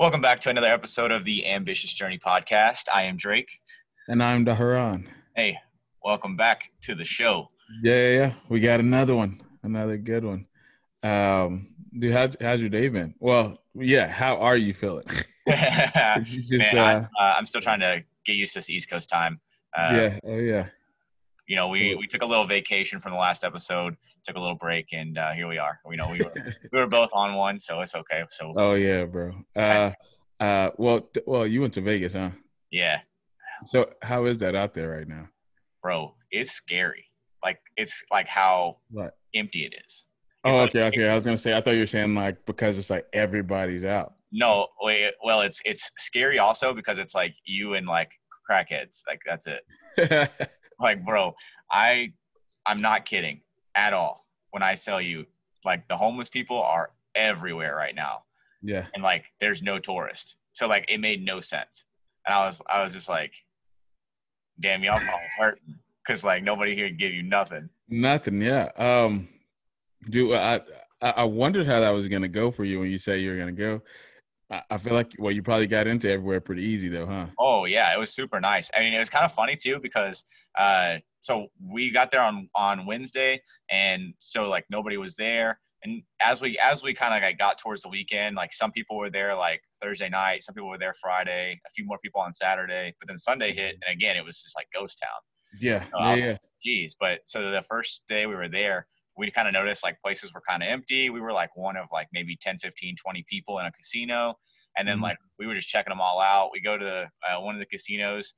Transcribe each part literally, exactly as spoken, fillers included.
Welcome back to another episode of the Ambitious Journey podcast. I am Drake. And I'm Daharan. Hey, welcome back to the show. Yeah, yeah, yeah. We got another one, another good one. Um, dude, how's, how's your day been? Well, yeah, how are you feeling? you just, Man, uh, I, uh, I'm still trying to get used to this East Coast time. Uh, yeah, oh yeah. You know, we, we took a little vacation from the last episode, took a little break, and uh, here we are. We know we were we were both on one, so it's okay. So oh yeah, bro. Uh, uh, well, th- well, you went to Vegas, huh? Yeah. So how is that out there right now, bro? It's scary. Like it's like how right. empty it is. It's oh, okay, like, okay. I was gonna say I thought you were saying like because it's like everybody's out. No, wait, well, it's it's scary also because it's like you and like crackheads. Like that's it. Like, bro, I, I'm not kidding at all when I tell you, like, the homeless people are everywhere right now. Yeah. And, like, there's no tourists. So, like, it made no sense. And I was I was just like, damn, y'all hurting because, like, nobody here can give you nothing. Nothing, yeah. Um, dude, I, I wondered how that was going to go for you when you say you were going to go. I feel like, well, you probably got into everywhere pretty easy though, huh? Oh yeah. It was super nice. I mean, it was kind of funny too, because, uh, so we got there on, on Wednesday. And so like nobody was there. And as we, as we kind of like got towards the weekend, like some people were there like Thursday night, some people were there Friday, a few more people on Saturday, but then Sunday hit. And again, it was just like ghost town. Yeah. So yeah, yeah. Like, geez. But so the first day we were there, we kind of noticed like places were kind of empty. We were like one of like maybe ten, fifteen, twenty people in a casino. And then mm-hmm. like we were just checking them all out. We go to uh, one of the casinos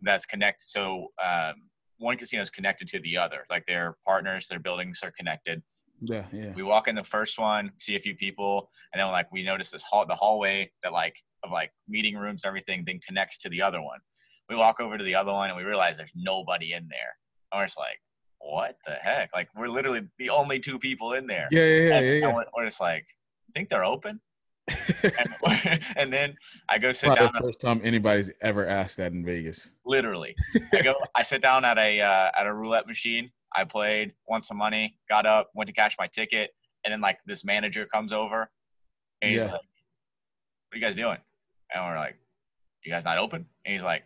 that's connected. So um, one casino is connected to the other. Like they're partners, their buildings are connected. Yeah, yeah. We walk in the first one, see a few people. And then like we notice this hall, the hallway that like of like meeting rooms and everything then connects to the other one. We walk over to the other one and we realize there's nobody in there. And we're just like, what the heck? Like we're literally the only two people in there. Yeah, yeah, yeah. And yeah, yeah. We're just like, think they're open? and, and then I go sit Probably down. The first on, time anybody's ever asked that in Vegas. Literally, I go. I sit down at a uh, at a roulette machine. I played, won some money, got up, went to cash my ticket, and then like this manager comes over, and he's yeah. like, "What are you guys doing?" And we're like, "You guys not open?" And he's like,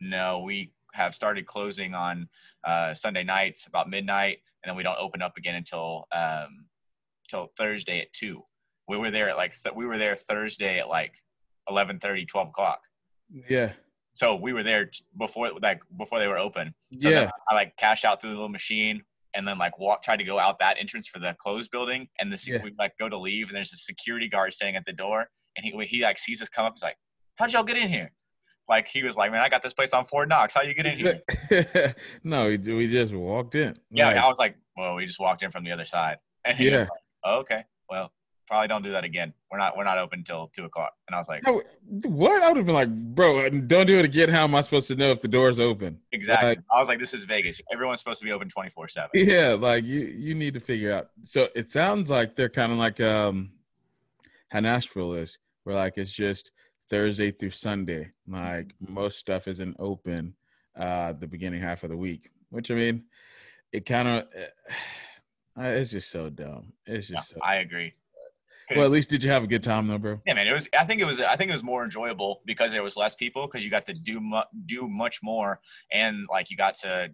"No, we have started closing on uh, Sunday nights about midnight, and then we don't open up again until um, till Thursday at two." We were there at like th- we were there Thursday at like eleven thirty, twelve o'clock. Yeah. So we were there before like before they were open. So yeah. I like cashed out through the little machine and then like walk tried to go out that entrance for the closed building, and the yeah. we like go to leave, and there's a security guard standing at the door, and he he like sees us come up. He's like, "How'd y'all get in here?" Like he was like, "Man, I got this place on Fort Knox. How you get in here?" No, we we just walked in. Yeah, like, I was like, "Well, we just walked in from the other side." And he yeah. was like, "Oh, okay, well, probably don't do that again. We're not we're not open until two o'clock." And I was like, no, what? I would have been like, bro, don't do it again. How am I supposed to know if the door's open? Exactly. Like, I was like, this is Vegas. Everyone's supposed to be open twenty-four seven. Yeah, like you you need to figure out. So it sounds like they're kind of like um how Nashville is, where like it's just Thursday through Sunday. Like most stuff isn't open uh the beginning half of the week. Which I mean, it kind of uh, it's just so dumb. It's just yeah, so I agree. Well, at least did you have a good time though, bro? Yeah, man. It was. I think it was. I think it was more enjoyable because there was less people. Because you got to do mu- do much more, and like you got to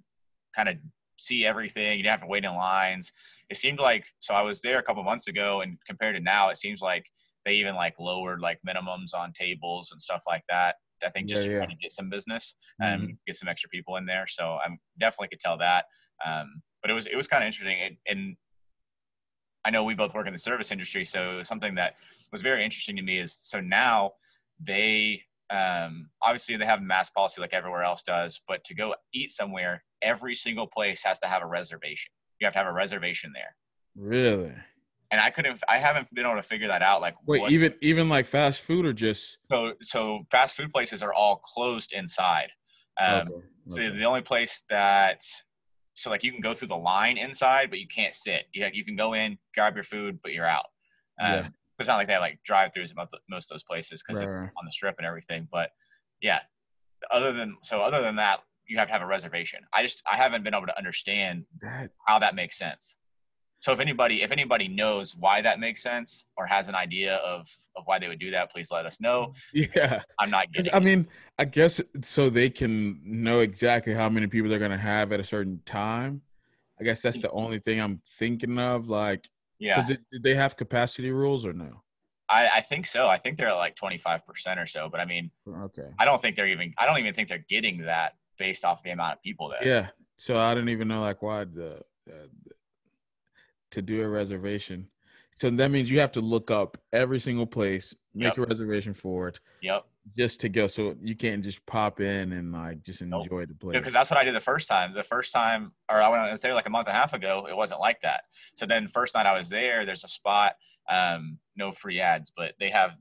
kind of see everything. You didn't have to wait in lines. It seemed like so. I was there a couple months ago, and compared to now, it seems like they even like lowered like minimums on tables and stuff like that. I think just yeah, yeah. trying to get some business and mm-hmm. get some extra people in there. So I definitely could tell that. Um, but it was it was kind of interesting and. and I know we both work in the service industry, so it was something that was very interesting to me is so now they um, obviously they have a mask policy like everywhere else does, but to go eat somewhere, every single place has to have a reservation. You have to have a reservation there. Really? And I couldn't, I haven't been able to figure that out. Like, wait, what, even even like fast food or just so so fast food places are all closed inside. Um, okay. Okay. So the only place that So, like, you can go through the line inside, but you can't sit. You, you can go in, grab your food, but you're out. Um, yeah. It's not like they have, like, drive-thrus at most of those places because right. it's on the strip and everything. But, yeah, other than – so, other than that, you have to have a reservation. I just – I haven't been able to understand that, how that makes sense. So if anybody if anybody knows why that makes sense or has an idea of, of why they would do that, please let us know. Yeah. I'm not getting I mean, it. I guess so they can know exactly how many people they're going to have at a certain time. I guess that's the only thing I'm thinking of. Like, yeah. Did they have capacity rules or no? I, I think so. I think they're at like twenty-five percent or so. But, I mean, okay. I don't think they're even – I don't even think they're getting that based off the amount of people there. Yeah. So I didn't even know, like, why the uh, – to do a reservation. So that means you have to look up every single place, make yep. a reservation for it. Yep. Just to go. So you can't just pop in and, like, just enjoy nope. the place. Because that's what I did the first time. The first time – or I was there like a month and a half ago. It wasn't like that. So then first night I was there, there's a spot – Um, no free ads, but they have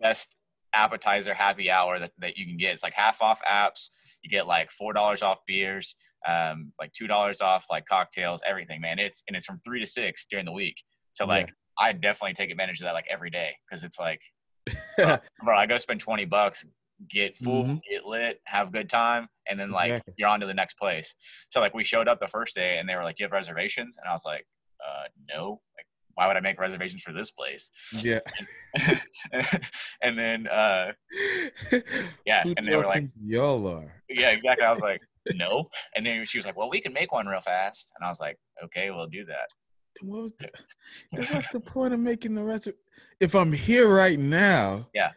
best appetizer happy hour that, that you can get. It's like half off apps. You get like four dollars off beers, um, like two dollars off like cocktails, everything, man. It's and it's from three to six during the week. So like yeah. I definitely take advantage of that like every day because it's like, bro, bro, I go spend twenty bucks, get full, mm-hmm. get lit, have a good time, and then like exactly. you're on to the next place. So like we showed up the first day and they were like, "Do you have reservations?" And I was like, uh, "No." Like, why would I make reservations for this place? Yeah. And then, uh, yeah. People and they were like, y'all are. Yeah, exactly. I was like, no. And then she was like, well, we can make one real fast. And I was like, okay, we'll do that. What was the, what's the point of making the reservation? If I'm here right now. Yeah.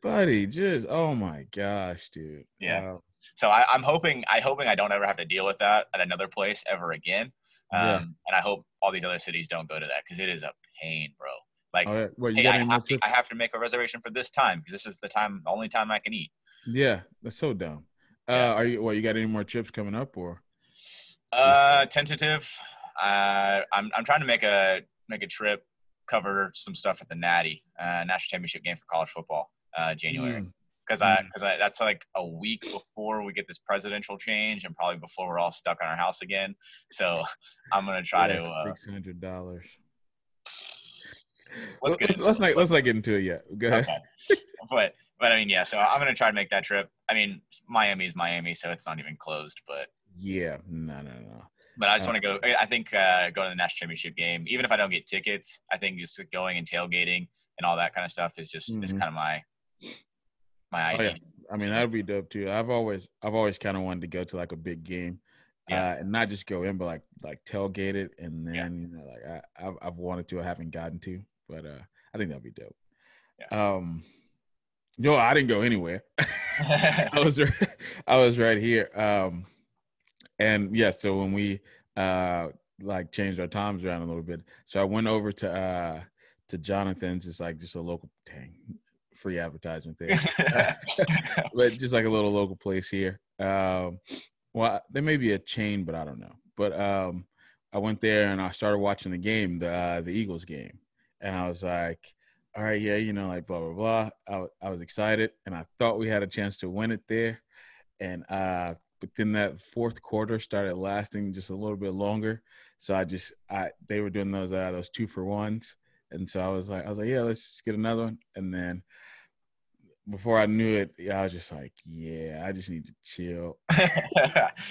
Buddy, just, oh my gosh, dude. Yeah. Wow. So I, I'm hoping, I hoping I don't ever have to deal with that at another place ever again. Um, yeah. And I hope all these other cities don't go to that because it is a pain, bro. Like, oh, yeah. Well, you hey, I, have to, I have to make a reservation for this time because this is the time, the only time I can eat. Yeah, that's so dumb. Yeah. Uh, are you? Well, you got any more trips coming up or? Uh, tentative. Uh, I'm I'm trying to make a make a trip, cover some stuff at the Natty, uh, National Championship game for college football, uh, January. Mm. Because I, because I, that's like a week before we get this presidential change, and probably before we're all stuck in our house again. So I'm gonna try yeah, to uh, six hundred dollars. Let's, let's, let's not let's not get into it yet. Go ahead. Okay. but but I mean yeah. So I'm gonna try to make that trip. I mean Miami is Miami, so it's not even closed. But yeah, no, no, no. But I just want to go. I think uh, going to the national championship game, even if I don't get tickets, I think just going and tailgating and all that kind of stuff is just mm-hmm. is kind of my. My idea. Oh, yeah. I mean, that'd be dope too. I've always, I've always kind of wanted to go to like a big game, yeah. uh, and not just go in, but like, like tailgate it, and then yeah. you know, like I, I've, I've wanted to, I haven't gotten to, but uh, I think that'd be dope. Yeah. Um, no, I didn't go anywhere. I was, I was right here. Um, and yeah, so when we uh like changed our times around a little bit, so I went over to uh to Jonathan's, just like just a local thing. Free advertisement thing, but just like a little local place here. Um, well, there may be a chain, but I don't know. But um, I went there and I started watching the game, the uh, the Eagles game, and I was like, all right, yeah, you know, like blah blah blah. I, I was excited, and I thought we had a chance to win it there, and uh, but then that fourth quarter started lasting just a little bit longer. So I just I they were doing those uh, those two for ones. And so I was like, I was like, yeah, let's just get another one. And then before I knew it, I was just like, yeah, I just need to chill.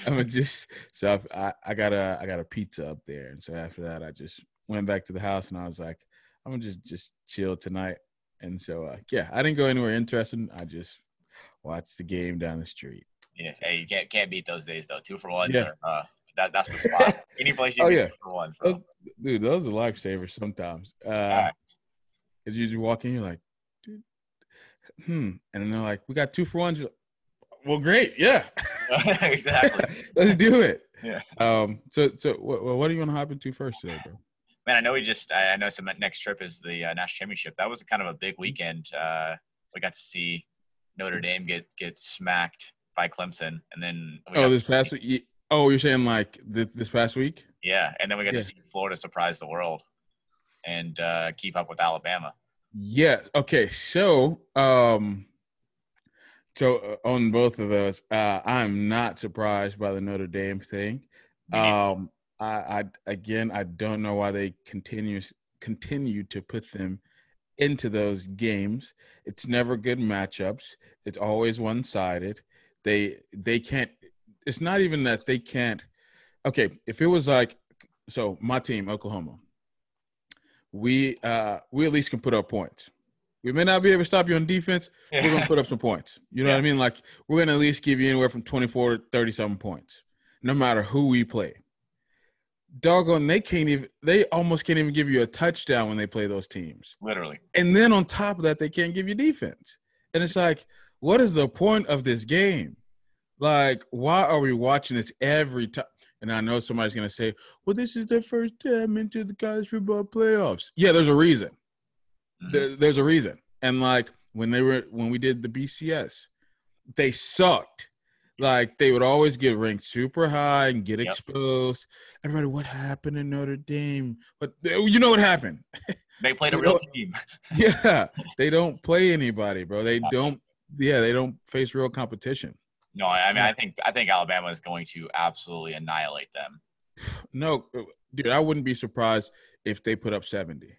I'm mean, just so I, I got a I got a pizza up there, and so after that, I just went back to the house, and I was like, I'm gonna just just chill tonight. And so uh, yeah, I didn't go anywhere interesting. I just watched the game down the street. Yes, hey, you can't can't beat those days though. Two for ones yeah. or uh, that that's the spot. Any place you oh, can yeah. two for ones. Bro. Dude, those are lifesavers sometimes. Uh, because you just walk in, you're like, dude, hmm. And then they're like, we got two for ones. Like, well, great. Yeah. Exactly. Let's do it. Yeah. Um. So, so what, what do you want to hop into first today, bro? Man, I know we just, I know some next trip is the uh, National Championship. That was kind of a big weekend. Uh, we got to see Notre Dame get, get smacked by Clemson. And then. We oh, this past week? You, oh, you're saying like this, this past week? Yeah, and then we got yeah. to see Florida surprise the world and uh, keep up with Alabama. Yeah. Okay. So, um, so on both of those, uh, I'm not surprised by the Notre Dame thing. Um, I, I again, I don't know why they continue continue to put them into those games. It's never good matchups. It's always one sided. They they can't. It's not even that they can't. Okay, if it was like so my team, Oklahoma, we uh, we at least can put up points. We may not be able to stop you on defense. Yeah. We're going to put up some points. You know yeah. what I mean? Like, we're going to at least give you anywhere from twenty-four to thirty-seven points, no matter who we play. Doggone, they can't even – they almost can't even give you a touchdown when they play those teams. Literally. And then on top of that, they can't give you defense. And it's like, what is the point of this game? Like, why are we watching this every time? And I know somebody's going to say, well, this is their first time into the college football playoffs. Yeah, there's a reason. There, there's a reason. And like when they were when we did the B C S, they sucked. Like they would always get ranked super high and get yep. exposed. Everybody, what happened in Notre Dame? But you know what happened? They played a real team. Yeah, they don't play anybody, bro. They don't. Yeah, they don't face real competition. No, I mean, I think I think Alabama is going to absolutely annihilate them. No, dude, I wouldn't be surprised if they put up seventy.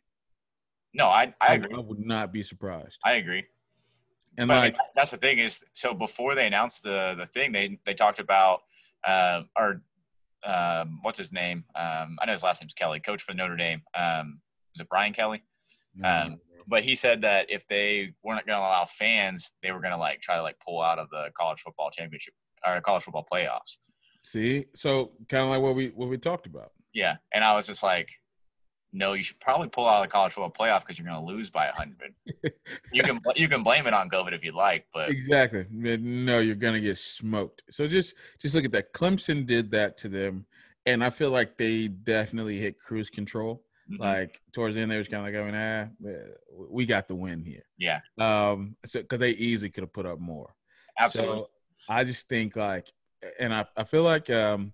No, I I agree. I would not be surprised. I agree. And but like I mean, that's the thing is, so before they announced the the thing, they they talked about uh, our um, what's his name? Um, I know his last name's Kelly, coach for Notre Dame. Um, was it Brian Kelly? No, um, no, no. But he said that if they weren't going to allow fans, they were going to like try to like pull out of the college football championship or college football playoffs. See, so kind of like what we what we talked about. Yeah, and I was just like, no, you should probably pull out of the college football playoff because you're going to lose by one hundred. You can you can blame it on COVID if you'd like, but exactly. No, you're going to get smoked. So just just look at that. Clemson did that to them, and I feel like they definitely hit cruise control. Mm-hmm. Like towards the end, they were just kind of like, I mean, ah, we got the win here. Yeah. Um. So because they easily could have put up more. Absolutely. So I just think like, and I I feel like um.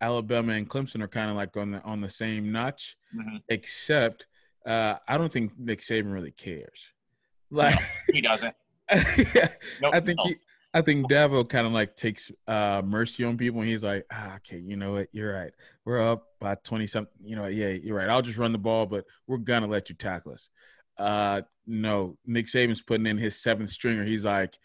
Alabama and Clemson are kind of like on the on the same notch, mm-hmm. except uh, I don't think Nick Saban really cares. Like no, he doesn't. yeah, nope, I think no. he, I think Dabo kind of like takes uh, mercy on people, and he's like, ah, okay, you know what, you're right. We're up by twenty something. You know, yeah, you're right. I'll just run the ball, but we're gonna let you tackle us. Uh, no, Nick Saban's putting in his seventh stringer. He's like,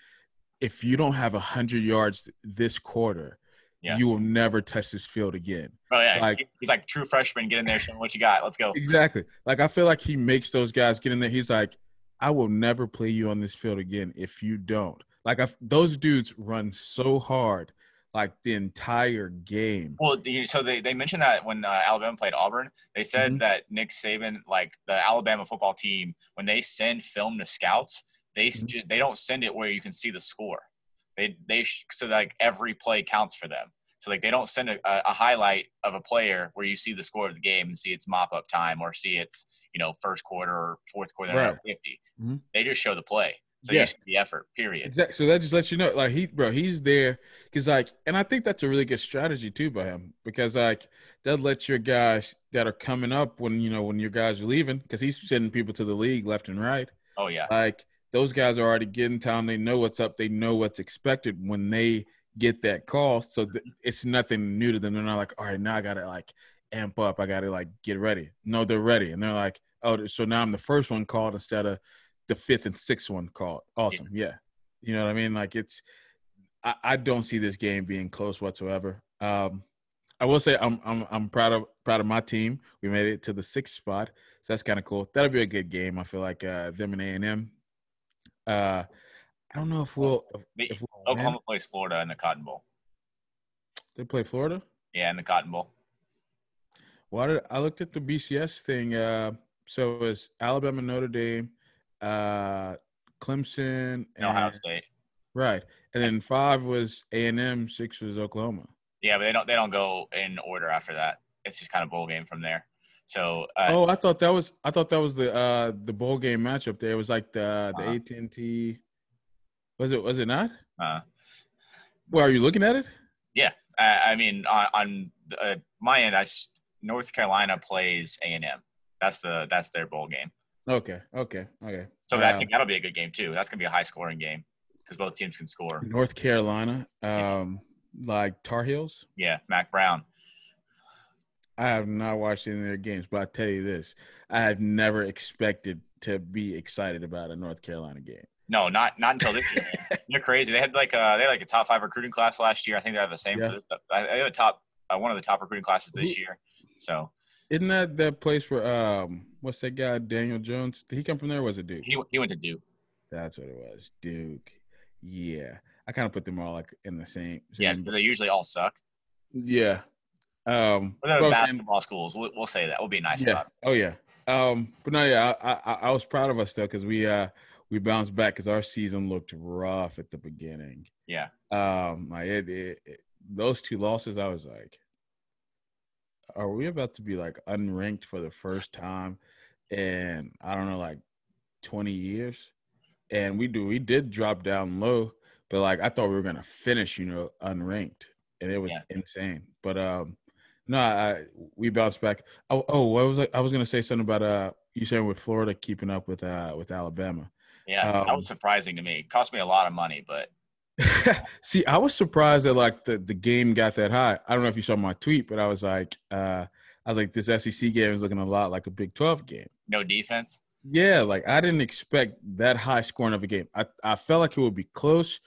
if you don't have a hundred yards this quarter. Yeah. You will never touch this field again. Oh, yeah. Like, he's like, true freshman, get in there, show them what you got. Let's go. Exactly. Like, I feel like he makes those guys get in there. He's like, I will never play you on this field again if you don't. Like, I've, those dudes run so hard, like, the entire game. Well, so they, they mentioned that when uh, Alabama played Auburn, they said mm-hmm. that Nick Saban, like, the Alabama football team, when they send film to scouts, they mm-hmm. they don't send it where you can see the score. They they so like every play counts for them. So like they don't send a, a highlight of a player where you see the score of the game and see its mop up time or see its you know first quarter or fourth quarter right. fifty. Mm-hmm. They just show the play. So yeah. you show the effort. Period. Exactly. So that just lets you know like he bro he's there because like and I think that's a really good strategy too by him because like that lets your guys that are coming up when you know when your guys are leaving because he's sending people to the league left and right. Oh yeah. Like. Those guys are already getting time. They know what's up. They know what's expected when they get that call. So th- it's nothing new to them. They're not like, all right, now I got to, like, amp up. I got to, like, get ready. No, they're ready. And they're like, oh, so now I'm the first one called instead of the fifth and sixth one called. Awesome. Yeah. yeah. You know what I mean? Like, it's I, – I don't see this game being close whatsoever. Um, I will say I'm I'm I'm proud of proud of my team. We made it to the sixth spot, so that's kind of cool. That'll be a good game. I feel like uh, them and A and M. Uh, I don't know if we'll. If, if we'll Oklahoma win. Plays Florida in the Cotton Bowl. They play Florida? Yeah, in the Cotton Bowl. Well, I, did, I looked at the B C S thing. Uh, so it was Alabama, Notre Dame, uh, Clemson, and Ohio State. Right, and then five was A and M, six was Oklahoma. Yeah, but they don't they don't go in order after that. It's just kind of bowl game from there. So uh, oh, I thought that was I thought that was the uh, the bowl game matchup there. It was like the the uh-huh. A T and T. Was it was it not? Uh, well, are you looking at it? Yeah, I, I mean on, on uh, my end, I North Carolina plays A and M. That's the that's their bowl game. Okay, okay, okay. So um, I think that'll be a good game too. That's gonna be a high scoring game because both teams can score. North Carolina, um, yeah. like Tar Heels. Yeah, Mac Brown. I have not watched any of their games, but I tell you this: I have never expected to be excited about a North Carolina game. No, not not until this year. They're crazy. They had like a they had like a top five recruiting class last year. I think they have the same. Yeah. For this, I, I have a top uh, one of the top recruiting classes this year. So Isn't that that place where um, what's that guy Daniel Jones? Did he come from there? Or was it Duke? He he went to Duke. That's what it was, Duke. Yeah, I kind of put them all like in the same. same yeah, they usually all suck. Yeah. Um, We're not basketball and, schools. We'll, we'll say that. We'll be nice yeah. about it. Oh yeah. Um, but no, yeah, I, I I was proud of us though because we uh we bounced back because our season looked rough at the beginning. Yeah. Um, like it, it, it, those two losses, I was like, are we about to be like unranked for the first time in I don't know like twenty years? And we do we did drop down low, but like I thought we were gonna finish, you know, unranked, and it was yeah. insane. But um. No, I, we bounced back. Oh, oh, what was I? I was gonna say something about uh, you saying with Florida keeping up with uh with Alabama. Yeah, um, that was surprising to me. It cost me a lot of money, but see, I was surprised that like the, the game got that high. I don't know if you saw my tweet, but I was like, uh, I was like, this S E C game is looking a lot like a Big twelve game. No defense. Yeah, like I didn't expect that high scoring of a game. I I felt like it would be close.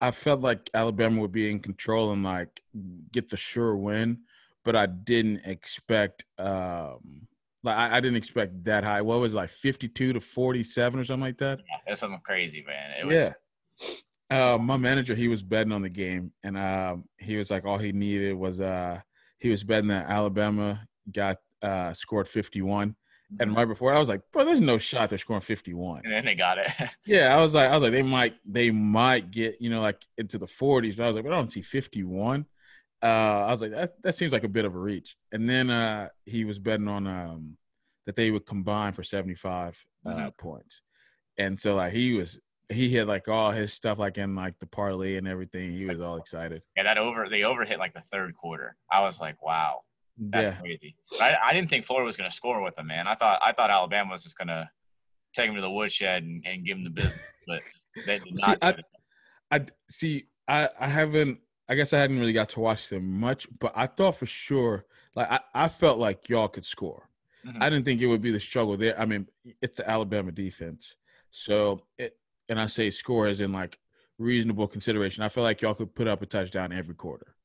I felt like Alabama would be in control and like get the sure win. But I didn't expect, um, like I, I didn't expect that high. What was it, like fifty-two to forty-seven or something like that? Yeah, it was something crazy, man. It was. Yeah. Uh, my manager, he was betting on the game, and uh, he was like, all he needed was uh, he was betting that Alabama got uh, scored fifty-one, mm-hmm. and right before I was like, bro, there's no shot they're scoring fifty-one. And then they got it. yeah, I was like, I was like, they might, they might get, you know, like into the forties, but I was like, but I don't see fifty-one. Uh, I was like, that, that seems like a bit of a reach. And then uh, he was betting on um, that they would combine for seventy-five uh, mm-hmm. points. And so, like, he was – he hit, like, all his stuff, like, in, like, the parlay and everything. He was all excited. Yeah, that over – they overhit, like, the third quarter. I was like, wow, that's yeah. crazy. I, I didn't think Florida was going to score with them, man. I thought I thought Alabama was just going to take them to the woodshed and, and give them the business. But they did not. See, I, I, see, I, I haven't – I guess I hadn't really got to watch them much, but I thought for sure, like, I, I felt like y'all could score. Mm-hmm. I didn't think it would be the struggle there. I mean, it's the Alabama defense. So, it, and I say score as in, like, reasonable consideration. I feel like y'all could put up a touchdown every quarter.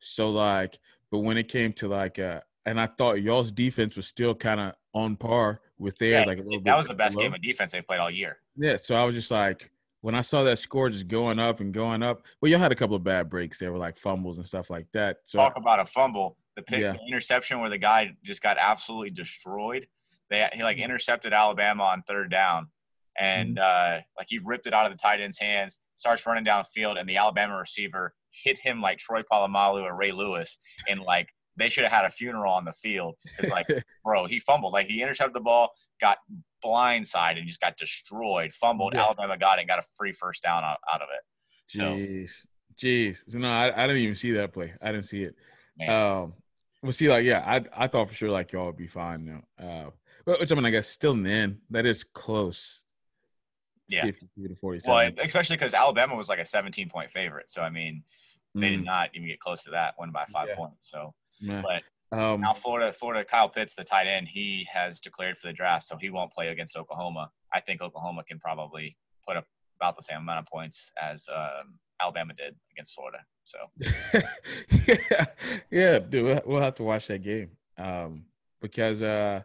So, like, but when it came to, like, uh, and I thought y'all's defense was still kind of on par with theirs. Yeah, like a little that bit was the best low. Game of defense they played all year. Yeah, so I was just like – when I saw that score just going up and going up, well, y'all had a couple of bad breaks. There were like fumbles and stuff like that. So, talk about a fumble. The pick yeah. the interception where the guy just got absolutely destroyed. They He, like, intercepted Alabama on third down. And, mm-hmm. uh, like, he ripped it out of the tight end's hands, starts running downfield, and the Alabama receiver hit him like Troy Polamalu or Ray Lewis. And, like, they should have had a funeral on the field. Because, like, bro, he fumbled. Like, he intercepted the ball, got – blindsided and just got destroyed, fumbled. Yeah. Alabama got it and got a free first down out, out of it. So, Jeez. Jeez. So, no, I, I didn't even see that play. I didn't see it. Man. Um, well, see, like, yeah, I I thought for sure, like, y'all would be fine now. Uh, which, I mean, I guess still in the end, that is close. Yeah. fifty-two to forty-seven. Well, especially because Alabama was, like, a seventeen-point favorite. So, I mean, they mm. did not even get close to that, one by five yeah. points. So, yeah. but – Um, now Florida, Florida, Kyle Pitts, the tight end, he has declared for the draft, so he won't play against Oklahoma. I think Oklahoma can probably put up about the same amount of points as um, Alabama did against Florida. So, yeah, yeah, dude, we'll have to watch that game um, because uh,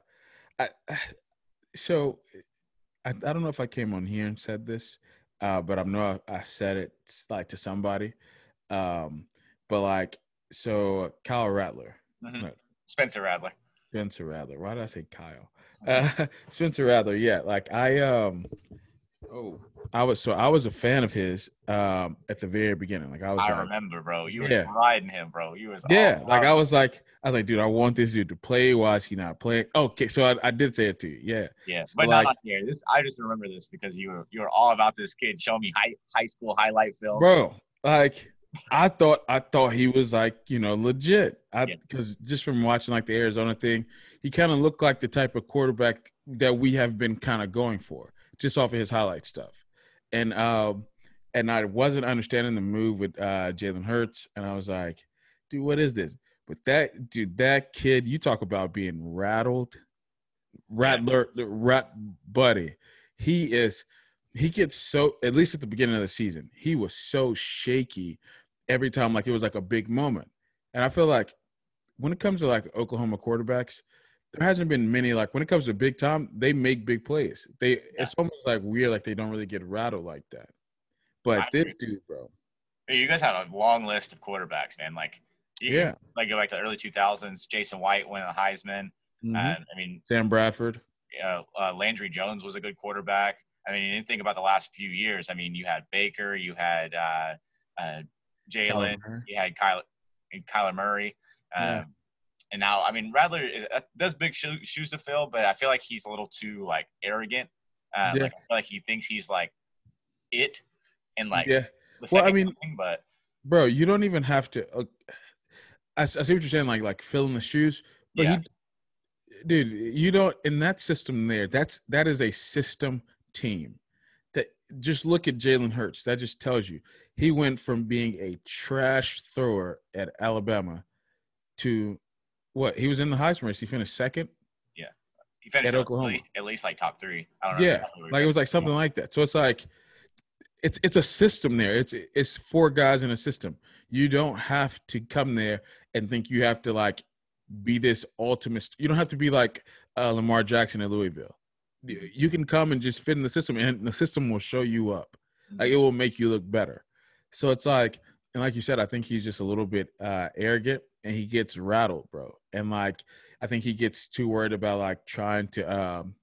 I, I, so I, I don't know if I came on here and said this, uh, but I know I, I said it like to somebody, um, but like so Kyle Rattler. Mm-hmm. Right. Spencer Rattler. Spencer Rattler. Why did I say Kyle? Uh, Spencer Rattler. Yeah, like I um, oh, I was so I was a fan of his um at the very beginning. Like I was. I like, remember, bro. You yeah. were riding him, bro. You was. Yeah, all, like all I was like, I was like, dude, I want this dude to play. Why is he not playing? Okay, so I, I did say it to you. Yeah. Yeah, so but like, not here. This I just remember this because you were you were all about this kid. Show me high high school highlight film, bro. Like. I thought I thought he was like, you know, legit. I because yeah. just from watching like the Arizona thing, he kind of looked like the type of quarterback that we have been kind of going for, just off of his highlight stuff. And um, and I wasn't understanding the move with uh, Jalen Hurts, and I was like, dude, what is this? But that dude, that kid, you talk about being rattled, rattler, yeah. rat buddy. He is. He gets so at least at the beginning of the season, he was so shaky. Every time, like, it was, like, a big moment. And I feel like when it comes to, like, Oklahoma quarterbacks, there hasn't been many. Like, when it comes to big time, they make big plays. They yeah. It's almost like weird, like they don't really get rattled like that. But I this agree. dude, bro. You guys had a long list of quarterbacks, man. Like, you yeah. can, like, go back to the early two thousands. Jason White went to Heisman. Mm-hmm. uh, I mean, Sam Bradford. Uh, uh, Landry Jones was a good quarterback. I mean, you didn't think about the last few years. I mean, you had Baker, you had uh, uh, Jalen, you had Kyler, Kyler Murray. Um, yeah. And now, I mean, Rattler is, uh, does big sho- shoes to fill, but I feel like he's a little too, like, arrogant. Um, yeah. Like, I feel like he thinks he's, like, it. And, like, yeah. well, I mean, thing, but bro, you don't even have to. Uh, I, I see what you're saying, like, like filling the shoes. But yeah. he, dude, you don't in that system there. That's that is a system team. That just look at Jalen Hurts. That just tells you he went from being a trash thrower at Alabama to what he was in the Heisman race. He finished second. Yeah, he finished at Oklahoma. At least, at least like top three. I don't know. Yeah, like it was like something yeah. like that. So it's like. It's it's a system there. It's it's four guys in a system. You don't have to come there and think you have to, like, be this ultimate. You don't have to be like uh, Lamar Jackson at Louisville. You can come and just fit in the system, and the system will show you up. Like, it will make you look better. So it's like, and like you said, I think he's just a little bit uh, arrogant, and he gets rattled, bro. And, like, I think he gets too worried about, like, trying to um,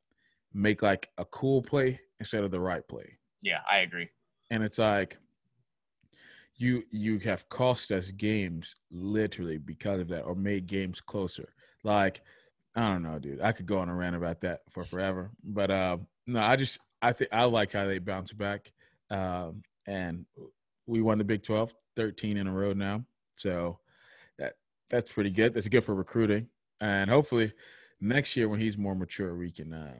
make, like, a cool play instead of the right play. Yeah, I agree. And it's like you you have cost us games literally because of that, or made games closer. Like, I don't know, dude. I could go on a rant about that for forever. But uh, no, I just I think I like how they bounce back. Um, and we won the Big twelve, thirteen in a row now. So that that's pretty good. That's good for recruiting. And hopefully next year, when he's more mature, we can uh,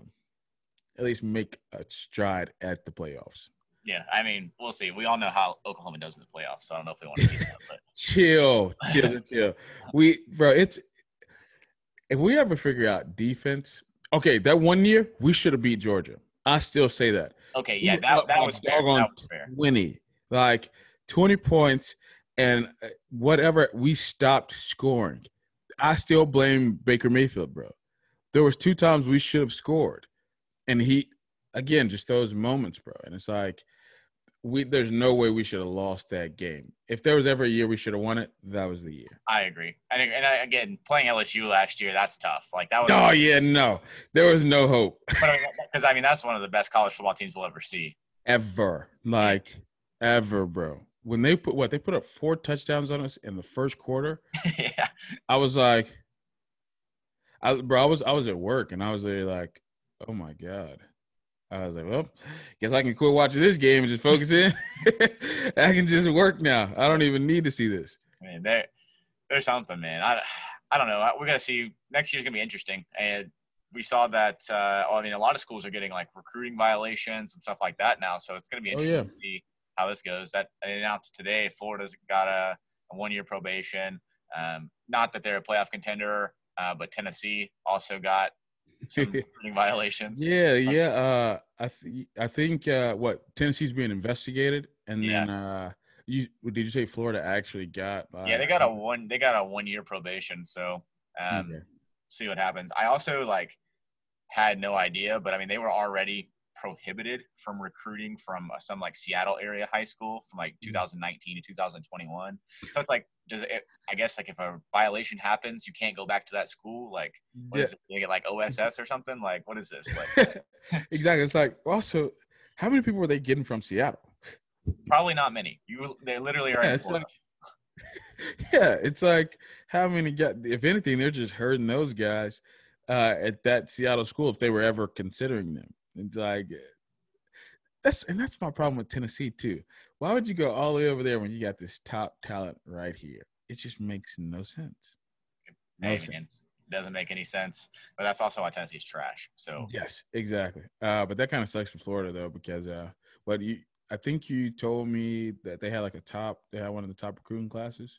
at least make a stride at the playoffs. Yeah, I mean, we'll see. We all know how Oklahoma does in the playoffs, so I don't know if we want to do that. But. chill, chill, chill. We, bro, it's if we ever figure out defense. Okay, that one year we should have beat Georgia. I still say that. Okay, yeah, we that, that was fair. That was fair. twenty, like twenty points and whatever. We stopped scoring. I still blame Baker Mayfield, bro. There was two times we should have scored, and he. Again, just those moments, bro. And it's like, we there's no way we should have lost that game. If there was ever a year we should have won it, that was the year. I agree. And, and I, again, playing L S U last year, that's tough. Like that was. Oh, yeah, no. There was no hope. Because, I mean, that's one of the best college football teams we'll ever see. Ever. Like, ever, bro. When they put, what, they put up four touchdowns on us in the first quarter? yeah. I was like, I, bro, I was, I was at work, and I was there like, oh, my God. I was like, well, guess I can quit watching this game and just focus in. I can just work now. I don't even need to see this. Man, there, there's something, man. I, I don't know. We're going to see – next year's going to be interesting. And we saw that uh, – I mean, a lot of schools are getting, like, recruiting violations and stuff like that now. So it's going to be interesting oh, yeah. to see how this goes. That they announced today Florida's got a, a one-year probation. Um, not that they're a playoff contender, uh, but Tennessee also got – some violations. Yeah, yeah. Uh, I th- I think uh, what Tennessee's being investigated, and yeah. then uh, you did you say Florida actually got? Uh, yeah, they got a one. They got a one year probation. So um, okay. see what happens. I also like had no idea, but I mean they were already prohibited from recruiting from some like Seattle area high school from like two thousand nineteen to two thousand twenty-one. So it's like, does it, I guess like if a violation happens, you can't go back to that school. Like, what yeah. is it? You get like O S S or something? Like, what is this? Like, exactly. It's like, also, how many people were they getting from Seattle? Probably not many. You, they literally are. Yeah, in it's like, yeah, it's like how many got? If anything, they're just hurting those guys uh, at that Seattle school if they were ever considering them. It's like that's and that's my problem with Tennessee too. Why would you go all the way over there when you got this top talent right here? It just makes no sense. No hey, sense. Man, it doesn't make any sense. But that's also why Tennessee's trash. So yes, exactly. Uh, but that kind of sucks for Florida though, because uh, what you I think you told me that they had like a top. They had one of the top recruiting classes.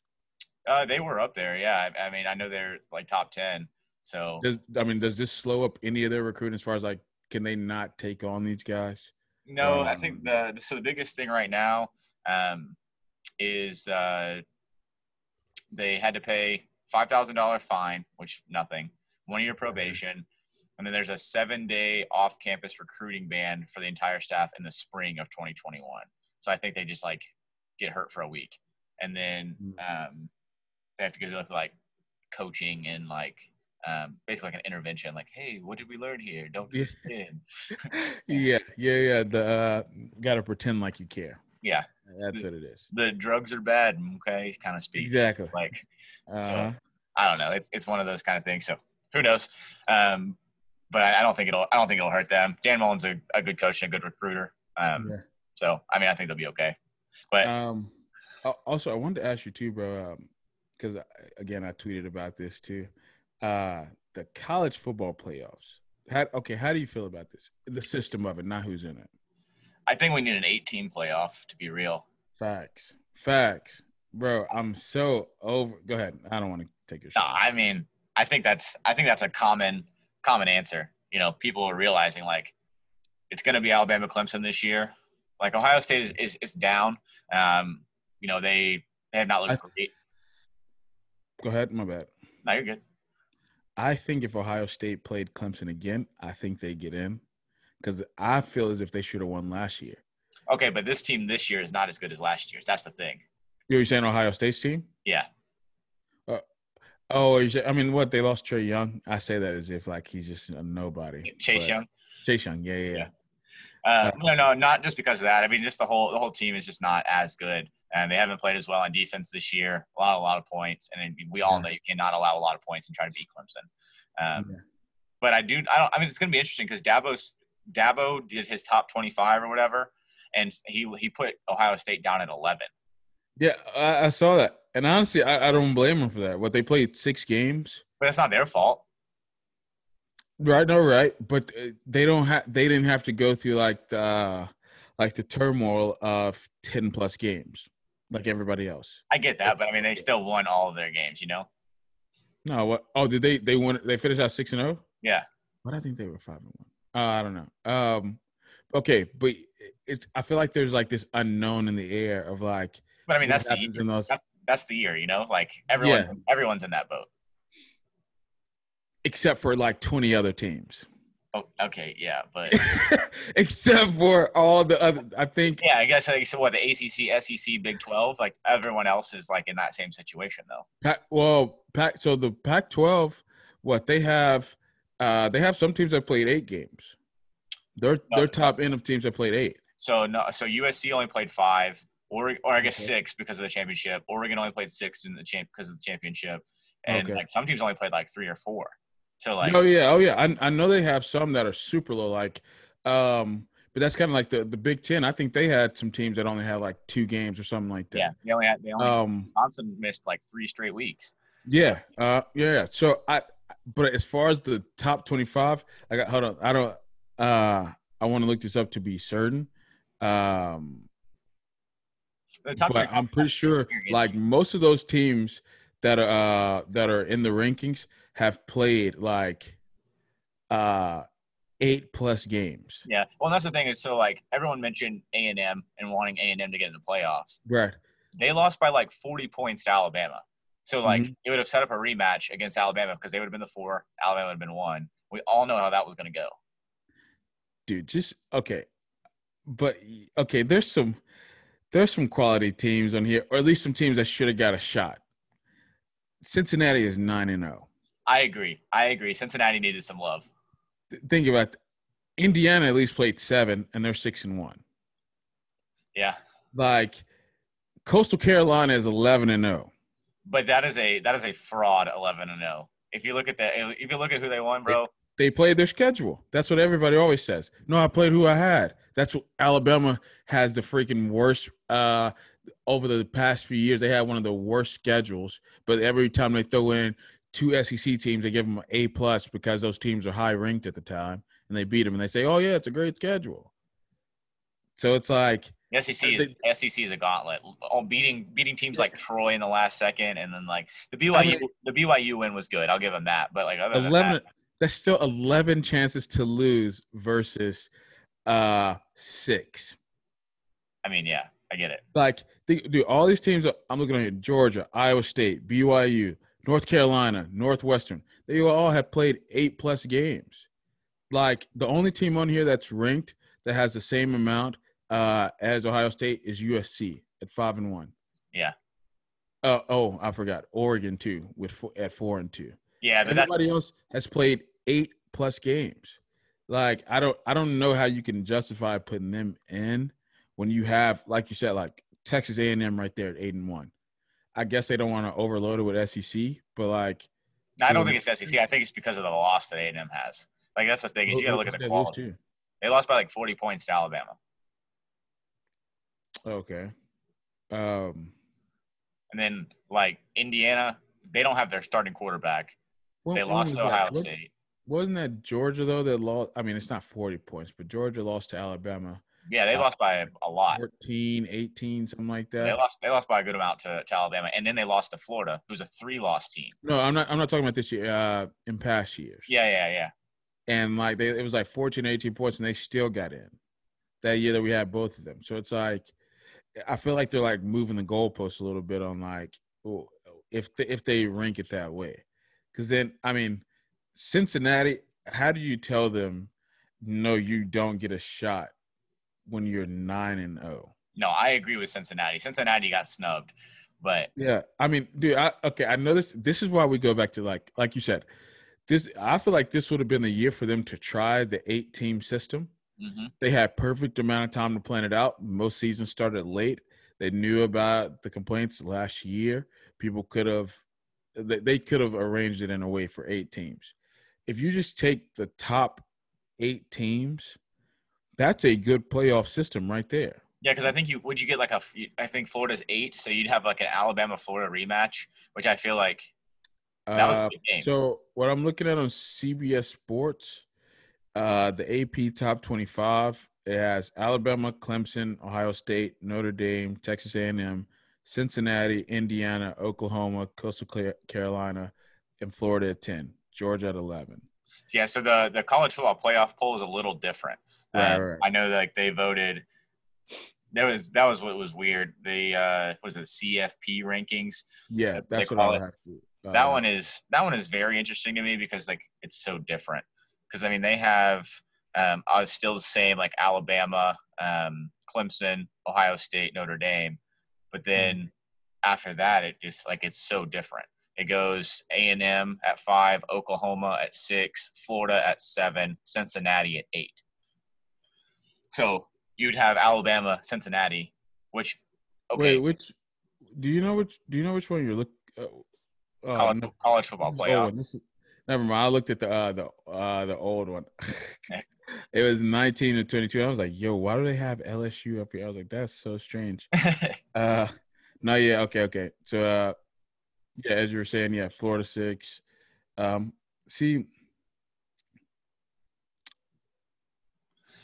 Uh, they were up there. Yeah, I, I mean, I know they're like top ten. So does, I mean, does this slow up any of their recruiting as far as like? Can they not take on these guys? No, um, I think the so the biggest thing right now um, is uh, they had to pay five thousand dollars fine, which nothing. one year probation. And then there's a seven day off campus recruiting ban for the entire staff in the spring of twenty twenty-one. So I think they just like get hurt for a week. And then um, they have to go through like coaching and like um, basically like an intervention, like, hey, what did we learn here? Don't do this again. yeah. Yeah. Yeah. The uh, got to pretend like you care. Yeah. That's the, what it is. The drugs are bad. Okay. Kind of speak. Exactly. Like, uh-huh. So I don't know. It's, it's one of those kind of things. So who knows? Um, but I, I don't think it'll, I don't think it'll hurt them. Dan Mullen's a, a good coach and a good recruiter. Um, yeah. So, I mean, I think they'll be okay. But um, also, I wanted to ask you too, bro, because um, again, I tweeted about this too. Uh, the college football playoffs. How, okay, how do you feel about this? The system of it, not who's in it. I think we need an eight-team playoff to be real. Facts, facts, bro. I'm so over. Go ahead. I don't want to take your. No, shot. I mean, I think that's I think that's a common common answer. You know, people are realizing like it's going to be Alabama, Clemson this year. Like Ohio State is is, is down. Um, you know, they, they have not looked I, great. Go ahead. My bad. No, you're good. I think if Ohio State played Clemson again, I think they get in because I feel as if they should have won last year. Okay, but this team this year is not as good as last year's. That's the thing. You're saying Ohio State's team? Yeah. Uh, oh, you're saying, I mean, what, they lost Trey Young? I say that as if, like, he's just a nobody. Chase Young? Chase Young, yeah, yeah, yeah. Uh, no, no, not just because of that. I mean, just the whole the whole team is just not as good, and they haven't played as well on defense this year. A lot, a lot of points, and we all know you cannot allow a lot of points and try to beat Clemson. Um, yeah. But I do, I don't. I mean, it's going to be interesting because Dabo's Dabo did his top twenty-five or whatever, and he he put Ohio State down at eleven. Yeah, I, I saw that, and honestly, I, I don't blame him for that. What, they played six games, but that's not their fault. Right, no, right, but they don't have. They didn't have to go through like the uh, like the turmoil of ten plus games, like everybody else. I get that, it's, but I mean, they still won all of their games, you know. No, what? Oh, did they? They won. They finished out six and zero. Yeah, but I think they were five and one. Uh, I don't know. Um, okay, but it's. I feel like there's like this unknown in the air of like. But I mean, that's the year. Those... That's, that's the year, you know. Like everyone, yeah. everyone's in that boat. Except for like twenty other teams. Oh, okay, yeah, but except for all the other, I think. Yeah, I guess like so. What, the A C C, S E C, Big twelve, like everyone else is like in that same situation though. Pac, well, Pac. So the Pac twelve, what they have, uh, they have some teams that played eight games. They're no, they're top end of teams that played eight. So no, so U S C only played five, or or I guess okay. six because of the championship. Oregon only played six in the champ because of the championship, and okay. like some teams only played like three or four. So like, oh yeah, oh yeah. I I know they have some that are super low, like, um, but that's kind of like the, the Big Ten. I think they had some teams that only had like two games or something like that. Yeah, they only had. They only um, Wisconsin missed like three straight weeks. Yeah, uh, yeah. So I, but as far as the top twenty-five, I got hold on. I don't. Uh, I want to look this up to be certain. Um, the top but I'm pretty sure, like most of those teams that are uh, that are in the rankings have played like uh, eight plus games. Yeah. Well, that's the thing is so like everyone mentioned A and M and wanting A and M to get in the playoffs. Right. They lost by like forty points to Alabama. So like mm-hmm. it would have set up a rematch against Alabama because they would have been the four, Alabama would have been one. We all know how that was going to go. Dude, just okay. But okay, there's some there's some quality teams on here, or at least some teams that should have got a shot. Cincinnati is nine and oh. I agree. I agree. Cincinnati needed some love. Think about that. Indiana at least played seven, and they're six and one. Yeah. Like, Coastal Carolina is eleven and zero. But that is a that is a fraud eleven and zero. If you look at that, if you look at who they won, bro. They, they played their schedule. That's what everybody always says. No, I played who I had. That's what Alabama has the freaking worst. Uh, over the past few years, they had one of the worst schedules. But every time they throw in two S E C teams, they give them an A plus because those teams are high ranked at the time, and they beat them. And they say, "Oh yeah, it's a great schedule." So it's like the S E C. They, is, S E C is a gauntlet. All beating beating teams yeah. like Troy in the last second, and then like the B Y U I mean, the B Y U win was good. I'll give them that. But like other than eleven, that, that's still eleven chances to lose versus uh, six. I mean, yeah, I get it. Like, dude, all these teams. Are, I'm looking at here: Georgia, Iowa State, B Y U. North Carolina, Northwestern, they all have played eight-plus games. Like, the only team on here that's ranked that has the same amount uh, as Ohio State is U S C at five and one. Yeah. Uh, oh, I forgot. Oregon, too, with four, at four and two. Yeah. But Everybody that... else has played eight-plus games. Like, I don't, I don't know how you can justify putting them in when you have, like you said, like Texas A and M right there at eight and one. I guess they don't want to overload it with S E C, but like, no, I don't think it's S E C. I think it's because of the loss that A and M has. Like, that's the thing is you got to look at the quality. They lost by like forty points to Alabama. Okay. Um, and then like Indiana, they don't have their starting quarterback. They lost to Ohio State. Wasn't that Georgia though that lost? I mean, it's not forty points, but Georgia lost to Alabama. Yeah, they uh, lost by a lot. fourteen, eighteen, something like that. They lost They lost by a good amount to, to Alabama, and then they lost to Florida, who's a three-loss team. No, I'm not I'm not talking about this year, uh, in past years. Yeah, yeah, yeah. And, like, they, it was like fourteen, eighteen points, and they still got in that year that we had both of them. So it's like I feel like they're, like, moving the goalposts a little bit on, like, if the, if they rank it that way. Because then, I mean, Cincinnati, how do you tell them, no, you don't get a shot when you're nine and oh? No, I agree with Cincinnati. Cincinnati got snubbed, but yeah, I mean, dude, I, okay, I know this. This is why we go back to like, like you said, this. I feel like this would have been the year for them to try the eight-team system. Mm-hmm. They had perfect amount of time to plan it out. Most seasons started late. They knew about the complaints last year. People could have, they could have arranged it in a way for eight teams. If you just take the top eight teams. That's a good playoff system right there. Yeah, because I think you – would you get like a – I think Florida's eight, so you'd have like an Alabama-Florida rematch, which I feel like that was uh, a good game. So what I'm looking at on C B S Sports, uh, the A P Top twenty-five, it has Alabama, Clemson, Ohio State, Notre Dame, Texas A and M, Cincinnati, Indiana, Oklahoma, Coastal Carolina, and Florida at ten, Georgia at eleven. Yeah, so the, the college football playoff poll is a little different. Uh, right, right. I know that, like, they voted. There was that was what was weird. The uh, was it C F P rankings? Yeah, that's what I have to. Uh, that one is that one is very interesting to me because like it's so different. Because I mean they have um, I was still the same like Alabama, um, Clemson, Ohio State, Notre Dame, but then mm-hmm. after that it just like it's so different. It goes A and M at five, Oklahoma at six, Florida at seven, Cincinnati at eight. So you'd have Alabama, Cincinnati, which okay. Wait, which do you know which do you know which one you're looking? Uh, college, uh, college football playoff. Is, never mind. I looked at the uh, the uh, the old one. It was nineteen to twenty two. I was like, yo, why do they have L S U up here? I was like, that's so strange. uh, no, yeah, okay, okay. So uh, yeah, as you were saying, yeah, Florida six. Um, see.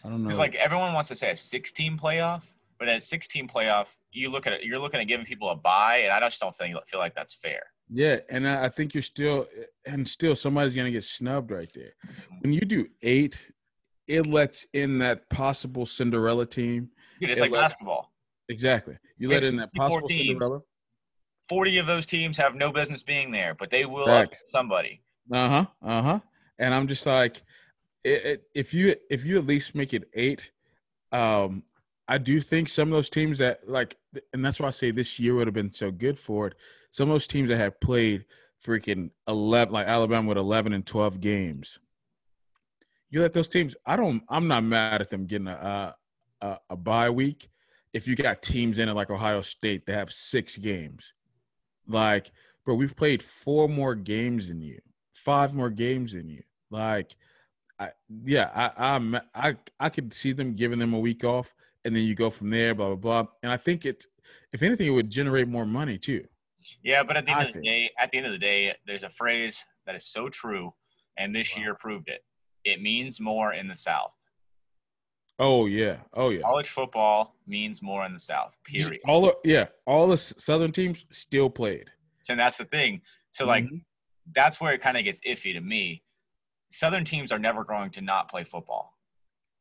I don't know. Because like everyone wants to say a six-team playoff, but at a six-team playoff, you look at it, you're looking at giving people a bye, and I just don't feel feel like that's fair. Yeah, and I think you're still, and still somebody's gonna get snubbed right there. When you do eight, it lets in that possible Cinderella team. Dude, it's it like lets, basketball. Exactly. You let in that possible teams, Cinderella. Forty of those teams have no business being there, but they will up somebody. Uh huh. Uh huh. And I'm just like. It, it, if you if you at least make it eight, um, I do think some of those teams that like, and that's why I say this year would have been so good for it. Some of those teams that have played freaking eleven, like Alabama with eleven and twelve games. You let those teams. I don't. I'm not mad at them getting a a, a bye week. If you got teams in it like Ohio State, they have six games. Like, bro, we've played four more games than you, five more games than you. Like. I, yeah, I, I'm, I I could see them giving them a week off, and then you go from there, blah, blah, blah. And I think it, if anything, it would generate more money too. Yeah, but at the end I of think. the day, at the end of the day, there's a phrase that is so true, and this wow. year proved it. It means more in the South. Oh yeah, oh yeah. College football means more in the South. Period. All of, yeah, all the Southern teams still played. So that's the thing. So like, mm-hmm. that's where it kind of gets iffy to me. Southern teams are never going to not play football.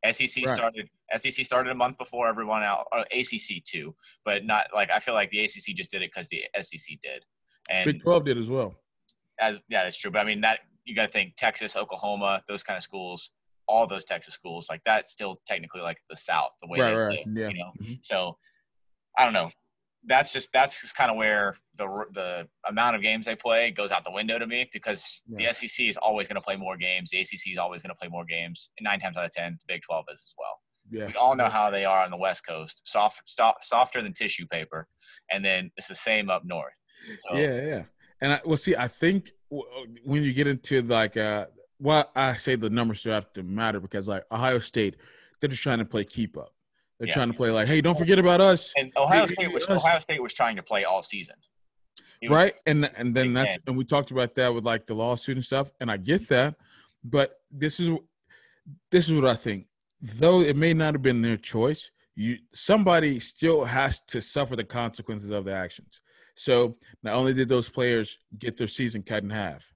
S E C right. started S E C started a month before everyone else. Or A C C too, but not like I feel like the A C C just did it because the S E C did. And Big twelve did as well. As, yeah, that's true. But I mean, that you got to think Texas, Oklahoma, those kind of schools, all those Texas schools, like that's still technically like the South, the way right, they right. live, yeah. you know? Mm-hmm. So I don't know. That's just, that's just kind of where the, the amount of games they play goes out the window to me, because yeah. the S E C is always going to play more games. The A C C is always going to play more games. And nine times out of ten, the Big twelve is as well. Yeah. We all know how they are on the West Coast, soft, soft, softer than tissue paper, and then it's the same up north. So. Yeah, yeah. And I, well, see, I think when you get into like, uh, well, I say the numbers do have to matter because like Ohio State, they're just trying to play keep up. They're yeah. trying to play like, hey, don't forget about us. And Ohio hey, State was us. Ohio State was trying to play all season, was, right? And and then that's and we talked about that with like the lawsuit and stuff. And I get that, but this is this is what I think. Though it may not have been their choice, you somebody still has to suffer the consequences of their actions. So not only did those players get their season cut in half,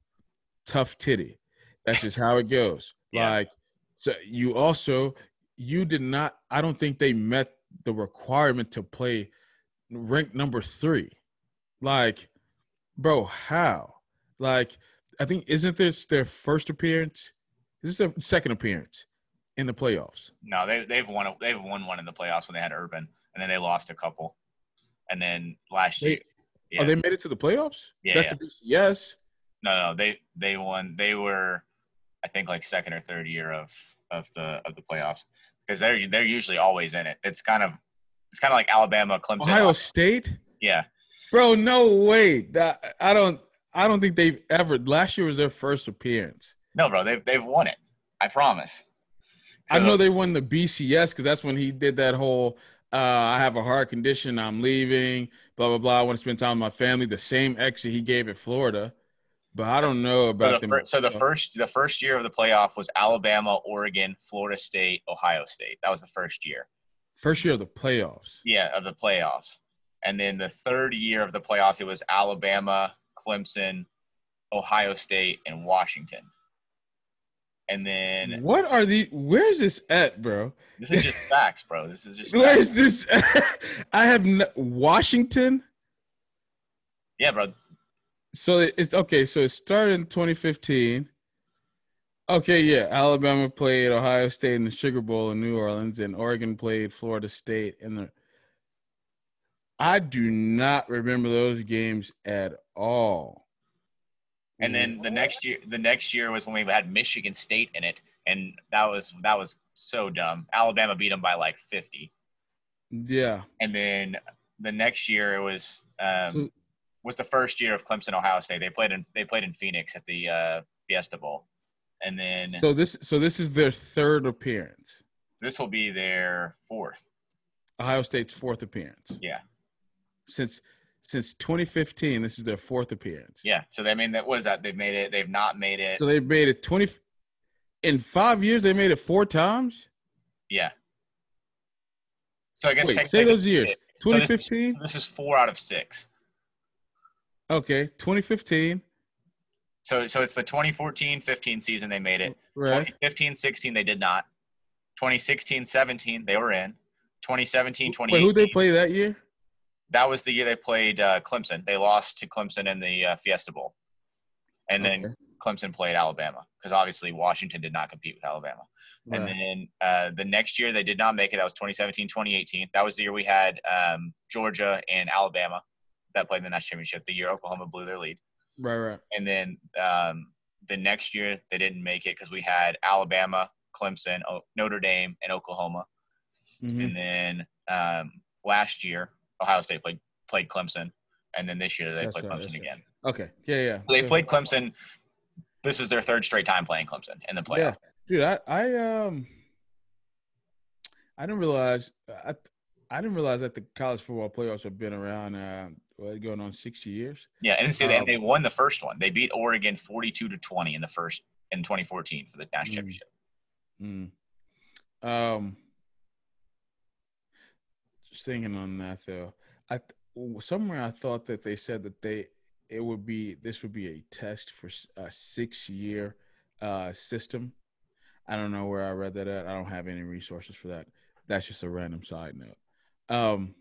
tough titty. That's just how it goes. Yeah. Like, so you also you did not. I don't think they met the requirement to play ranked number three. Like, bro, how? Like, I think isn't this their first appearance? Is this their second appearance in the playoffs? No, they they've won they've won one in the playoffs when they had Urban, and then they lost a couple, and then last year. They, yeah. Oh, they made it to the playoffs? Yeah, that's yeah. the B C S. No, no, they they won. They were, I think, like second or third year of of the of the playoffs because they're they're usually always in it. It's kind of it's kind of like Alabama, Clemson, Ohio State. Yeah, bro, no way. I don't I don't think they've ever. Last year was their first appearance. No, bro, they've they've won it. I promise. So, I know they won the B C S because that's when he did that whole. Uh, I have a heart condition. I'm leaving. Blah blah blah. I want to spend time with my family. The same exit he gave at Florida, but I don't know about so the, them. So the first the first year of the playoff was Alabama, Oregon, Florida State, Ohio State. That was the first year. First year of the playoffs. Yeah, of the playoffs. And then the third year of the playoffs, it was Alabama, Clemson, Ohio State, and Washington. And then what are the where's this at, bro? This is just facts, bro. This is just where's this at? I have no, Washington. Yeah, bro. So it's okay, so it started in twenty fifteen. Okay, yeah. Alabama played Ohio State in the Sugar Bowl in New Orleans, and Oregon played Florida State in the I do not remember those games at all. And then the next year, the next year was when we had Michigan State in it, and that was that was so dumb. Alabama beat them by like fifty. Yeah. And then the next year it was um, so, was the first year of Clemson, Ohio State. They played in they played in Phoenix at the uh, Fiesta Bowl, and then so this so this is their third appearance. This will be their fourth. Ohio State's fourth appearance. Yeah. Since. Since twenty fifteen, this is their fourth appearance. Yeah. So, I mean, that was that. They've made it. They've not made it. So, they've made it twenty – in five years, they made it four times? Yeah. So, I guess – say those years. twenty fifteen? So this, this is four out of six. Okay. twenty fifteen. So, so it's the twenty fourteen fifteen season they made it. Right. twenty fifteen sixteen, they did not. twenty sixteen seventeen, they were in. twenty seventeen twenty eighteen. Wait, who'd they play that year? That was the year they played uh, Clemson. They lost to Clemson in the uh, Fiesta Bowl. And okay. then Clemson played Alabama because obviously Washington did not compete with Alabama. Right. And then uh, the next year they did not make it. That was twenty seventeen twenty eighteen. That was the year we had um, Georgia and Alabama that played in the National Championship. The year Oklahoma blew their lead. Right, right. And then um, the next year they didn't make it because we had Alabama, Clemson, o- Notre Dame, and Oklahoma. Mm-hmm. And then um, last year – Ohio State played played Clemson, and then this year they that's played right, Clemson again. Right. Okay, yeah, yeah. So they played Clemson. This is their third straight time playing Clemson in the playoff. Yeah, dude, I, I um, I didn't realize I, I didn't realize that the college football playoffs have been around uh, going on sixty years. Yeah, and see, um, they, they won the first one. They beat Oregon forty-two to twenty in the first in twenty fourteen for the National Championship. Mm, mm. Um. Singing on that though, I somewhere I thought that they said that they it would be this would be a test for a six year uh, system. I don't know where I read that at. I don't have any resources for that. That's just a random side note. Um,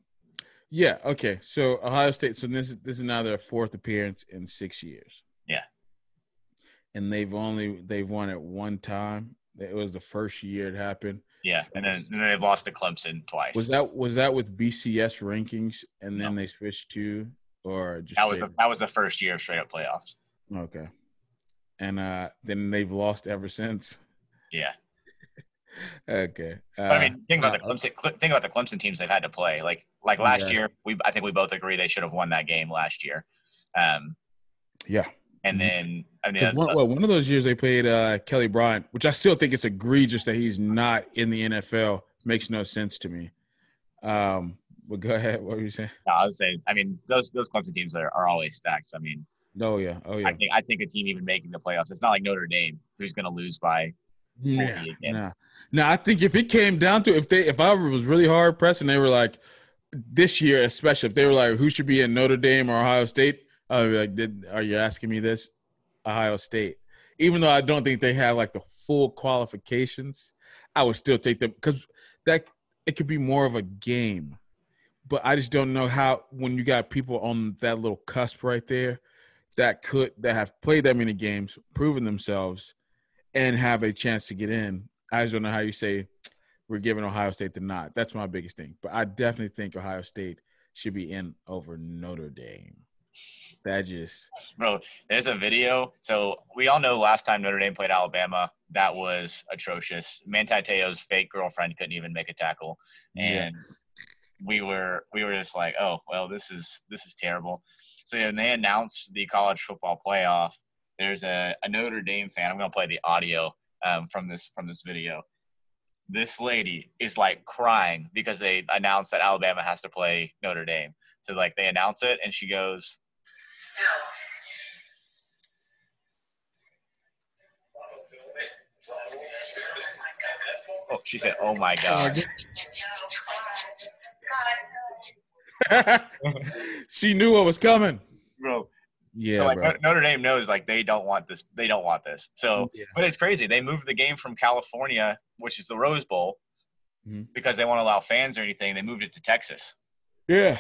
yeah, okay. So Ohio State. So this is this is now their fourth appearance in six years. Yeah. and they've only they've won it one time. It was the first year it happened. Yeah, and then, and then they've lost to Clemson twice. Was that was that with B C S rankings, and then no. they switched to or just that was the, that was the first year of straight up playoffs. Okay, and uh, then they've lost ever since. Yeah. Okay. Uh, I mean, think about the Clemson. Think about the Clemson teams they've had to play. Like like last yeah. year, we I think we both agree they should have won that game last year. Um, yeah. And then I mean, one, uh, well, one of those years they played uh, Kelly Bryant, which I still think it's egregious that he's not in the N F L. Makes no sense to me. Um, but go ahead. What were you saying? No, I was saying. I mean, those those Clemson teams are, are always stacked. I mean. No. Oh, yeah. Oh yeah. I think I think a team even making the playoffs. It's not like Notre Dame, who's going to lose by. Yeah, nah. Now I think if it came down to if they if I was really hard pressed and they were like this year especially if they were like who should be in Notre Dame or Ohio State, I would be like, Did, are you asking me this? Ohio State, even though I don't think they have like the full qualifications, I would still take them because that it could be more of a game. But I just don't know how when you got people on that little cusp right there that could that have played that many games, proven themselves. And have a chance to get in. I just don't know how you say we're giving Ohio State the nod. That's my biggest thing. But I definitely think Ohio State should be in over Notre Dame. That just – Bro, there's a video. So we all know last time Notre Dame played Alabama, that was atrocious. Manti Te'o's fake girlfriend couldn't even make a tackle. And yeah. we were we were just like, oh, well, this is this is terrible. So when they announced the college football playoff, there's a, a Notre Dame fan. I'm going to play the audio um, from this from this video. This lady is, like, crying because they announced that Alabama has to play Notre Dame. So, like, they announce it, and she goes, no. Oh, she said, oh, my God. She knew what was coming. Bro. Yeah, so like bro. Notre Dame knows like they don't want this. They don't want this. So, yeah. But it's crazy. They moved the game from California, which is the Rose Bowl, mm-hmm. because they won't allow fans or anything. They moved it to Texas. Yeah,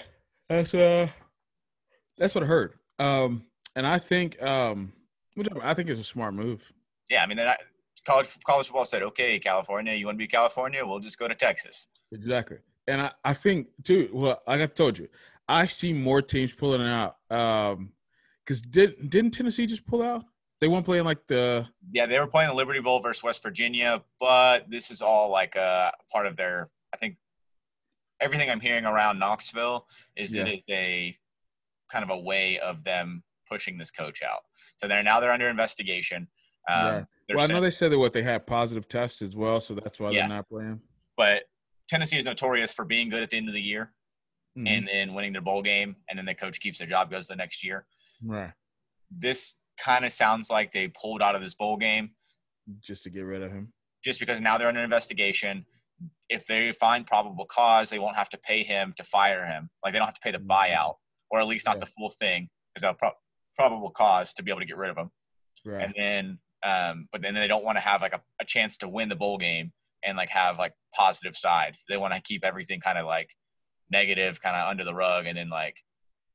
that's uh, that's what I heard. Um, and I think um, I think it's a smart move. Yeah, I mean, I, college college football said, okay, California, you want to be California? We'll just go to Texas. Exactly, and I, I think too. Well, like I told you, I see more teams pulling out. Um, Because did, didn't Tennessee just pull out? They weren't playing like the – Yeah, they were playing the Liberty Bowl versus West Virginia, but this is all like a part of their – I think everything I'm hearing around Knoxville is yeah. that it's a kind of a way of them pushing this coach out. So they're now they're under investigation. Um, yeah. Well, I know sent, they said that what they had positive tests as well, so that's why yeah. they're not playing. But Tennessee is notorious for being good at the end of the year mm-hmm. and then winning their bowl game, and then the coach keeps their job, goes the next year. Right. This kind of sounds like they pulled out of this bowl game just to get rid of him. Just because now they're under investigation. If they find probable cause, they won't have to pay him to fire him. Like they don't have to pay the buyout, or at least not yeah. the full thing, because they'll pro- probable cause to be able to get rid of him. Right. And then, um, but then they don't want to have like a, a chance to win the bowl game and like have like positive side. They want to keep everything kind of like negative, kind of under the rug, and then like,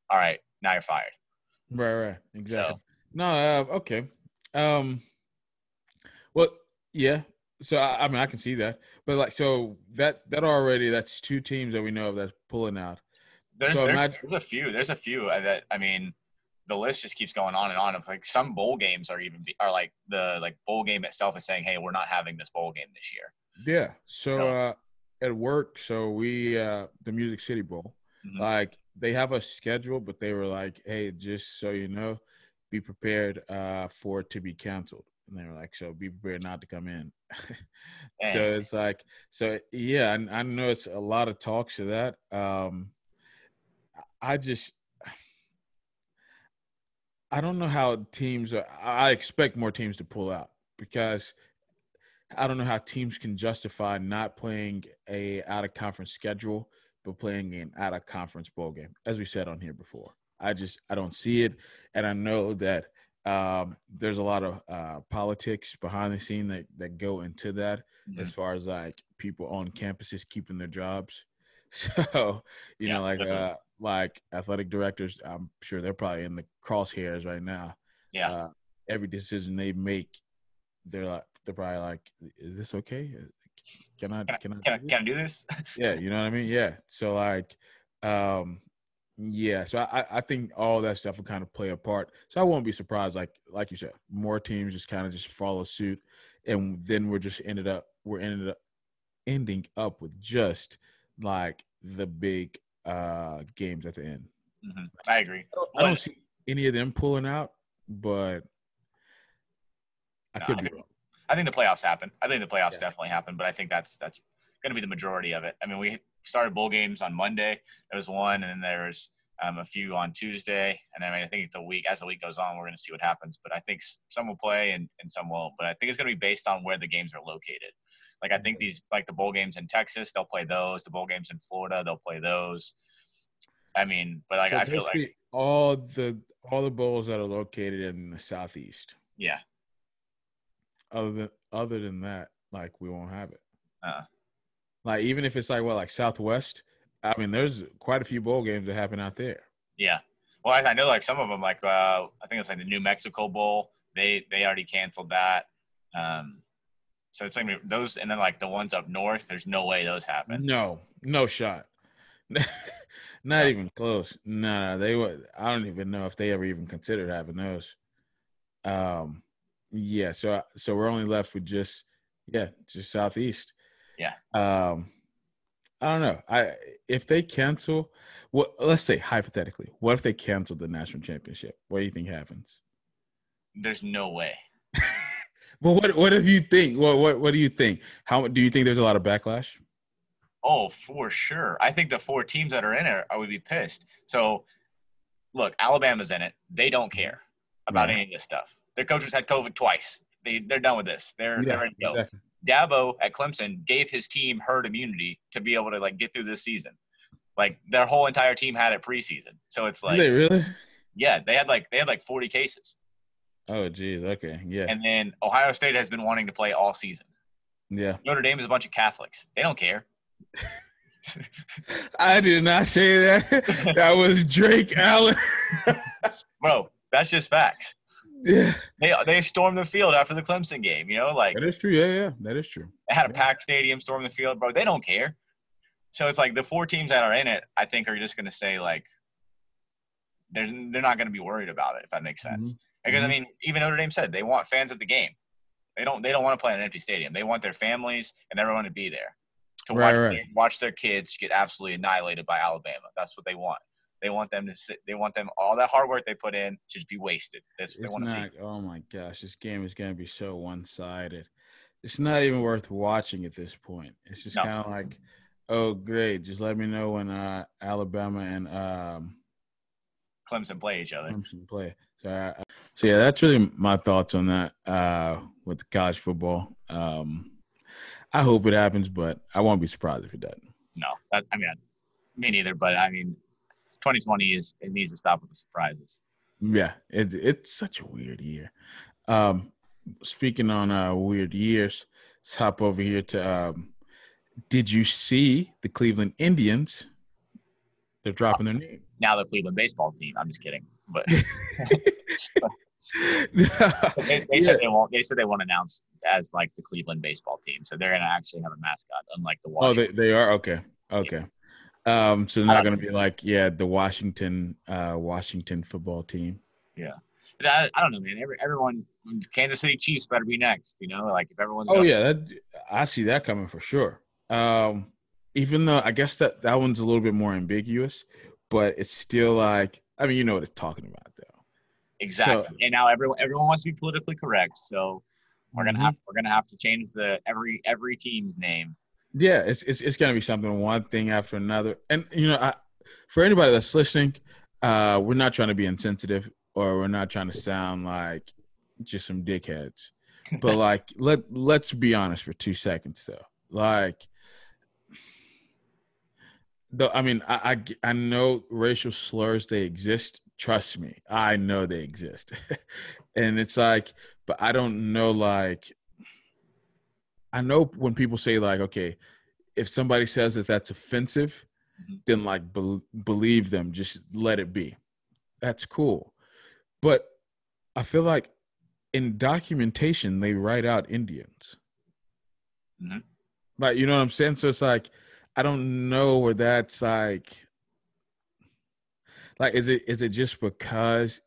all right, now you're fired. Right, right, exactly. So. No, uh, okay. Um, well, yeah. So I, I mean, I can see that, but like, so that that already that's two teams that we know of that's pulling out. There's, so there's, imagine- there's a few. There's a few that I mean, the list just keeps going on and on. Of like some bowl games are even are like the like bowl game itself is saying, hey, we're not having this bowl game this year. Yeah. So, so. Uh, at work, so we uh, the Music City Bowl, mm-hmm. like. They have a schedule, but they were like, hey, just so you know, be prepared uh, for it to be canceled. And they were like, so be prepared not to come in. So it's like, so yeah, I, I know it's a lot of talks of that. Um, I just, I don't know how teams, are, I expect more teams to pull out because I don't know how teams can justify not playing a out of conference schedule. But playing an out-of-conference bowl game, as we said on here before. I just – I don't see it, and I know that um, there's a lot of uh, politics behind the scene that, that go into that mm-hmm. as far as, like, people on campuses keeping their jobs. So, you yeah, know, like uh, like athletic directors, I'm sure they're probably in the crosshairs right now. Yeah. Uh, every decision they make, they're like, they're probably like, is this okay? Can I can I, can I, can I do this? Yeah, you know what I mean? Yeah. So, like, um, yeah. So, I, I think all that stuff will kind of play a part. So, I won't be surprised, like like you said, more teams just kind of just follow suit. And then we're just ended up – we're ended up ending up with just, like, the big uh, games at the end. Mm-hmm. I agree. I don't, I don't see any of them pulling out, but I no, could I be think, wrong. I think the playoffs happen. I think the playoffs yeah. definitely happen, but I think that's that's going to be the majority of it. I mean, we started bowl games on Monday. There was one, and then there was um, a few on Tuesday. And I mean, I think the week as the week goes on, we're going to see what happens. But I think some will play and, and some won't. But I think it's going to be based on where the games are located. Like, I think these – like the bowl games in Texas, they'll play those. The bowl games in Florida, they'll play those. I mean, but like, so I feel like – all the all the bowls that are located in the Southeast. Yeah. Other than, other than that, like, we won't have it. Uh-huh. Like, even if it's like, well, like Southwest, I mean, there's quite a few bowl games that happen out there. Yeah. Well, I, I know, like, some of them, like, uh, I think it's like the New Mexico Bowl. They they already canceled that. Um, so it's like those, and then like the ones up north, there's no way those happen. No, no shot. Not yeah. even close. No, they would. I don't even know if they ever even considered having those. Um, yeah. So so we're only left with just yeah, just Southeast. Yeah. Um, I don't know. I if they cancel, what? Let's say hypothetically, what if they canceled the national championship? What do you think happens? There's no way. But what? What do you think? What? What? What do you think? How do you think there's a lot of backlash? Oh, for sure. I think the four teams that are in it, I would be pissed. So, look, Alabama's in it. They don't care about right. any of this stuff. Their coaches had COVID twice. They they're done with this. They're yeah, they're ready to go. Exactly. Dabo at Clemson gave his team herd immunity to be able to, like, get through this season. Like, their whole entire team had it preseason. So it's like, did they really? Yeah, they had like they had like forty cases. Oh, geez. Okay. Yeah. And then Ohio State has been wanting to play all season. Yeah. Notre Dame is a bunch of Catholics. They don't care. I did not say that. That was Drake Allen. Bro, that's just facts. Yeah. They they stormed the field after the Clemson game, you know, like. That is true. Yeah, yeah. That is true. They had a yeah. packed stadium, storm the field, bro. They don't care. So it's like the four teams that are in it, I think, are just going to say, like, they're, they're not going to be worried about it, if that makes sense. Mm-hmm. Because, I mean, even Notre Dame said they want fans at the game. They don't they don't want to play in an empty stadium. They want their families and everyone to be there to right, watch, right. watch their kids get absolutely annihilated by Alabama. That's what they want. They want them to sit. They want them all that hard work they put in to just be wasted. That's what it's they want not, to see. Oh, my gosh. This game is going to be so one-sided. It's not even worth watching at this point. It's just no. kind of like, oh, great. Just let me know when uh, Alabama and um, Clemson play each other. Clemson play. So, I, So, yeah, that's really my thoughts on that uh, with college football. Um, I hope it happens, but I won't be surprised if it doesn't. No, that, I mean, me neither. But, I mean, twenty twenty is – it needs to stop with the surprises. Yeah, it, it's such a weird year. Um, speaking on uh, weird years, let's hop over here to um, did you see the Cleveland Indians? They're dropping their name. Now the Cleveland baseball team. I'm just kidding. But – they, they yeah. said they won't. They said they won't announce as like the Cleveland baseball team, so they're gonna actually have a mascot, unlike the Washington. Oh, they, they are okay, okay. Yeah. Um, so they're not gonna know. be like yeah, the Washington, uh, Washington football team. Yeah, I, I don't know, man. Every, everyone, Kansas City Chiefs better be next. You know, like if everyone's. Oh yeah, that, I see that coming for sure. Um, even though I guess that that one's a little bit more ambiguous, but it's still like I mean you know what it's talking about though. Exactly, so, and now everyone everyone wants to be politically correct, so we're gonna mm-hmm. have we're gonna have to change the every every team's name. Yeah, it's it's it's gonna be something one thing after another, and you know, I, for anybody that's listening, uh, we're not trying to be insensitive or we're not trying to sound like just some dickheads, but like let let's be honest for two seconds though. Like, though I mean, I, I I know racial slurs they exist. Trust me, I know they exist. And it's like, but I don't know, like, I know when people say, like, okay, if somebody says that that's offensive, mm-hmm. then, like, be- believe them. Just let it be. That's cool. But I feel like in documentation, they write out Indians. Mm-hmm. Like, you know what I'm saying? So it's like, I don't know where that's like, like, is it, is it just because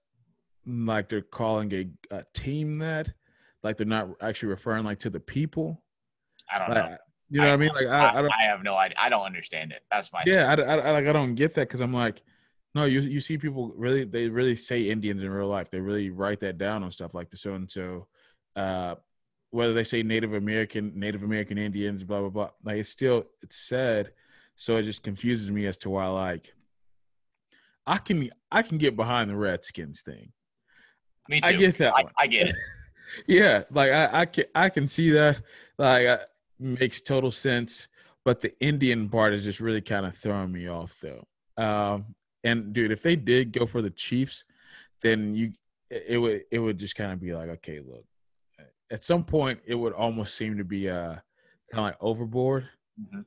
like they're calling a, a team that, like they're not actually referring like to the people? I don't like, know. You know I, what I mean? Like, I, I, I don't, I have no idea. I don't understand it. That's my, yeah. I, I, I like, I don't get that. Cause I'm like, no, you, you see people really, they really say Indians in real life. They really write that down on stuff like the so-and-so, uh, whether they say Native American, Native American Indians, blah, blah, blah. Like it's still, it's said. So it just confuses me as to why, like, I can, I can get behind the Redskins thing. Me too. I get that I, one. I get it. Yeah. Like I, I can, I can see that. Like I, makes total sense. But the Indian part is just really kind of throwing me off though. Um, and dude, if they did go for the Chiefs, then you, it would, it would just kind of be like, okay, look, at some point, it would almost seem to be uh, kind of like overboard. Mm-hmm.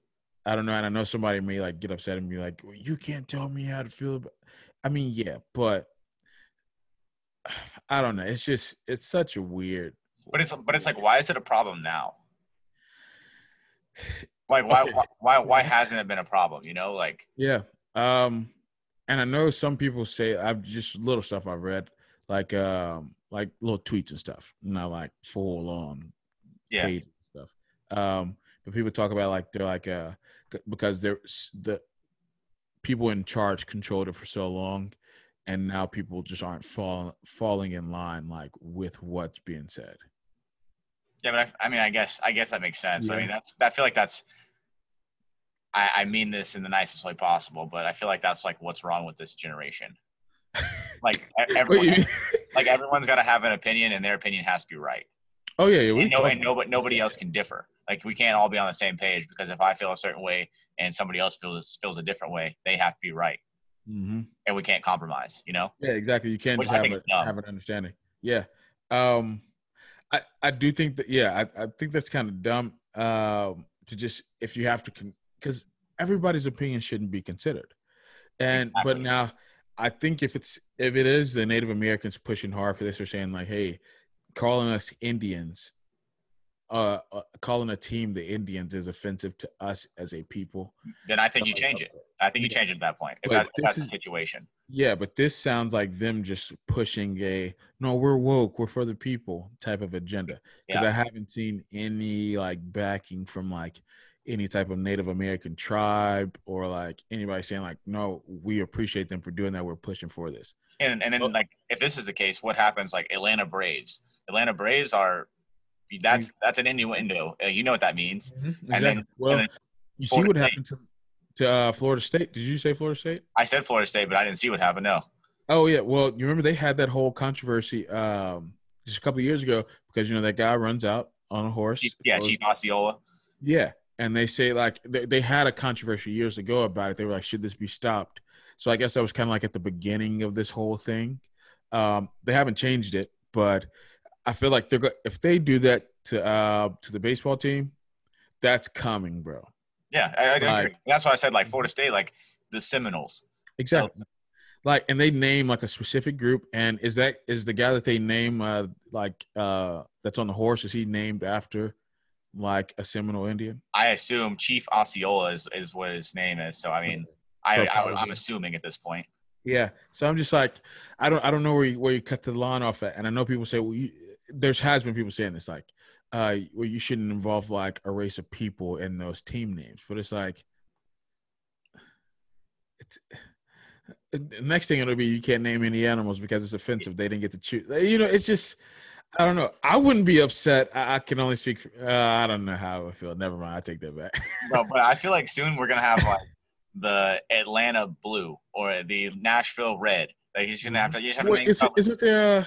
I don't know. And I know somebody may like get upset and be like, well, you can't tell me how to feel about it. I mean, yeah, but I don't know. It's just, it's such a weird. But it's, but it's like, why is it a problem now? Like, why, okay. why, why, why hasn't it been a problem? You know, like. Yeah. Um, and I know some people say, I've just little stuff I've read, like, um, like little tweets and stuff, not like full on yeah. page and stuff. Um, but people talk about like, they're like, uh, because they're the people in charge controlled it for so long. And now people just aren't fall, falling in line, like with what's being said. Yeah. But I, I mean, I guess, I guess that makes sense. Yeah. But I mean, that's, I feel like that's, I, I mean this in the nicest way possible, but I feel like that's like, what's wrong with this generation. Like everyone, like everyone's got to have an opinion, and their opinion has to be right. Oh yeah, yeah. And no, and nobody, nobody else can differ. Like we can't all be on the same page, because if I feel a certain way and somebody else feels feels a different way, they have to be right. Mm-hmm. And we can't compromise. You know? Yeah, exactly. You can't Which just have, a, have an understanding. Yeah, um, I I do think that. Yeah, I I think that's kind of dumb uh, to just if you have to because con- everybody's opinion shouldn't be considered. And exactly. But now. I think if it's if it is the Native Americans pushing hard for this or saying like, hey, calling us Indians, uh, uh, calling a team the Indians is offensive to us as a people. Then I think you change it. I think you change it at that point. If, that, if that's is, the situation. Yeah, but this sounds like them just pushing a, no, we're woke, we're for the people type of agenda. Because yeah. I haven't seen any like backing from like any type of Native American tribe or like anybody saying like, no, we appreciate them for doing that. We're pushing for this. And and then like, if this is the case, what happens? Like Atlanta Braves, Atlanta Braves are, that's, that's an innuendo. Uh, you know what that means. Mm-hmm. Exactly. And then, well, and then you see what happened to, to uh, Florida State. Did you say Florida State? I said Florida State, but I didn't see what happened. No. Oh yeah. Well, you remember they had that whole controversy um, just a couple of years ago because you know, that guy runs out on a horse. Yeah. Chief Osceola. Yeah. And they say, like, they, they had a controversy years ago about it. They were like, should this be stopped? So I guess that was kind of like at the beginning of this whole thing. Um, they haven't changed it, but I feel like they're go- if they do that to uh, to the baseball team, that's coming, bro. Yeah, I, I like, agree. That's why I said, like, Florida State, like, the Seminoles. Exactly. So, like, and they name, like, a specific group. And is that is the guy that they name, uh, like, uh, that's on the horse, is he named after – like a Seminole Indian? I assume Chief Osceola is, is what his name is. So, I mean, I, I, I'm assuming at this point. Yeah. So, I'm just like, I don't I don't know where you, where you cut the line off at. And I know people say, well, you, there's has been people saying this, like, uh, well, you shouldn't involve, like, a race of people in those team names. But it's like, it's the next thing it'll be you can't name any animals because it's offensive. They didn't get to choose. You know, it's just – I don't know. I wouldn't be upset. I, I can only speak. For, uh, I don't know how I feel. Never mind. I take that back. No, but I feel like soon we're gonna have like the Atlanta Blue or the Nashville Red. Like you're just gonna have to. You just have to Wait, is, it, is it their? Uh,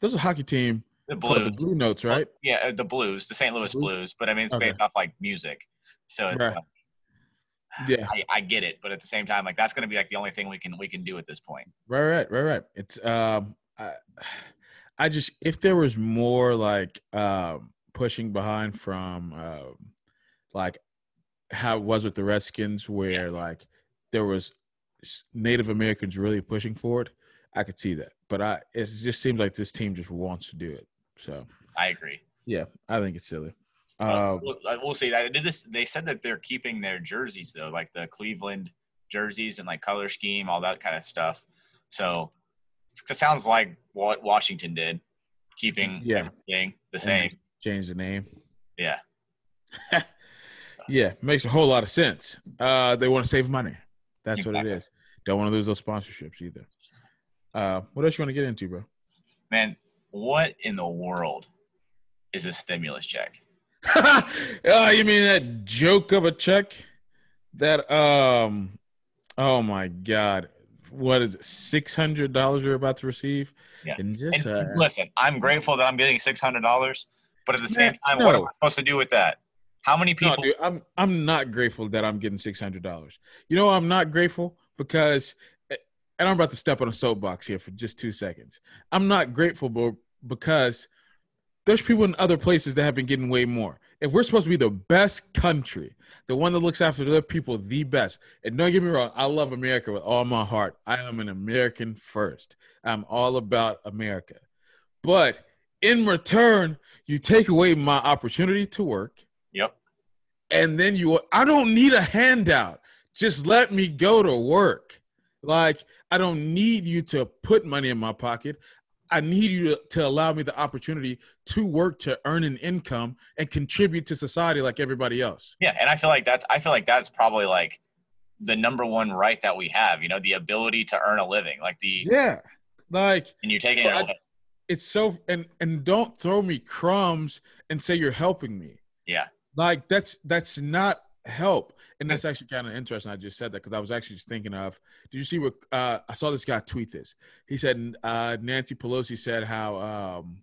there's a hockey team. The Blues. The Blue Notes, right? Yeah, the Blues, the Saint Louis Blues. Blues. But I mean, it's okay. Based off like music, so it's. Right. Like, yeah, I, I get it, but at the same time, like that's gonna be like the only thing we can we can do at this point. Right, right, right, right. It's um. I, I just if there was more like uh, pushing behind from uh, like how it was with the Redskins, where yeah. like there was Native Americans really pushing for it, I could see that. But I, it just seems like this team just wants to do it. So I agree. Yeah, I think it's silly. Uh, we'll, we'll see. I did this, they said that they're keeping their jerseys, though, like the Cleveland jerseys and, like, color scheme, all that kind of stuff. So it sounds like what Washington did, keeping yeah. everything the same. Change the name. Yeah. Yeah, makes a whole lot of sense. Uh, they want to save money. That's exactly what it is. Don't want to lose those sponsorships either. Uh, what else you want to get into, bro? Man, what in the world is a stimulus check? Oh, you mean that joke of a check? That, um, oh, my God. What is it, six hundred dollars you're about to receive? Yeah. And just, and uh, listen, I'm grateful that I'm getting six hundred dollars, but at the same man, time, no. what am I supposed to do with that? How many people? No, dude, I'm I'm not grateful that I'm getting six hundred dollars. You know, I'm not grateful because, and I'm about to step on a soapbox here for just two seconds. I'm not grateful, bro, because there's people in other places that have been getting way more. If we're supposed to be the best country, the one that looks after the people the best, and don't get me wrong, I love America with all my heart. I am an American first. I'm all about America. But in return, you take away my opportunity to work. Yep. And then you – I don't need a handout. Just let me go to work. Like, I don't need you to put money in my pocket. I need you to, to allow me the opportunity to work, to earn an income, and contribute to society like everybody else. Yeah, and I feel like that's I feel like that's probably, like, the number one right that we have, you know, the ability to earn a living. Like the – Yeah. Like – And you're taking it away. It's so and, – and don't throw me crumbs and say you're helping me. Yeah. Like, that's that's not help. And that's actually kind of interesting. I just said that because I was actually just thinking of, did you see what uh, I saw this guy tweet this? He said uh, Nancy Pelosi said how um,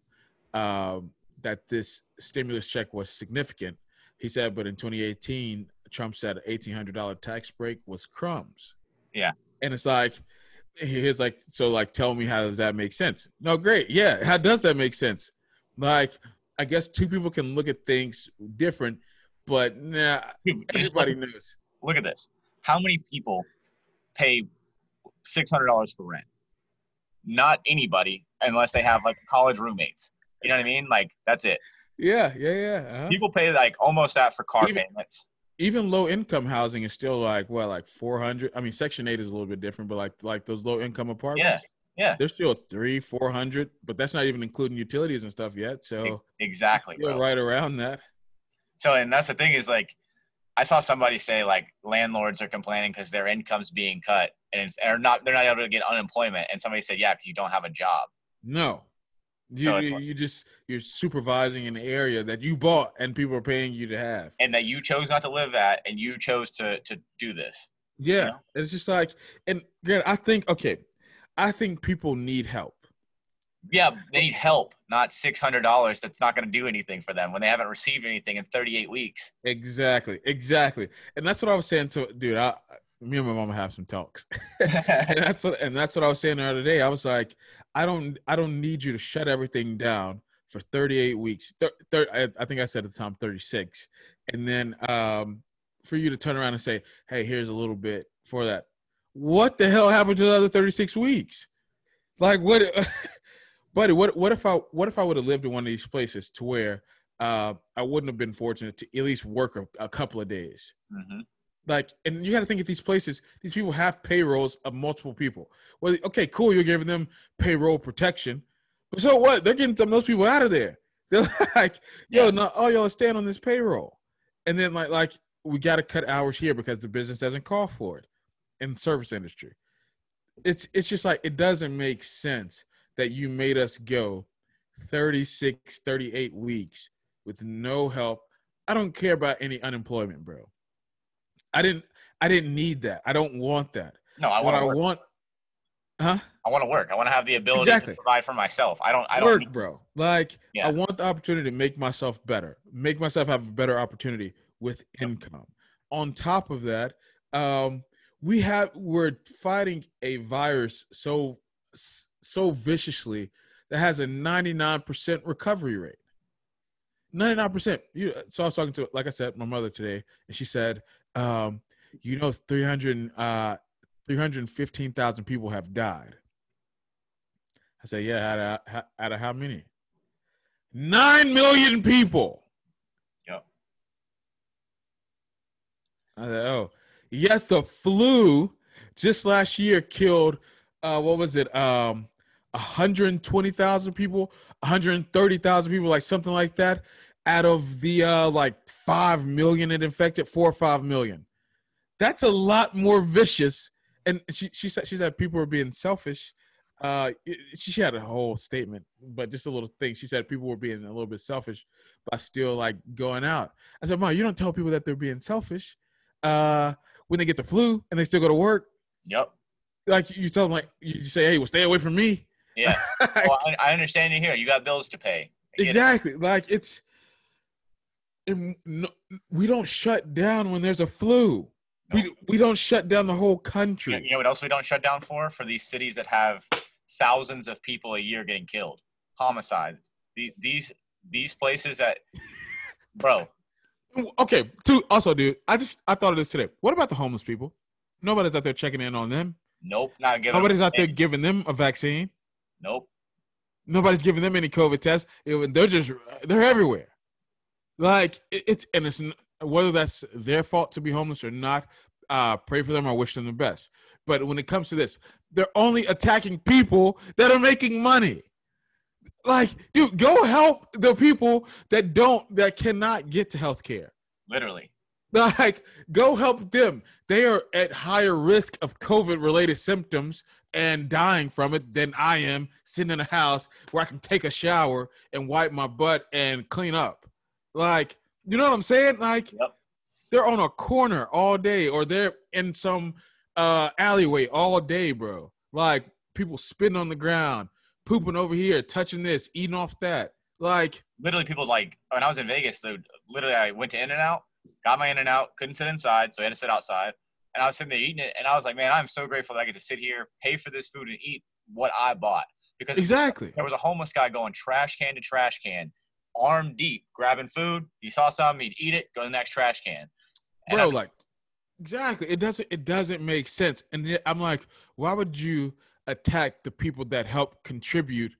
uh, that this stimulus check was significant. He said, but in twenty eighteen, Trump said eighteen hundred dollars tax break was crumbs. Yeah. And it's like, he's like, so, like, tell me, how does that make sense? No, great. Yeah. How does that make sense? Like, I guess two people can look at things different, but nah, everybody knows. Look at this. How many people pay six hundred dollars for rent? Not anybody, unless they have, like, college roommates. You know what I mean? Like, that's it. Yeah, yeah, yeah. Uh-huh. People pay, like, almost that for car even, payments. Even low-income housing is still, like, what, like four hundred? I mean, Section eight is a little bit different, but, like, like those low-income apartments. Yeah. Yeah, there's still three, four hundred, but that's not even including utilities and stuff yet. So exactly, you're right around that. So, and that's the thing is, like, I saw somebody say, like, landlords are complaining because their income's being cut and it's, they're not they're not able to get unemployment. And somebody said, yeah, because you don't have a job. No, you so you, you just you're supervising an area that you bought and people are paying you to have, and that you chose not to live at, and you chose to to do this. Yeah, you know? It's just like, and again, I think okay. I think people need help. Yeah, they need help, not six hundred dollars that's not going to do anything for them when they haven't received anything in thirty-eight weeks. Exactly, exactly. And that's what I was saying to – dude, I, me and my mama have some talks. and, that's what, and that's what I was saying the other day. I was like, I don't I don't need you to shut everything down for thirty-eight weeks. Thir- thir- I, I think I said at the time thirty-six. And then um, for you to turn around and say, hey, here's a little bit for that. What the hell happened to the other thirty-six weeks? Like, what, buddy? What, what if I, what if I would have lived in one of these places to where uh, I wouldn't have been fortunate to at least work a, a couple of days? Mm-hmm. Like, and you got to think at these places, these people have payrolls of multiple people. Well, okay, cool, you're giving them payroll protection, but so what? They're getting some of those people out of there. They're like, yo, yeah. no, all y'all are staying on this payroll, and then like, like we got to cut hours here because the business doesn't call for it. In the service industry, it's it's just like it doesn't make sense that you made us go thirty-six, thirty-eight weeks with no help. I don't care about any unemployment, bro. I didn't I didn't need that. I don't want that. No, I want to work. Want, huh? I want to work. I want to have the ability exactly. to provide for myself. I don't. I don't work, need- bro. Like yeah. I want the opportunity to make myself better, make myself have a better opportunity with income. Yep. On top of that, um. We have we're fighting a virus so so viciously that has a ninety-nine percent recovery rate. ninety-nine percent. You, so I was talking to, like I said, my mother today, and she said, um, you know, three hundred, uh, three hundred fifteen thousand people have died. I said, yeah, out of, how, out of how many? Nine million people. Yep. I said, oh. Yet the flu just last year killed, uh, what was it, um, one hundred twenty thousand people, one hundred thirty thousand people, like something like that, out of the uh, like five million it infected, four or five million. That's a lot more vicious. And she, she, said, she said people were being selfish. Uh, she, she had a whole statement, but just a little thing. She said people were being a little bit selfish by still like going out. I said, Ma, you don't tell people that they're being selfish uh, when they get the flu and they still go to work. Yep. Like you tell them, like you say, hey, well, stay away from me. Yeah. Well, I, I understand you here. You got bills to pay. Exactly. It. Like it's, it, no, we don't shut down when there's a flu. No. We we don't shut down the whole country. You know what else we don't shut down for? For these cities that have thousands of people a year getting killed, homicide. These these, these places that, bro. Okay. Too, also, dude, I just I thought of this today. What about the homeless people? Nobody's out there checking in on them. Nope, not giving. Nobody's out there giving them a vaccine. Nope. Nobody's giving them any COVID tests. They're just they're everywhere. Like it's and it's. Whether that's their fault to be homeless or not, uh, pray for them or wish them the best. But when it comes to this, they're only attacking people that are making money. Like, dude, go help the people that don't, that cannot get to healthcare. Literally. Like, go help them. They are at higher risk of COVID-related symptoms and dying from it than I am sitting in a house where I can take a shower and wipe my butt and clean up. Like, you know what I'm saying? Like, yep. They're on a corner all day or they're in some uh, alleyway all day, bro. Like, people spitting on the ground, pooping over here, touching this, eating off that. Like, literally, people like, when I was in Vegas, so literally, I went to In-N-Out, got my In-N-Out, couldn't sit inside, so I had to sit outside. And I was sitting there eating it, and I was like, man, I'm so grateful that I get to sit here, pay for this food, and eat what I bought. Because exactly. There was a homeless guy going trash can to trash can. Arm deep, grabbing food. He saw something, he'd eat it, go to the next trash can. And Bro, I, like, exactly. It doesn't it doesn't make sense. And I'm like, why would you attack the people that help contribute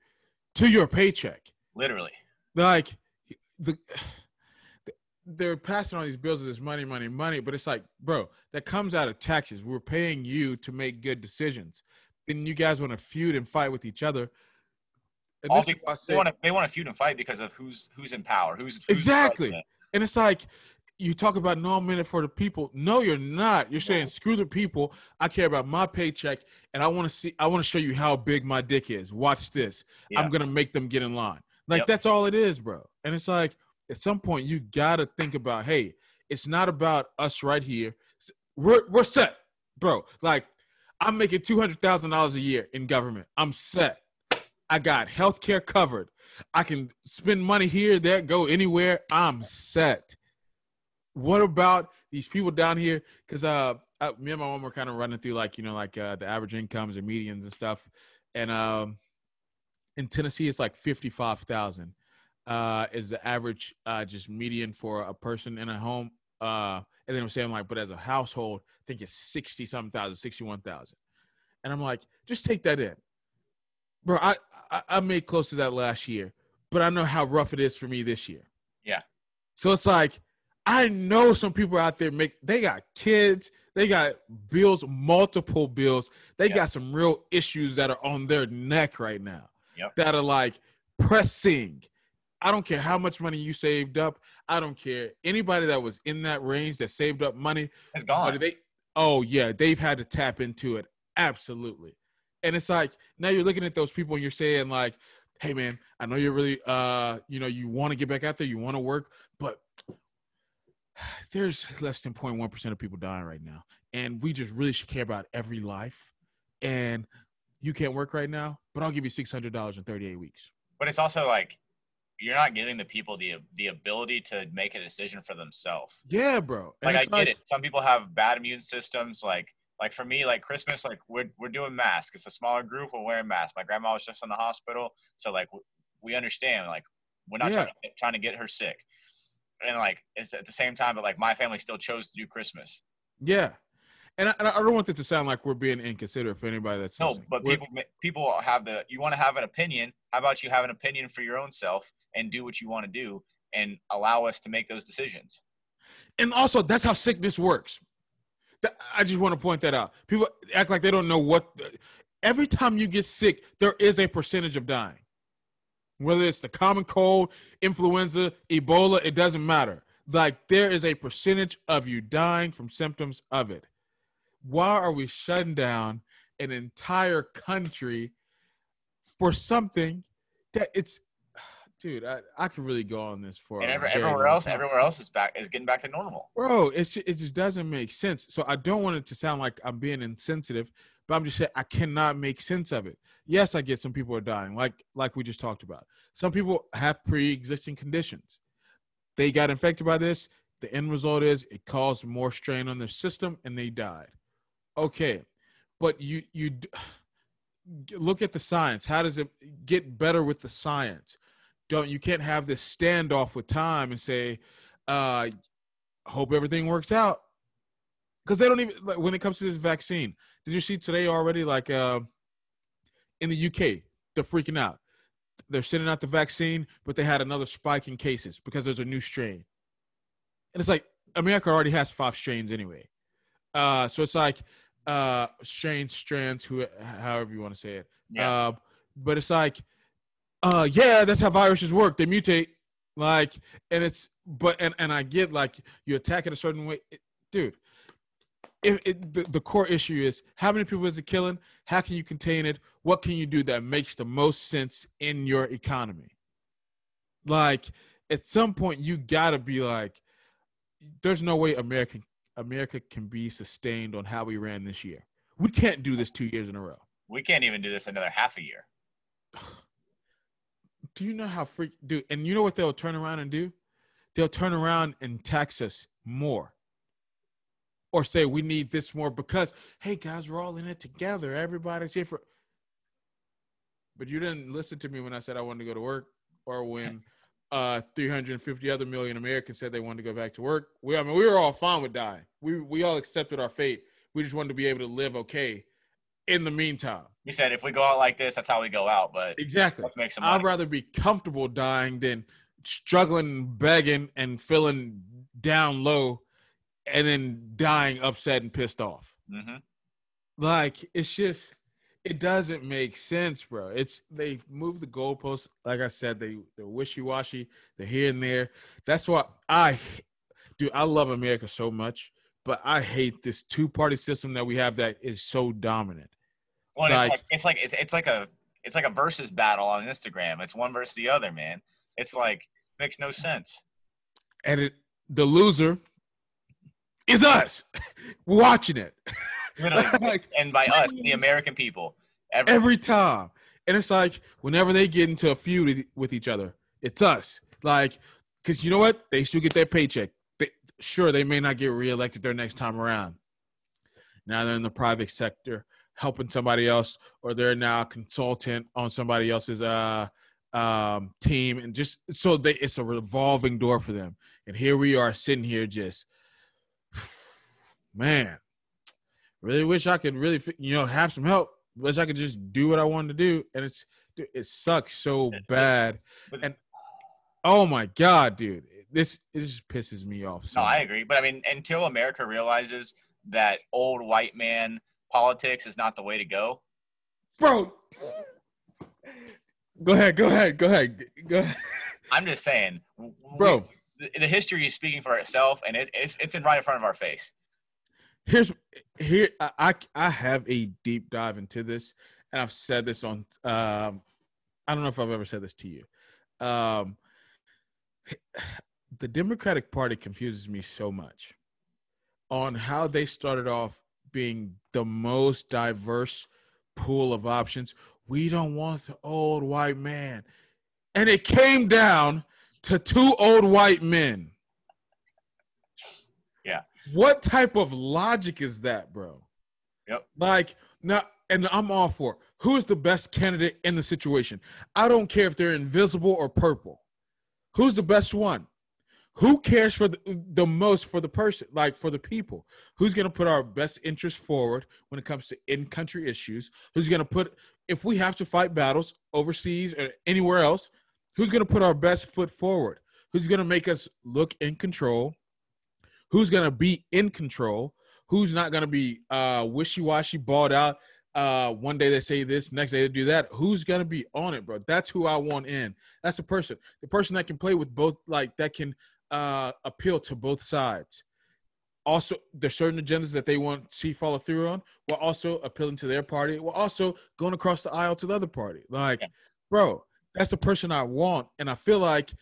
to your paycheck? Literally. Like, the they're passing on these bills with this money, money, money. But it's like, bro, that comes out of taxes. We're paying you to make good decisions. And you guys want to feud and fight with each other. All they, they want to they want to feud and fight because of who's who's in power. Who's, who's exactly, president. And it's like you talk about no I'm in it for the people. No, you're not. You're saying no. Screw the people. I care about my paycheck, and I want to see. I want to show you how big my dick is. Watch this. Yeah. I'm gonna make them get in line. Like yep. That's all it is, bro. And it's like at some point you gotta think about, hey, it's not about us right here. We're we're set, bro. Like I'm making two hundred thousand dollars a year in government. I'm set. I got healthcare covered. I can spend money here, there, go anywhere. I'm set. What about these people down here? Because uh, I, me and my mom were kind of running through, like, you know, like uh, the average incomes and medians and stuff. And um, in Tennessee, it's like fifty-five thousand uh, is the average uh, just median for a person in a home. Uh, and then I'm saying, like, but as a household, I think it's sixty-something thousand, sixty-one thousand. And I'm like, just take that in. Bro, I, I, I made close to that last year, but I know how rough it is for me this year. Yeah. So it's like, I know some people out there make, they got kids, they got bills, multiple bills. They yep. got some real issues that are on their neck right now yep. that are like pressing. I don't care how much money you saved up. I don't care. Anybody that was in that range that saved up money. It's gone. They, oh, yeah. They've had to tap into it. Absolutely. And it's like, now you're looking at those people and you're saying like, hey man, I know you're really, uh, you know, you want to get back out there, you want to work, but there's less than zero point one percent of people dying right now. And we just really should care about every life. And you can't work right now, but I'll give you six hundred dollars in thirty-eight weeks. But it's also like, you're not giving the people the the ability to make a decision for themselves. Yeah, bro. Like I get it. Some people have bad immune systems. Like, Like for me, like Christmas, like we're we're doing masks. It's a smaller group. We're wearing masks. My grandma was just in the hospital, so like we understand. Like we're not yeah. trying, to, trying to get her sick, and like it's at the same time, but like my family still chose to do Christmas. Yeah, And I, and I don't want this to sound like we're being inconsiderate for anybody that's listening. No, but people people have the – you want to have an opinion. How about you have an opinion for your own self and do what you want to do and allow us to make those decisions? And also, that's how sickness works. I just want to point that out. People act like they don't know what – every time you get sick, there is a percentage of dying. Whether it's the common cold, influenza, Ebola, it doesn't matter. Like, there is a percentage of you dying from symptoms of it. Why are we shutting down an entire country for something that it's – dude, I, I could really go on this for – And every, everywhere else time. everywhere else is back is getting back to normal. Bro, it's, it just doesn't make sense. So I don't want it to sound like I'm being insensitive, but I'm just saying I cannot make sense of it. Yes, I get some people are dying, like like we just talked about. Some people have pre-existing conditions. They got infected by this. The end result is it caused more strain on their system and they died. Okay, but you you look at the science. How does it get better with the science? Don't you can't have this standoff with time and say, uh, hope everything works out. Because they don't even like, when it comes to this vaccine. Did you see today already? Like uh, in the U K, they're freaking out. They're sending out the vaccine, but they had another spike in cases because there's a new strain. And it's like America already has five strains anyway. Uh, so it's like uh, strains, strands, who, however you want to say it. Yeah. Uh, but it's like, uh, yeah, that's how viruses work. They mutate. Like, and it's, but, and, and I get like you attack it a certain way. It, dude, it, it, the, the core issue is how many people is it killing? How can you contain it? What can you do that makes the most sense in your economy? Like, at some point, you got to be like, there's no way America, America can be sustained on how we ran this year. We can't do this two years in a row. We can't even do this another half a year. Do you know how freak – dude, and you know what they'll turn around and do? They'll turn around and tax us more or say we need this more because, hey, guys, we're all in it together. Everybody's here for – but you didn't listen to me when I said I wanted to go to work or when – Uh, three hundred fifty other million Americans said they wanted to go back to work. We, I mean, we were all fine with dying. We we all accepted our fate. We just wanted to be able to live okay in the meantime. We said, if we go out like this, that's how we go out. But exactly. Let's make some money. I'd rather be comfortable dying than struggling, begging, and feeling down low and then dying upset and pissed off. Mm-hmm. Like, it's just... It doesn't make sense, bro. It's they move the goalposts. Like I said, they they're wishy washy. They're here and there. That's why I, dude, I love America so much, but I hate this two party system that we have that is so dominant. Well, like, it's like it's like it's, it's like a it's like a versus battle on Instagram. It's one versus the other, man. It's like makes no sense. And it, the loser is us watching it. Like, and by us, the American people. Every, every time. And it's like, whenever they get into a feud with each other, it's us. Like, because you know what? They still get their paycheck. They, sure, they may not get reelected their next time around. Now they're in the private sector helping somebody else, or they're now a consultant on somebody else's uh, um, team. And just so they, it's a revolving door for them. And here we are sitting here just, man. Really wish I could really, you know, have some help. Wish I could just do what I wanted to do. And it's, dude, it sucks so bad. And oh my God, dude, this, it just pisses me off. So no, I agree. But I mean, until America realizes that old white man politics is not the way to go. Bro. Go ahead. Go ahead. Go ahead. Go ahead. I'm just saying, bro, we, the history is speaking for itself and it, it's, it's in right in front of our face. Here's here. I I have a deep dive into this, and I've said this on. Um, I don't know if I've ever said this to you. Um, the Democratic Party confuses me so much on how they started off being the most diverse pool of options. We don't want the old white man, and it came down to two old white men. Yeah. What type of logic is that, bro? Yep. Like, now, and I'm all for it. Who is the best candidate in the situation? I don't care if they're invisible or purple. Who's the best one? Who cares for the, the most for the person, like for the people? Who's going to put our best interest forward when it comes to in-country issues? Who's going to put, if we have to fight battles overseas or anywhere else, who's going to put our best foot forward? Who's going to make us look in control? Who's going to be in control? Who's not going to be uh, wishy-washy, balled out? Uh, one day they say this, next day they do that. Who's going to be on it, bro? That's who I want in. That's the person. The person that can play with both, like that can uh, appeal to both sides. Also, there's certain agendas that they want to see follow through on while also appealing to their party, while also going across the aisle to the other party. Like, bro, that's the person I want. And I feel like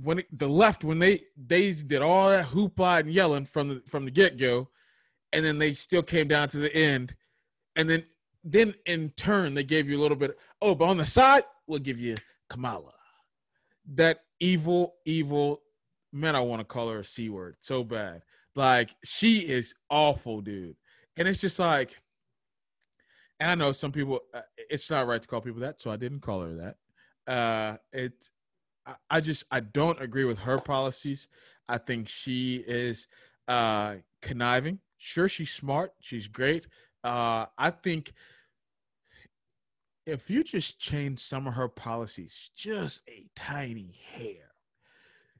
when it, the left, when they, they did all that hoopla and yelling from the, from the get-go, and then they still came down to the end. And then, then in turn, they gave you a little bit. Oh, but on the side, we'll give you Kamala, that evil, evil man. I want to call her a C word so bad. Like, she is awful, dude. And it's just like, and I know some people, it's not right to call people that, so I didn't call her that. Uh, it, I, I just, I don't agree with her policies. I think she is uh, conniving. Sure, she's smart. She's great. Uh, I think if you just change some of her policies just a tiny hair,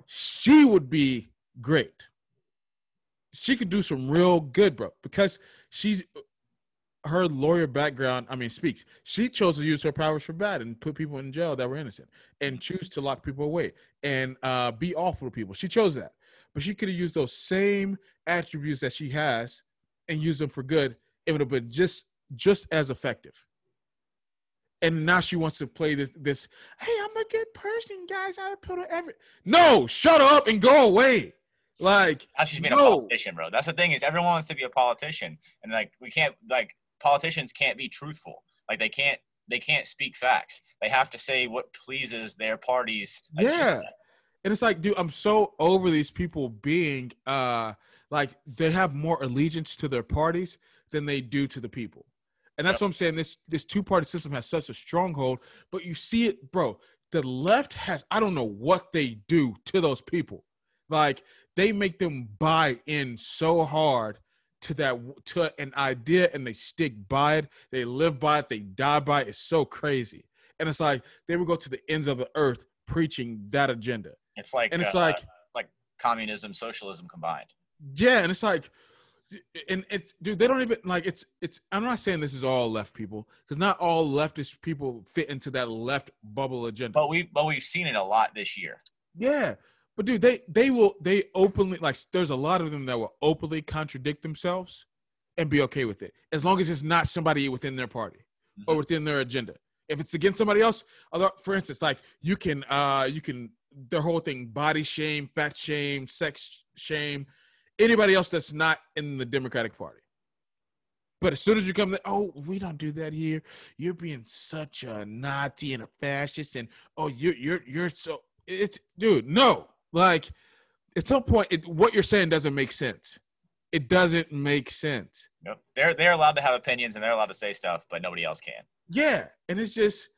she would be great. She could do some real good, bro, because she's her lawyer background, I mean, speaks. She chose to use her powers for bad and put people in jail that were innocent and choose to lock people away and uh, be awful to people. She chose that. But she could have used those same attributes that she has and used them for good. It would have been just just as effective. And now she wants to play this, this, hey, I'm a good person, guys. I appeal to every. No, shut up and go away. Like, now she's being no. a politician, bro. That's the thing is everyone wants to be a politician. And, like, we can't, like, politicians can't be truthful. Like, they can't, they can't speak facts. They have to say what pleases their parties. Yeah. And it's like, dude, I'm so over these people being, uh, like, they have more allegiance to their parties than they do to the people. And that's yep. what I'm saying. This this two-party system has such a stronghold, but you see it, bro. The left has, I don't know what they do to those people. Like, they make them buy in so hard to that, to an idea, and they stick by it. They live by it. They die by it. It's so crazy. And it's like, they would go to the ends of the earth preaching that agenda. It's like, and it's uh, like, uh, like communism, socialism combined. Yeah. And it's like, and it's, dude, they don't even like it's, it's, I'm not saying this is all left people, because not all leftist people fit into that left bubble agenda. But we, but we've seen it a lot this year. Yeah. But dude, they, they will, they openly, like, there's a lot of them that will openly contradict themselves and be okay with it. As long as it's not somebody within their party mm-hmm. or within their agenda. If it's against somebody else, for instance, like you can, uh, you can, the whole thing, body shame, fat shame, sex shame, anybody else that's not in the Democratic Party. But as soon as you come there, oh, we don't do that here. You're being such a Nazi and a fascist, and oh, you're you're you're so it's dude, no. Like, at some point, it, what you're saying doesn't make sense. It doesn't make sense. Nope. They're they're allowed to have opinions and they're allowed to say stuff, but nobody else can. Yeah, and it's just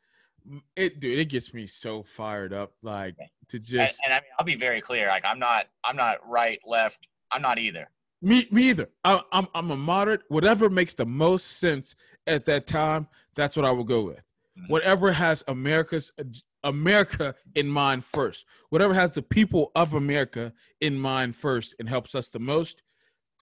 it, dude. It gets me so fired up, like to just. And, and I mean, I'll be very clear. Like, I'm not I'm not right, left. I'm not either. Me, me either. I, I'm, I'm a moderate. Whatever makes the most sense at that time, that's what I will go with. Mm-hmm. Whatever has America's America in mind first. Whatever has the people of America in mind first and helps us the most,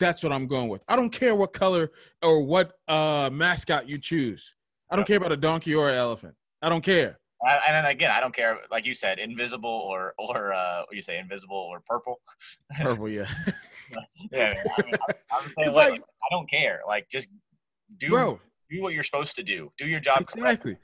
that's what I'm going with. I don't care what color or what uh, mascot you choose. I don't care about a donkey or an elephant. I don't care. I, and then again, I don't care. Like you said, invisible or or uh, what you say, invisible or purple. Purple, yeah. yeah, I, mean, I, I'm saying, like, like, I don't care. Like, just do bro, do what you're supposed to do. Do your job exactly. correctly.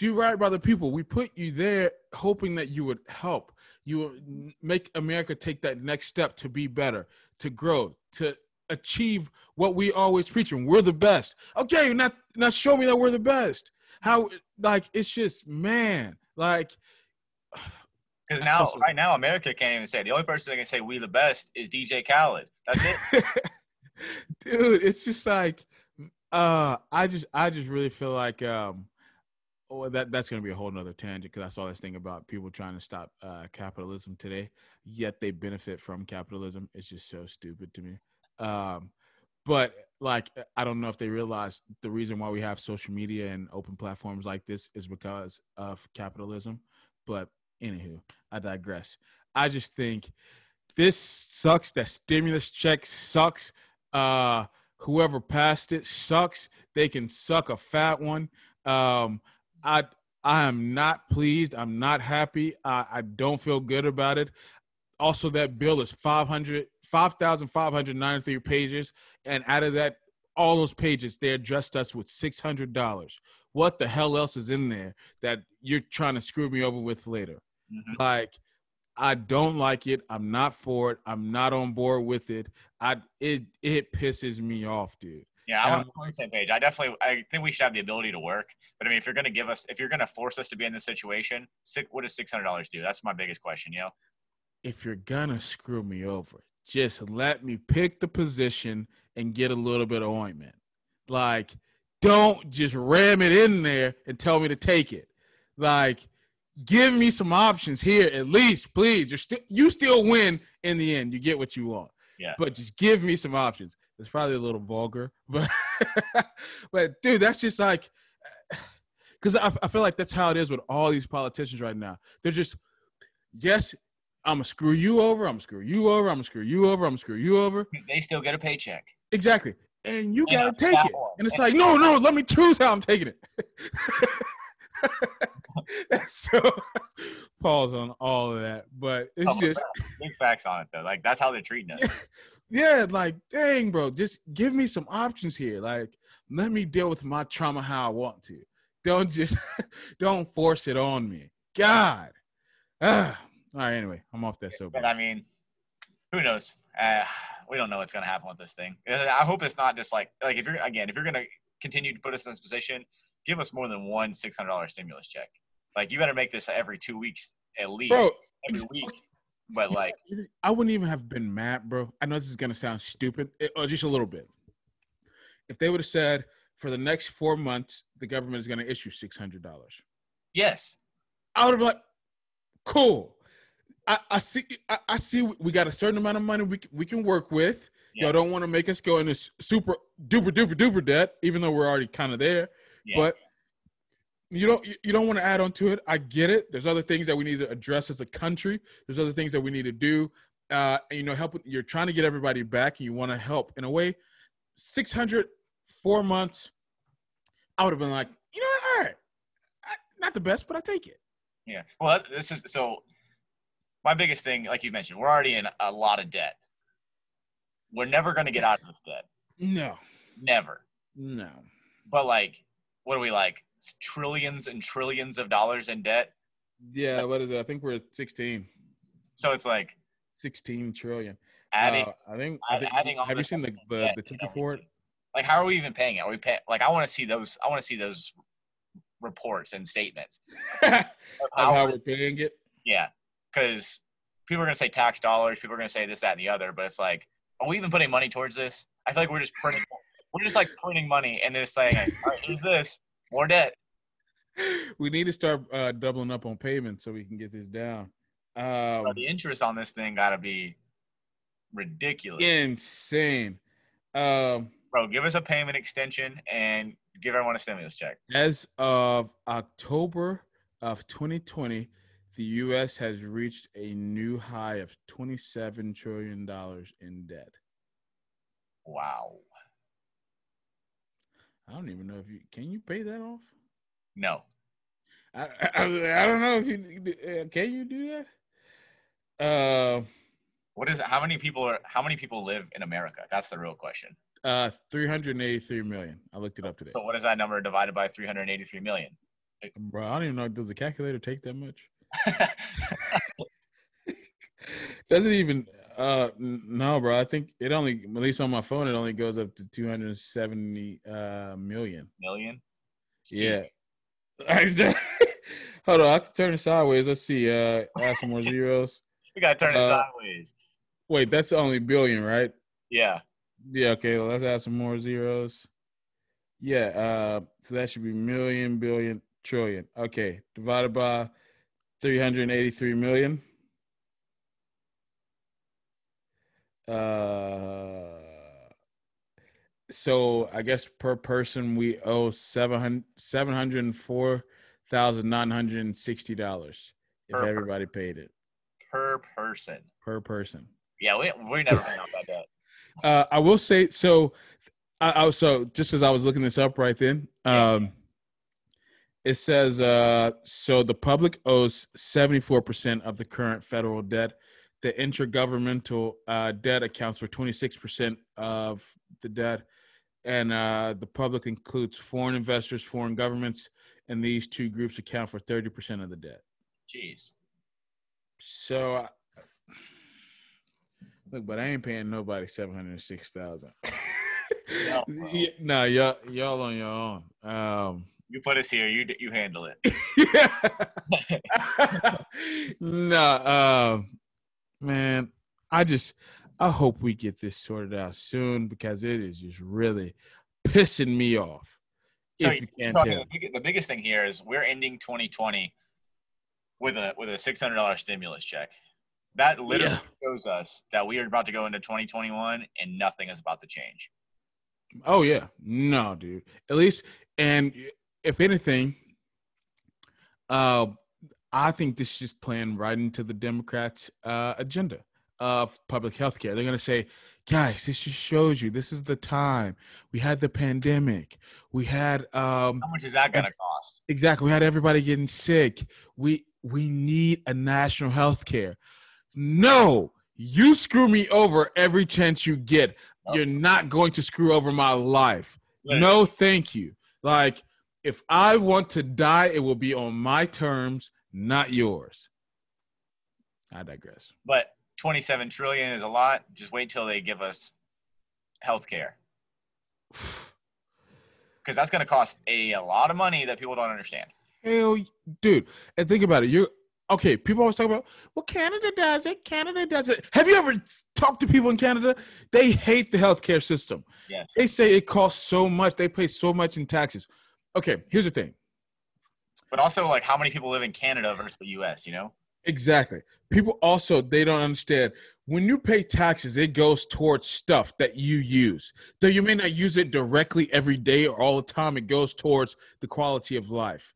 Do right by the people. We put you there, hoping that you would help. You would make America take that next step to be better, to grow, to achieve what we always preaching. We're the best. Okay, now now show me that we're the best. How, like, it's just, man, like. Because now, also, right now, America can't even say it. The only person that can say we the best is D J Khaled. That's it. Dude, it's just like, uh, I just, I just really feel like um, Oh, that that's going to be a whole nother tangent, because I saw this thing about people trying to stop uh, capitalism today, yet they benefit from capitalism. It's just so stupid to me. Um, but like, I don't know if they realize the reason why we have social media and open platforms like this is because of capitalism. But anywho, I digress. I just think this sucks. That stimulus check sucks. Uh, whoever passed it sucks. They can suck a fat one. Um, I I am not pleased. I'm not happy. I, I don't feel good about it. Also, that bill is five thousand five hundred ninety-three pages, and out of that, all those pages, they addressed us with six hundred dollars. What the hell else is in there that you're trying to screw me over with later? Mm-hmm. Like, I don't like it. I'm not for it. I'm not on board with it. I it it pisses me off, dude. Yeah, I'm on the same page. I definitely, I think we should have the ability to work. But I mean, if you're going to give us, if you're going to force us to be in this situation, what does six hundred dollars do? That's my biggest question, you know? If you're going to screw me over, just let me pick the position and get a little bit of ointment. Like, don't just ram it in there and tell me to take it. Like, give me some options here at least, please. You're st- you still win in the end. You get what you want. Yeah. But just give me some options. It's probably a little vulgar, but but dude, that's just like, because I, I feel like that's how it is with all these politicians right now. They're just, yes, I'm gonna screw you over, I'm gonna screw you over, I'm gonna screw you over, I'm gonna screw you over. Because they still get a paycheck. Exactly, and you yeah, gotta take it, one. And it's and like, no, no, let me choose how I'm taking it. So pause on all of that, but it's oh, just big facts on it though. Like that's how they're treating us. Yeah, like, dang, bro, just give me some options here. Like, let me deal with my trauma how I want to. Don't just, don't force it on me. God. Ah. All right, anyway, I'm off that soapbox. But, I mean, who knows? Uh, we don't know what's going to happen with this thing. I hope it's not just like, like if you're, again, if you're going to continue to put us in this position, give us more than one six hundred dollars stimulus check. Like, you better make this every two weeks at least. Bro, every week. Okay. But like, I wouldn't even have been mad, bro. I know this is gonna sound stupid, it, or just a little bit. If they would have said for the next four months, the government is gonna issue six hundred dollars. Yes, I would have been like, cool. I, I see. I, I see. We got a certain amount of money we we can work with. Yeah. Y'all don't want to make us go into super duper duper duper debt, even though we're already kind of there. Yeah. But You don't you don't want to add on to it. I get it. There's other things that we need to address as a country. There's other things that we need to do. Uh, and, you know, help. You're trying to get everybody back, and you want to help in a way. Six hundred, four months. I would have been like, you know, all right, I, not the best, but I take it. Yeah. Well, this is so. My biggest thing, like you mentioned, we're already in a lot of debt. We're never going to get out of this debt. No. Never. No. But like, what are we like? Trillions and trillions of dollars in debt. Yeah, what is it? I think we're at sixteen. So it's like sixteen trillion. Adding, uh, I think. I think adding have you seen the the, the ticket for it? Like, how are we even paying it? Are we pay? Like, I want to see those. I want to see those reports and statements. How, how we're paying it? Yeah, because people are gonna say tax dollars. People are gonna say this, that, and the other. But it's like, are we even putting money towards this? I feel like we're just printing. We're just like printing money and then saying, all right, here's this. More debt. We need to start uh, doubling up on payments so we can get this down. Um, the interest on this thing got to be ridiculous. Insane. Um, Bro, give us a payment extension and give everyone a stimulus check. As of October of twenty twenty, the U S has reached a new high of twenty-seven trillion dollars in debt. Wow. I don't even know if you – can you pay that off? No. I, I, I don't know if you – can you do that? Uh, what is – how many people are – how many people live in America? That's the real question. Uh, three hundred eighty-three million. I looked it up today. So what is that number divided by three hundred eighty-three million? Bro, I don't even know. Does the calculator take that much? Doesn't even – Uh, no, bro. I think it only, at least on my phone, it only goes up to two hundred seventy uh, million. Million? Yeah. Hold on. I have to turn it sideways. Let's see. Uh, add some more zeros. We got to turn it uh, sideways. Wait, that's only billion, right? Yeah. Yeah, okay. Well, let's add some more zeros. Yeah. Uh, so that should be million, billion, trillion. Okay, divided by three hundred eighty-three million. Uh, so I guess per person we owe seven hundred four thousand nine hundred sixty dollars if per everybody person. paid it. Per person. Per person. Yeah, we we never found out about that. Uh, I will say so. I also just as I was looking this up right then, um, it says uh, so the public owes seventy-four percent of the current federal debt. The intergovernmental uh, debt accounts for twenty-six percent of the debt, and uh, the public includes foreign investors, foreign governments, and these two groups account for thirty percent of the debt. Jeez. So, I, look, but I ain't paying nobody seven hundred six thousand dollars. No, no, y'all, y'all on your own. Um, you put us here. You you handle it. Yeah. No, um, man, I just I hope we get this sorted out soon because it is just really pissing me off. So, if you can't so tell. The biggest thing here is we're ending twenty twenty with a with a six hundred dollars stimulus check. That literally yeah. shows us that we are about to go into twenty twenty-one and nothing is about to change. Oh yeah, no, dude. At least, and if anything, uh, I think this is just playing right into the Democrats' uh, agenda of public health care. They're gonna say, "Guys, this just shows you this is the time. We had the pandemic. We had um, how much is that gonna cost? Exactly. We had everybody getting sick. We we need a national health care. No." You screw me over every chance you get. Nope. You're not going to screw over my life. Literally. No, thank you. Like, if I want to die, it will be on my terms, not yours. I digress. But twenty-seven trillion dollars is a lot. Just wait till they give us health care. Because that's going to cost a, a lot of money that people don't understand. Hell, dude. And think about it. You're Okay, people always talk about, well, Canada does it. Canada does it. Have you ever talked to people in Canada? They hate the healthcare system. Yes. They say it costs so much. They pay so much in taxes. Okay, here's the thing. But also, like, how many people live in Canada versus the U S, you know? Exactly. People also, they don't understand. When you pay taxes, it goes towards stuff that you use. Though you may not use it directly every day or all the time, it goes towards the quality of life.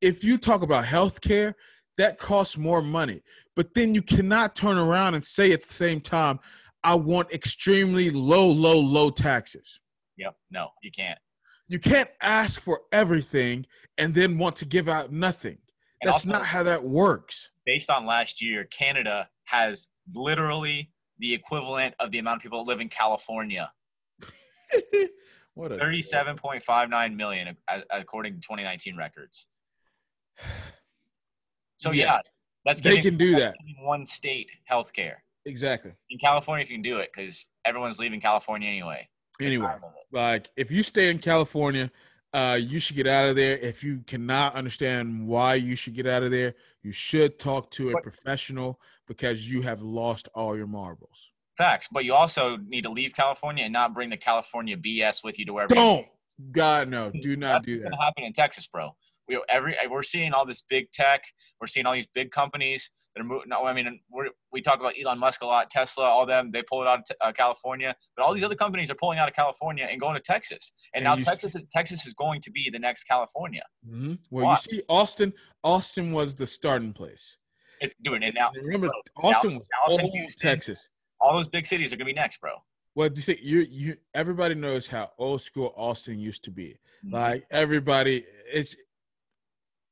If you talk about healthcare, that costs more money. But then you cannot turn around and say at the same time, I want extremely low, low, low taxes. Yep. No, you can't. You can't ask for everything and then want to give out nothing. And that's also not how that works. Based on last year, Canada has literally the equivalent of the amount of people that live in California. What a thirty-seven point five nine million, according to twenty nineteen records. So, yeah, yeah that's they getting, can do that's that. One state healthcare. Exactly. In California, you can do it because everyone's leaving California anyway. Anyway, like if you stay in California, uh, you should get out of there. If you cannot understand why you should get out of there, you should talk to a but, professional because you have lost all your marbles. Facts. But you also need to leave California and not bring the California B S with you to wherever. Don't. You God, no. Do not that's do that. That's going to happen in Texas, bro. We every we're seeing all this big tech. We're seeing all these big companies that are moving. No, I mean, we're, we talk about Elon Musk a lot, Tesla, all them. They pull it out of t- uh, California, but all these other companies are pulling out of California and going to Texas. And, and now Texas, see, Texas is going to be the next California. Mm-hmm. Well, Why? you see, Austin, Austin was the starting place. It's doing it now. Remember, bro, Austin was Austin, Houston, Texas. All those big cities are gonna be next, bro. Well, you see, you you everybody knows how old school Austin used to be. Mm-hmm. Like everybody, it's.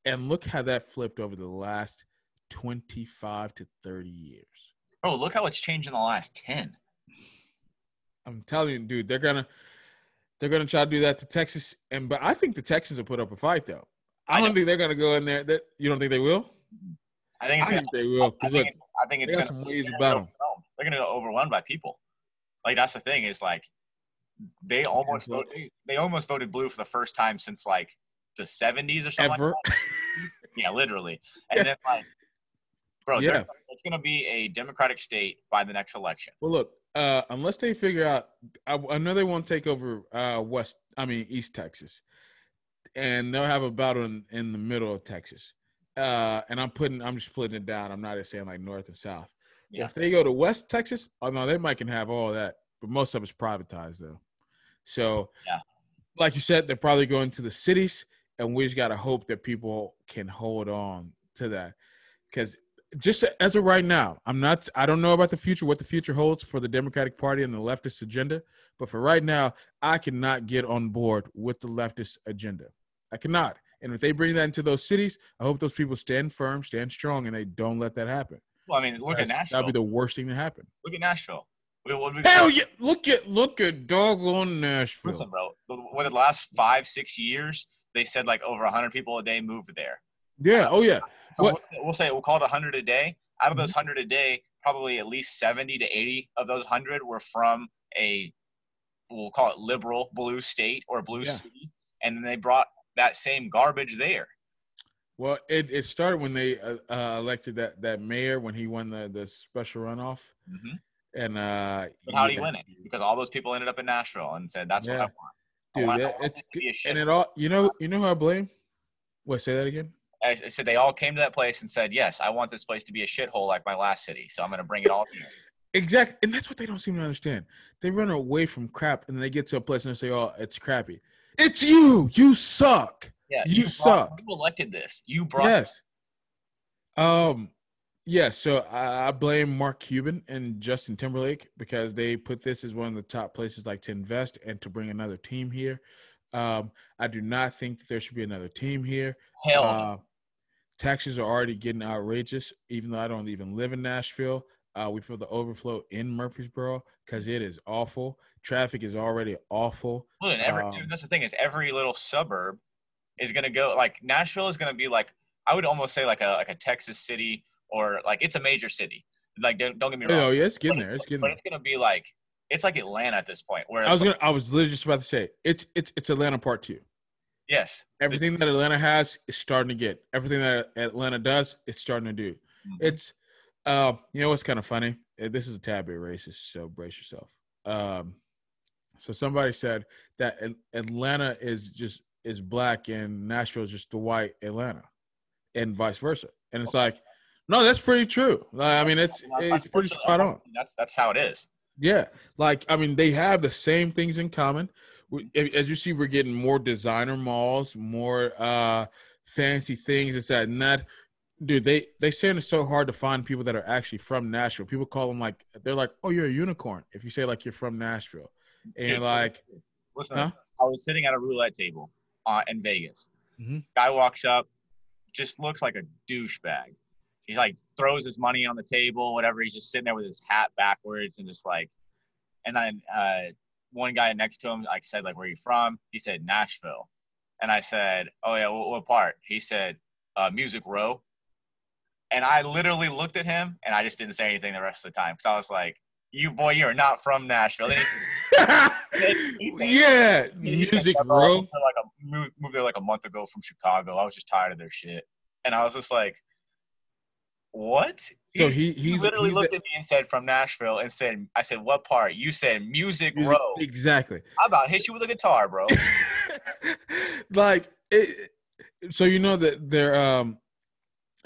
And look how that flipped over the last twenty-five to thirty years. Bro, look how it's changed in the last ten. I'm telling you, dude, they're gonna they're gonna try to do that to Texas. And but I think the Texans will put up a fight, though. I, I don't think they're gonna go in there. That you don't think they will? I think, it's I gonna, think they will. I think, look, I think it's gonna be overwhelmed. They're gonna go overwhelmed by people. Like that's the thing is like they almost voted, they almost voted blue for the first time since like the seventies or something Ever. Like that. Yeah, literally. And yeah. then like bro, yeah. it's gonna be a Democratic state by the next election. Well look, uh, unless they figure out I, I know they won't take over uh, West I mean East Texas. and they'll have a battle in, in the middle of Texas. Uh, and I'm putting, I'm just splitting it down. I'm not just saying like north and south. Yeah. If they go to West Texas, oh no, they might can have all that, but most of it's privatized though. So, yeah. Like you said, they're probably going to the cities, and we just got to hope that people can hold on to that. Because just as of right now, I'm not, I don't know about the future, what the future holds for the Democratic Party and the leftist agenda. But for right now, I cannot get on board with the leftist agenda. I cannot. And if they bring that into those cities, I hope those people stand firm, stand strong, and they don't let that happen. Well, I mean, look That's, at Nashville. That'd be the worst thing to happen. Look at Nashville. What we Hell yeah! Look at look at doggone Nashville. Listen, bro. What the last five six years, they said like over a hundred people a day moved there. Yeah. Oh yeah. So we'll, we'll say we'll call it a hundred a day. Out of those hundred a day, probably at least seventy to eighty of those hundred were from a, we'll call it liberal blue state or blue yeah. city, and then they brought that same garbage there. Well, it, it started when they uh, uh, elected that that mayor when he won the the special runoff. Mm-hmm. And uh, but how do you win it? Because all those people ended up in Nashville and said, "That's yeah. what I want." I Dude, want, that, I want it's and it all. You know, you know who I blame? What? Say that again. I, I said they all came to that place and said, "Yes, I want this place to be a shithole like my last city, so I'm going to bring it all here." Exactly, and that's what they don't seem to understand. They run away from crap, and they get to a place and they say, "Oh, it's crappy. It's you. You suck. Yeah, you, you suck. Brought, you elected this. You brought yes." It. Um. Yeah, so I blame Mark Cuban and Justin Timberlake because they put this as one of the top places like to invest and to bring another team here. Um, I do not think that there should be another team here. Hell, uh, taxes are already getting outrageous, even though I don't even live in Nashville. Uh, we feel the overflow in Murfreesboro because it is awful. Traffic is already awful. Well, and every, um, that's the thing is every little suburb is going to go – like Nashville is going to be like – I would almost say like a like a Texas city – or like it's a major city. Like don't, don't get me wrong. Oh yeah, it's getting but, there. It's getting. But it's gonna be like it's like Atlanta at this point. Where I was like, gonna, I was literally just about to say it's it's it's Atlanta part two. Yes. Everything that Atlanta has is starting to get. Everything that Atlanta does, it's starting to do. Mm-hmm. It's, uh, you know what's kind of funny? This is a tad bit racist, so brace yourself. Um, so somebody said that Atlanta is just is black and Nashville is just the white Atlanta, and vice versa. And it's okay. like. No, that's pretty true. Like, I mean, it's it's pretty spot on. That's that's how it is. Yeah, like I mean, they have the same things in common. We, as you see, we're getting more designer malls, more uh, fancy things. It's that and that. Dude, they they saying it's so hard to find people that are actually from Nashville. People call them like they're like, oh, you're a unicorn if you say like you're from Nashville. And dude, you're like, listen, huh? I was sitting at a roulette table uh, in Vegas. Mm-hmm. Guy walks up, just looks like a douchebag. He's like throws his money on the table, whatever. He's just sitting there with his hat backwards and just like, and then uh, one guy next to him, like said, like, where are you from? He said, Nashville. And I said, oh yeah, what, what part? He said, uh, Music Row. And I literally looked at him and I just didn't say anything the rest of the time. Cause I was like, you boy, you're not from Nashville. Then he said, yeah. He Music said, Row. Like a, moved, moved there like a month ago from Chicago. I was just tired of their shit. And I was just like, what? So he, he literally he's looked the, at me and said, from Nashville, and said, I said, what part? You said, Music Row. Exactly. How about hit you with a guitar, bro? Like, it, so you know that they're, um,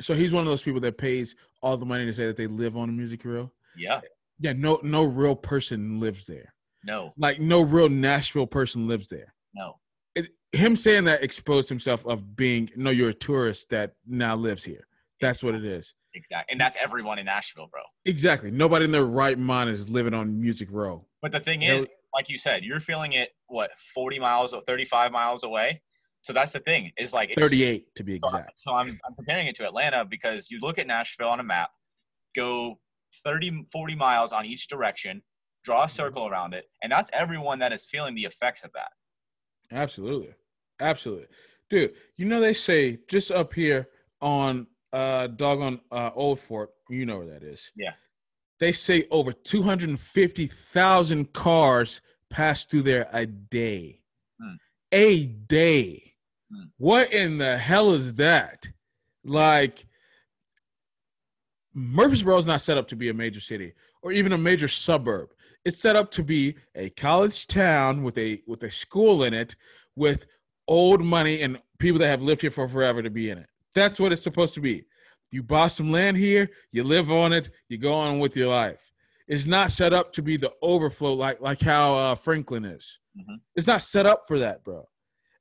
so he's one of those people that pays all the money to say that they live on a Music Row. Yeah. Yeah, no, no real person lives there. No. Like, no real Nashville person lives there. No. It, him saying that exposed himself of being, no, you're a tourist that now lives here. That's what it is. Exactly. And that's everyone in Nashville, bro. Exactly. Nobody in their right mind is living on Music Row. But the thing is, like you said, you're feeling it, what, forty miles or thirty-five miles away? So that's the thing. It's like – thirty-eight to be so exact. I, so I'm, I'm comparing it to Atlanta because you look at Nashville on a map, go thirty, forty miles on each direction, draw a circle around it, and that's everyone that is feeling the effects of that. Absolutely. Absolutely. Dude, you know they say just up here on – Uh, doggone uh, Old Fort, you know where that is. Yeah. They say over two hundred fifty thousand cars pass through there a day. Mm. A day. Mm. What in the hell is that? Like, Murfreesboro is not set up to be a major city or even a major suburb. It's set up to be a college town with a with a school in it with old money and people that have lived here for forever to be in it. That's what it's supposed to be. You buy some land here, you live on it, you go on with your life. It's not set up to be the overflow like like how uh, Franklin is. Mm-hmm. It's not set up for that, bro.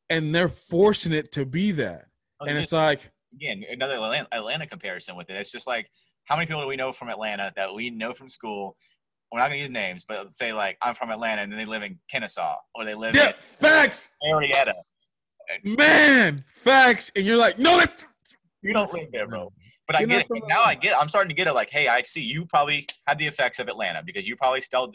And they're forcing it to be that. Okay. And it's like – Again, another Atlanta, Atlanta comparison with it. It's just like, how many people do we know from Atlanta that we know from school – we're not going to use names, but say, like, I'm from Atlanta, and then they live in Kennesaw, or they live yeah, in facts. Marietta. Man, facts. And you're like, no, that's – You don't live there, bro. But you're I get it. Now I get it. I'm starting to get it. Like, hey, I see you probably had the effects of Atlanta because you probably still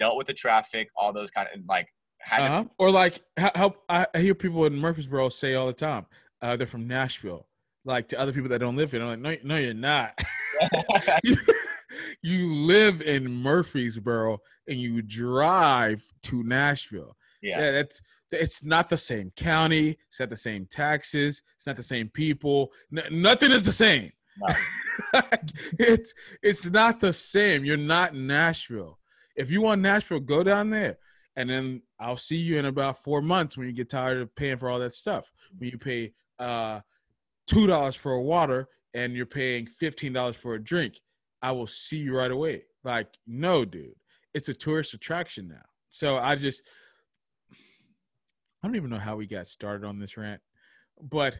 dealt with the traffic, all those kind of – like, had uh-huh. to- Or, like, how, I hear people in Murfreesboro say all the time, uh, they're from Nashville, like, to other people that don't live here. I'm like, no, no, you're not. You live in Murfreesboro and you drive to Nashville. Yeah. yeah, that's it's not the same county. It's not the same taxes. It's not the same people. N- nothing is the same. No. it's it's not the same. You're not Nashville. If you want Nashville, go down there, and then I'll see you in about four months when you get tired of paying for all that stuff. When you pay uh, two dollars for a water and you're paying fifteen dollars for a drink. I will see you right away. Like, no, dude, it's a tourist attraction now. So I just, I don't even know how we got started on this rant, but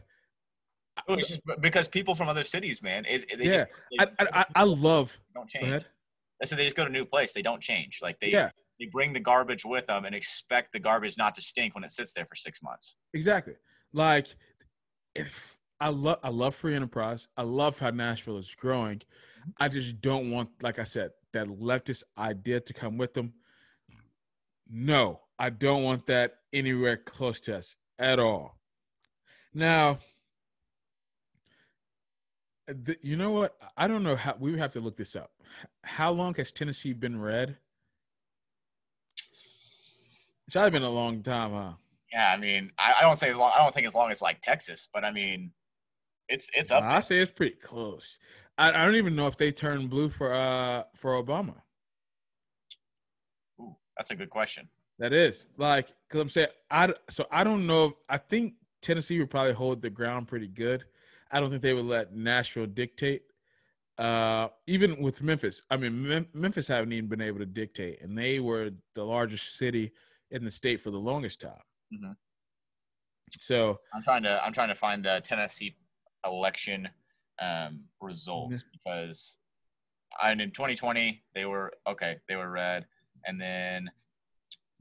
it's just because people from other cities, man, it, it, they yeah, just, they, I, I, I love. Don't change. So they just go to a new place. They don't change. Like they, yeah. they bring the garbage with them and expect the garbage not to stink when it sits there for six months. Exactly. Like, if I love, I love free enterprise. I love how Nashville is growing. I just don't want, like I said, that leftist idea to come with them. No, I don't want that anywhere close to us at all. Now, th- you know what? I don't know how – we would have to look this up. How long has Tennessee been red? It's probably been a long time, huh? Yeah, I mean, I, I don't say as long. I don't think as long as like Texas, but I mean, it's it's up. No, I say it's pretty close. I don't even know if they turned blue for uh for Obama. Ooh, that's a good question. That is. Like, because I'm saying, I, so I don't know. I think Tennessee would probably hold the ground pretty good. I don't think they would let Nashville dictate. Uh, even with Memphis. I mean, Mem- Memphis haven't even been able to dictate, and they were the largest city in the state for the longest time. Mm-hmm. So I'm trying to I'm trying to find the Tennessee election um results, because I in twenty twenty they were okay they were red, and then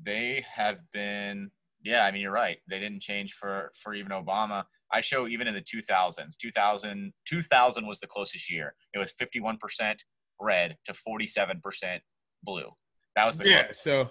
they have been yeah I mean you're right, they didn't change for for even Obama. I show even in the two thousands, two thousand was the closest year. It was fifty-one percent red to forty-seven percent blue. That was the yeah closest. So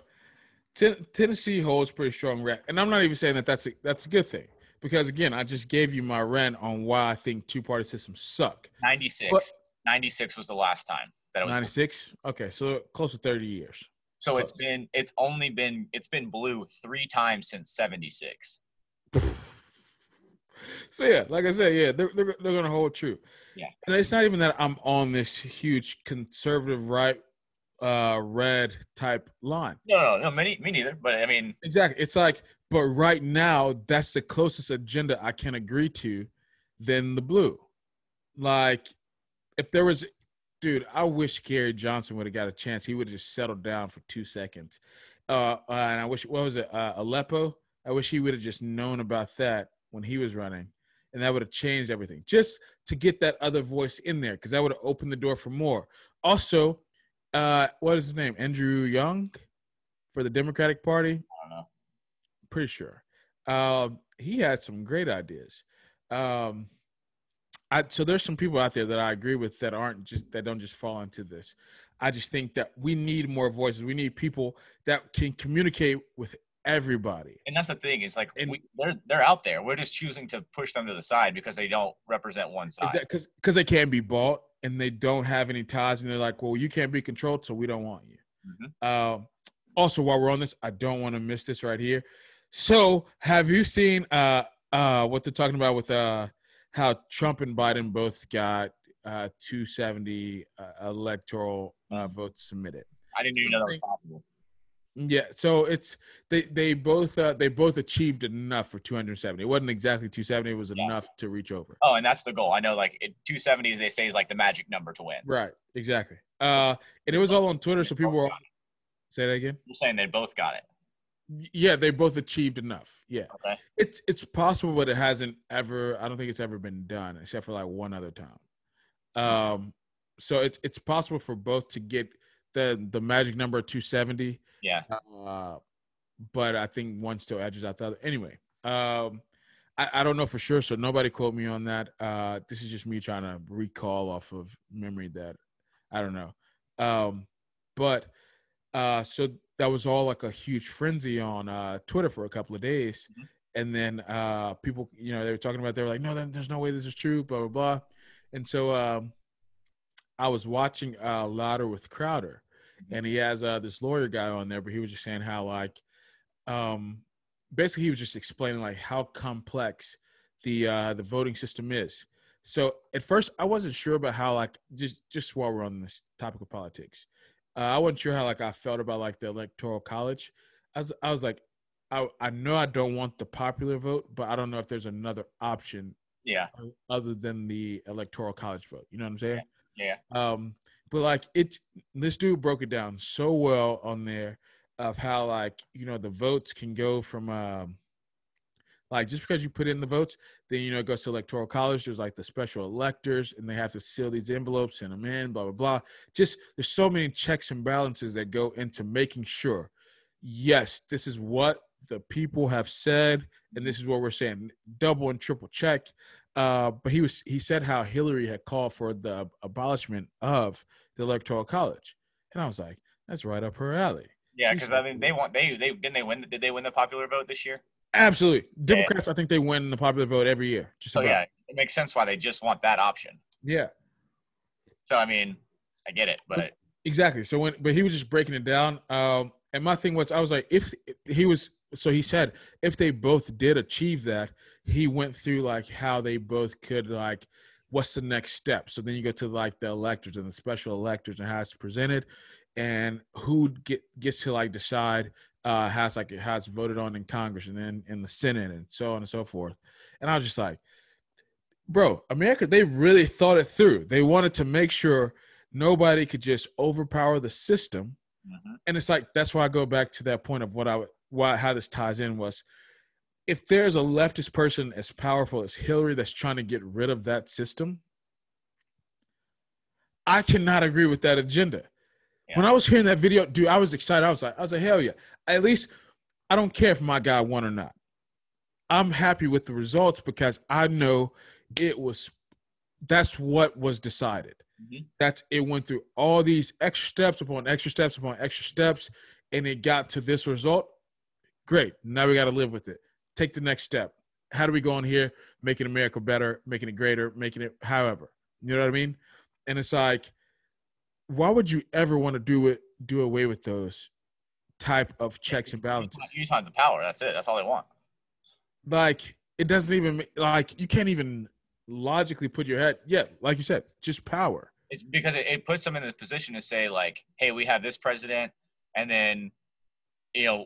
t- Tennessee holds pretty strong red, and I'm not even saying that that's a, that's a good thing. Because, again, I just gave you my rant on why I think two-party systems suck. ninety-six But, ninety-six was the last time that it was ninety-six Blue. Okay, so close to thirty years. So close. it's been it's only been it's been blue three times since seventy-six. So, yeah, like I said, yeah, they're, they're, they're going to hold true. Yeah. And it's not even that I'm on this huge conservative right uh, red type line. No, no, no, me, me neither. But, I mean – Exactly. It's like – But right now, that's the closest agenda I can agree to than the blue. Like, if there was – dude, I wish Gary Johnson would have got a chance. He would have just settled down for two seconds. Uh, uh, and I wish – what was it? Uh, Aleppo? I wish he would have just known about that when he was running, and that would have changed everything just to get that other voice in there, because that would have opened the door for more. Also, uh, what is his name? Andrew Young for the Democratic Party? I don't know. Pretty sure um he had some great ideas. um I so there's some people out there that I agree with that aren't just that don't just fall into this. I just think that we need more voices. We need people that can communicate with everybody, and that's the thing, is like, and we, they're, they're out there, we're just choosing to push them to the side because they don't represent one side, because because they can't be bought and they don't have any ties, and they're like, well, you can't be controlled, so we don't want you. Mm-hmm. Um also, while we're on this, I don't want to miss this right here. So, have you seen uh, uh, what they're talking about with uh, how Trump and Biden both got uh, two seventy uh, electoral uh, votes submitted? I didn't even know that was possible. Yeah, so it's they they both uh, they both achieved enough for two hundred seventy. It wasn't exactly two seventy; it was yeah. enough to reach over. Oh, and that's the goal. I know, like it, two seventy, they say is like the magic number to win. Right, exactly. Uh, and it was all on Twitter, so people were all, say that again. You're saying they both got it. Yeah, they both achieved enough. Yeah, okay. It's it's possible, but it hasn't ever. I don't think it's ever been done, except for like one other time. Um, so it's it's possible for both to get the the magic number of two seventy. Yeah. Uh, but I think one still edges out the other. Anyway, um, I, I don't know for sure, so nobody quote me on that. Uh, this is just me trying to recall off of memory that I don't know. Um, but uh, so that was all like a huge frenzy on uh, Twitter for a couple of days. Mm-hmm. And then uh, people, you know, they were talking about, they were like, no, there's no way this is true, blah, blah, blah. And so um, I was watching uh, Louder with Crowder. And he has uh, this lawyer guy on there, but he was just saying how, like, um, basically he was just explaining, like, how complex the uh, the voting system is. So at first I wasn't sure about how, like, just, just while we're on this topic of politics, uh, I wasn't sure how, like, I felt about, like, the Electoral College. I was, I was like, I, I know I don't want the popular vote, but I don't know if there's another option yeah. other than the Electoral College vote. You know what I'm saying? Yeah. yeah. Um. But, like, it, this dude broke it down so well on there of how, like, you know, the votes can go from, um, like, just because you put in the votes, then, you know, it goes to Electoral College. There's, like, the special electors, and they have to seal these envelopes, send them in, blah, blah, blah. Just there's so many checks and balances that go into making sure, yes, this is what the people have said, and this is what we're saying. Double and triple check. Uh, but he was he said how Hillary had called for the abolishment of the Electoral College, and I was like, that's right up her alley. Yeah, because I mean, they want they they didn't they win did they win the popular vote this year? Absolutely, Democrats. Yeah. I think they win the popular vote every year. Just so about. Yeah, it makes sense why they just want that option. Yeah. So I mean, I get it, but exactly. So when but he was just breaking it down, um, and my thing was I was like, if he was so he said if they both did achieve that. He went through, like, how they both could, like, what's the next step? So then you go to, like, the electors and the special electors and how it's presented and who get, gets to, like, decide uh, how, it's, like, how it's voted on in Congress and then in the Senate and so on and so forth. And I was just like, bro, America, they really thought it through. They wanted to make sure nobody could just overpower the system. Mm-hmm. And it's like that's why I go back to that point of what I why how this ties in was – if there's a leftist person as powerful as Hillary that's trying to get rid of that system, I cannot agree with that agenda. Yeah. When I was hearing that video, dude, I was excited. I was like, I was like, hell yeah. At least I don't care if my guy won or not. I'm happy with the results because I know it was that's what was decided. Mm-hmm. That's it went through all these extra steps upon extra steps upon extra steps, and it got to this result. Great. Now we got to live with it. Take the next step. How do we go on here? Making America better, making it greater, making it however. You know what I mean? And it's like, why would you ever want to do it, do away with those type of checks and balances? You have the power. That's it. That's all they want. Like, it doesn't even, like, you can't even logically put your head, yeah, like you said, just power. It's because it, it puts them in the position to say, like, hey, we have this president, and then, you know,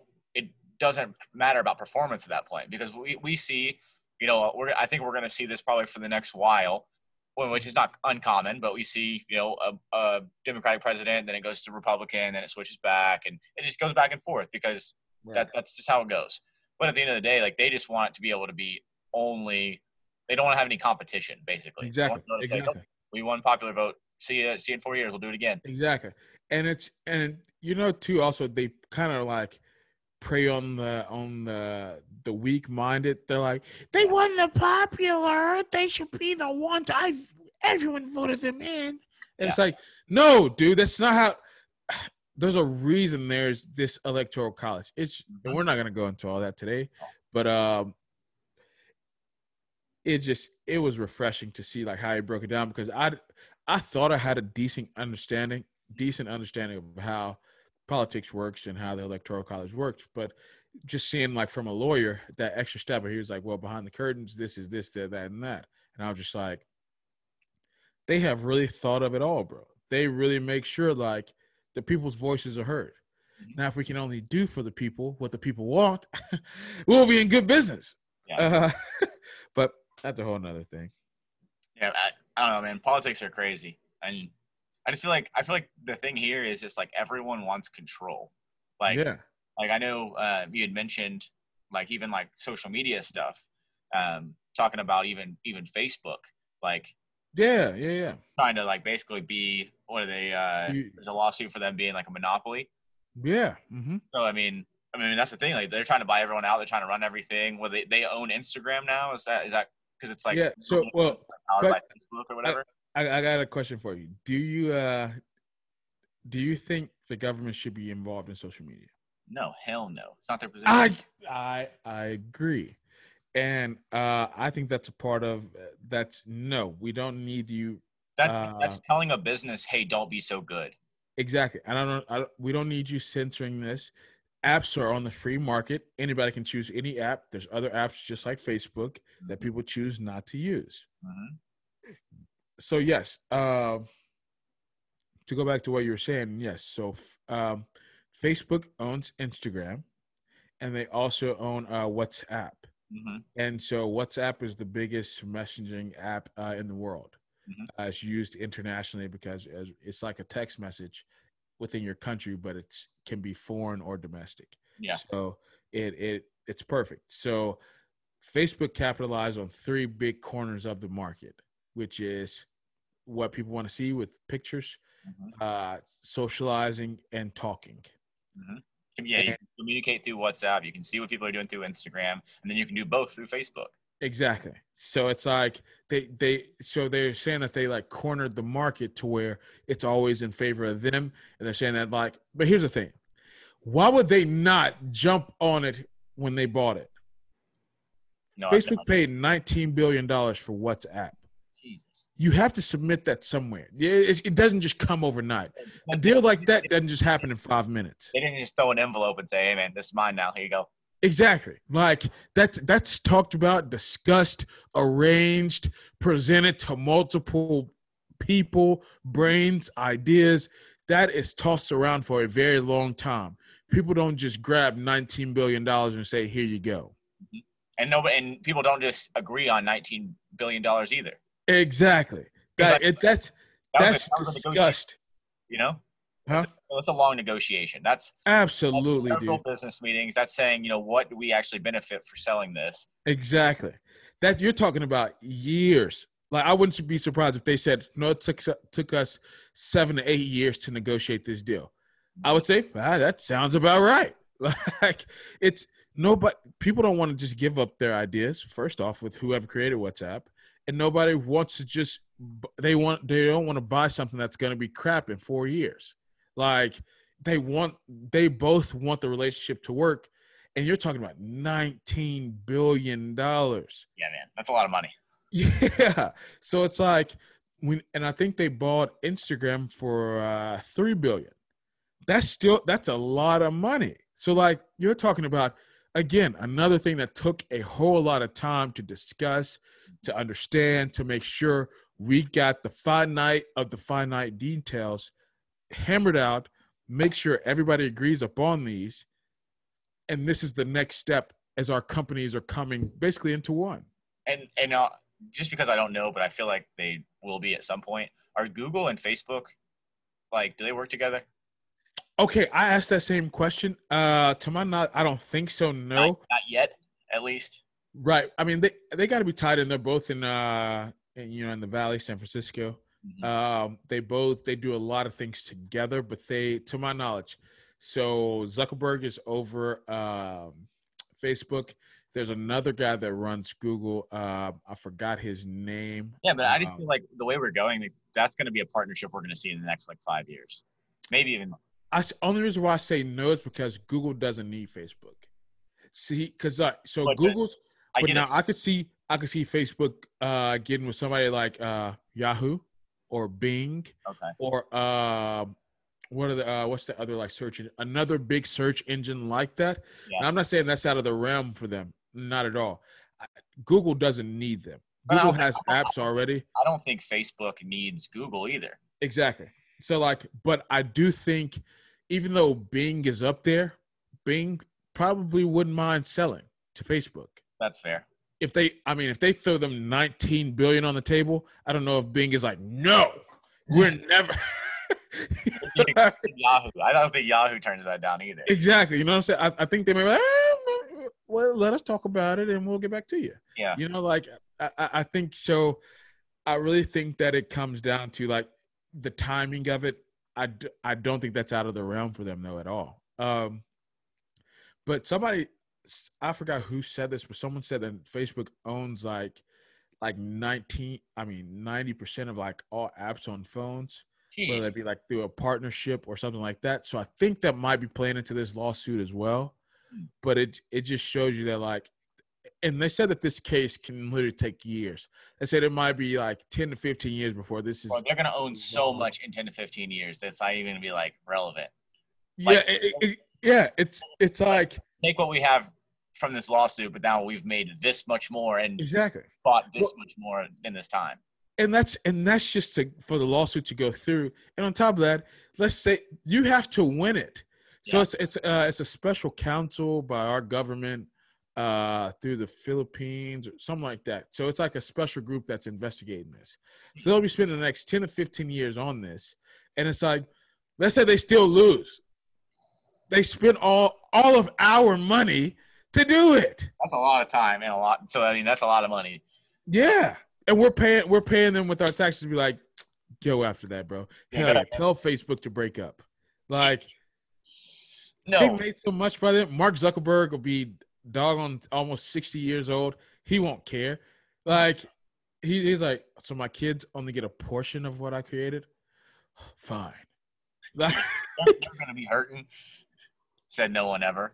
doesn't matter about performance at that point because we, we see, you know, we're, I think we're going to see this probably for the next while, which is not uncommon, but we see, you know, a, a Democratic president, then it goes to Republican, then it switches back and it just goes back and forth because right. that, that's just how it goes. But at the end of the day, like they just want it to be able to be only, they don't want to have any competition basically. Exactly. They want to exactly. Say, nope, we won popular vote. See you, see you in four years. We'll do it again. Exactly. And it's, and you know, too, also they kind of like, prey on the on the the weak-minded. They're like, they won the popular, they should be the ones. I everyone voted them in. And yeah. It's like, no, dude, that's not how. There's a reason there's this Electoral College. It's and we're not gonna go into all that today, but um, it just it was refreshing to see like how he broke it down because I I thought I had a decent understanding, decent understanding of how politics works and how the Electoral College works, but just seeing like from a lawyer that extra step where he was like, well, behind the curtains, this is this, that, that, and that. And I was just like, they have really thought of it all, bro. They really make sure like the people's voices are heard. Now, if we can only do for the people what the people want, we'll be in good business. Yeah. Uh, but that's a whole nother thing. Yeah, I, I don't know, man. Politics are crazy. I mean, I just feel like I feel like the thing here is just like everyone wants control. Like, yeah. like I know uh, you had mentioned like even like social media stuff, um, talking about even even Facebook, like. Yeah, yeah, yeah. Trying to like basically be what are they? Uh, you, there's a lawsuit for them being like a monopoly. Yeah. Mm-hmm. So I mean, I mean that's the thing. Like they're trying to buy everyone out. They're trying to run everything. Well, they, they own Instagram now. Is that is that because it's like yeah? So well, powered by Facebook or whatever. I, I got a question for you. Do you uh, do you think the government should be involved in social media? No, hell no. It's not their position. I I, I agree. And uh, I think that's a part of that's no, we don't need you. That, uh, that's telling a business, hey, don't be so good. Exactly. And I don't, I don't, we don't need you censoring this. Apps are on the free market. Anybody can choose any app. There's other apps just like Facebook that people choose not to use. Mm-hmm. So, yes, uh, to go back to what you were saying, yes. So um, Facebook owns Instagram and they also own uh, WhatsApp. Mm-hmm. And so WhatsApp is the biggest messaging app uh, in the world. Mm-hmm. Uh, it's used internationally because it's like a text message within your country, but it can be foreign or domestic. Yeah. So it it it's perfect. So Facebook capitalized on three big corners of the market, which is what people want to see with pictures, mm-hmm. uh, socializing, and talking. Mm-hmm. Yeah, you can communicate through WhatsApp. You can see what people are doing through Instagram, and then you can do both through Facebook. Exactly. So it's like they they so they're saying that they like cornered the market to where it's always in favor of them, and they're saying that like. But here's the thing: why would they not jump on it when they bought it? No, Facebook paid nineteen billion dollars for WhatsApp. Jesus. You have to submit that somewhere. It, it doesn't just come overnight. A deal like that doesn't just happen in five minutes. They didn't just throw an envelope and say, hey, man, this is mine now. Here you go. Exactly. Like, that's that's talked about, discussed, arranged, presented to multiple people, brains, ideas. That is tossed around for a very long time. People don't just grab nineteen billion dollars and say, here you go. Mm-hmm. And nobody, and people don't just agree on nineteen billion dollars either. Exactly. That, it, that's that that's disgust. You know, huh? It's a long negotiation. That's absolutely that's several dude. business meetings. That's saying, you know, what do we actually benefit for selling this? Exactly. That you're talking about years. Like I wouldn't be surprised if they said, no, it took took us seven to eight years to negotiate this deal. I would say, ah, that sounds about right. Like it's nobody. People don't want to just give up their ideas. First off, with whoever created WhatsApp. And nobody wants to just they want they don't want to buy something that's going to be crap in four years. Like they want they both want the relationship to work, and you're talking about nineteen billion dollars. Yeah, man, that's a lot of money. Yeah, so it's like when and I think they bought Instagram for uh, three billion. That's still that's a lot of money. So like you're talking about again another thing that took a whole lot of time to discuss. To understand, to make sure we got the finite of the finite details hammered out, make sure everybody agrees upon these. And this is the next step as our companies are coming basically into one. And and uh, just because I don't know, but I feel like they will be at some point. Are Google and Facebook, like, do they work together? Okay, I asked that same question. Uh, to my not, I don't think so, no. Not, not yet, at least. Right. I mean, they, they got to be tied in. They're both in, uh, in, you know, in the Valley, San Francisco. Mm-hmm. Um, they both, they do a lot of things together, but they, to my knowledge, so Zuckerberg is over um, Facebook. There's another guy that runs Google. Uh, I forgot his name. Yeah, but I just um, feel like the way we're going, that's going to be a partnership we're going to see in the next, like, five years. Maybe even. I, only reason why I say no is because Google doesn't need Facebook. See, because uh, so but Google's. But I get now it. I could see I could see Facebook uh, getting with somebody like uh, Yahoo or Bing okay. or uh, what are the uh, what's the other like search engine? Another big search engine like that. Yeah. Now, I'm not saying that's out of the realm for them, not at all. I, Google doesn't need them. Google has think, apps already. I don't think Facebook needs Google either. Exactly. So like, but I do think even though Bing is up there, Bing probably wouldn't mind selling to Facebook. That's fair. If they, I mean, if they throw them nineteen billion dollars on the table, I don't know if Bing is like, no, we're never. Yahoo. I don't think Yahoo turns that down either. Exactly. You know what I'm saying? I, I think they may be like, ah, well, let us talk about it and we'll get back to you. Yeah. You know, like, I, I think so. I really think that it comes down to, like, the timing of it. I, d- I don't think that's out of the realm for them, though, at all. Um, but somebody – I forgot who said this, but someone said that Facebook owns like, like nineteen, I mean ninety percent of like all apps on phones, Jeez. Whether it be like through a partnership or something like that. So I think that might be playing into this lawsuit as well. But it it just shows you that like, and they said that this case can literally take years. They said it might be like ten to fifteen years before this is. Well, they're gonna own so much in ten to fifteen years that's not even gonna be like relevant. Like, yeah, it, it, yeah, it's it's like take what we have from this lawsuit, but now we've made this much more and exactly bought this well, much more in this time. And that's, and that's just to, for the lawsuit to go through. And on top of that, let's say you have to win it. So yeah. it's, it's, uh, it's a special counsel by our government uh, through the Philippines or something like that. So it's like a special group that's investigating this. So they'll be spending the next ten to fifteen years on this. And it's like, let's say they still lose. They spent all, all of our money to do it. That's a lot of time and a lot. So I mean, that's a lot of money. Yeah, and we're paying we're paying them with our taxes to be like, go after that, bro. Hell, yeah, tell Facebook to break up. Like, no, they made so much by them. Mark Zuckerberg will be doggone almost sixty years old. He won't care. Like, he, he's like, so my kids only get a portion of what I created. Fine. Like, they're gonna be hurting. Said no one ever.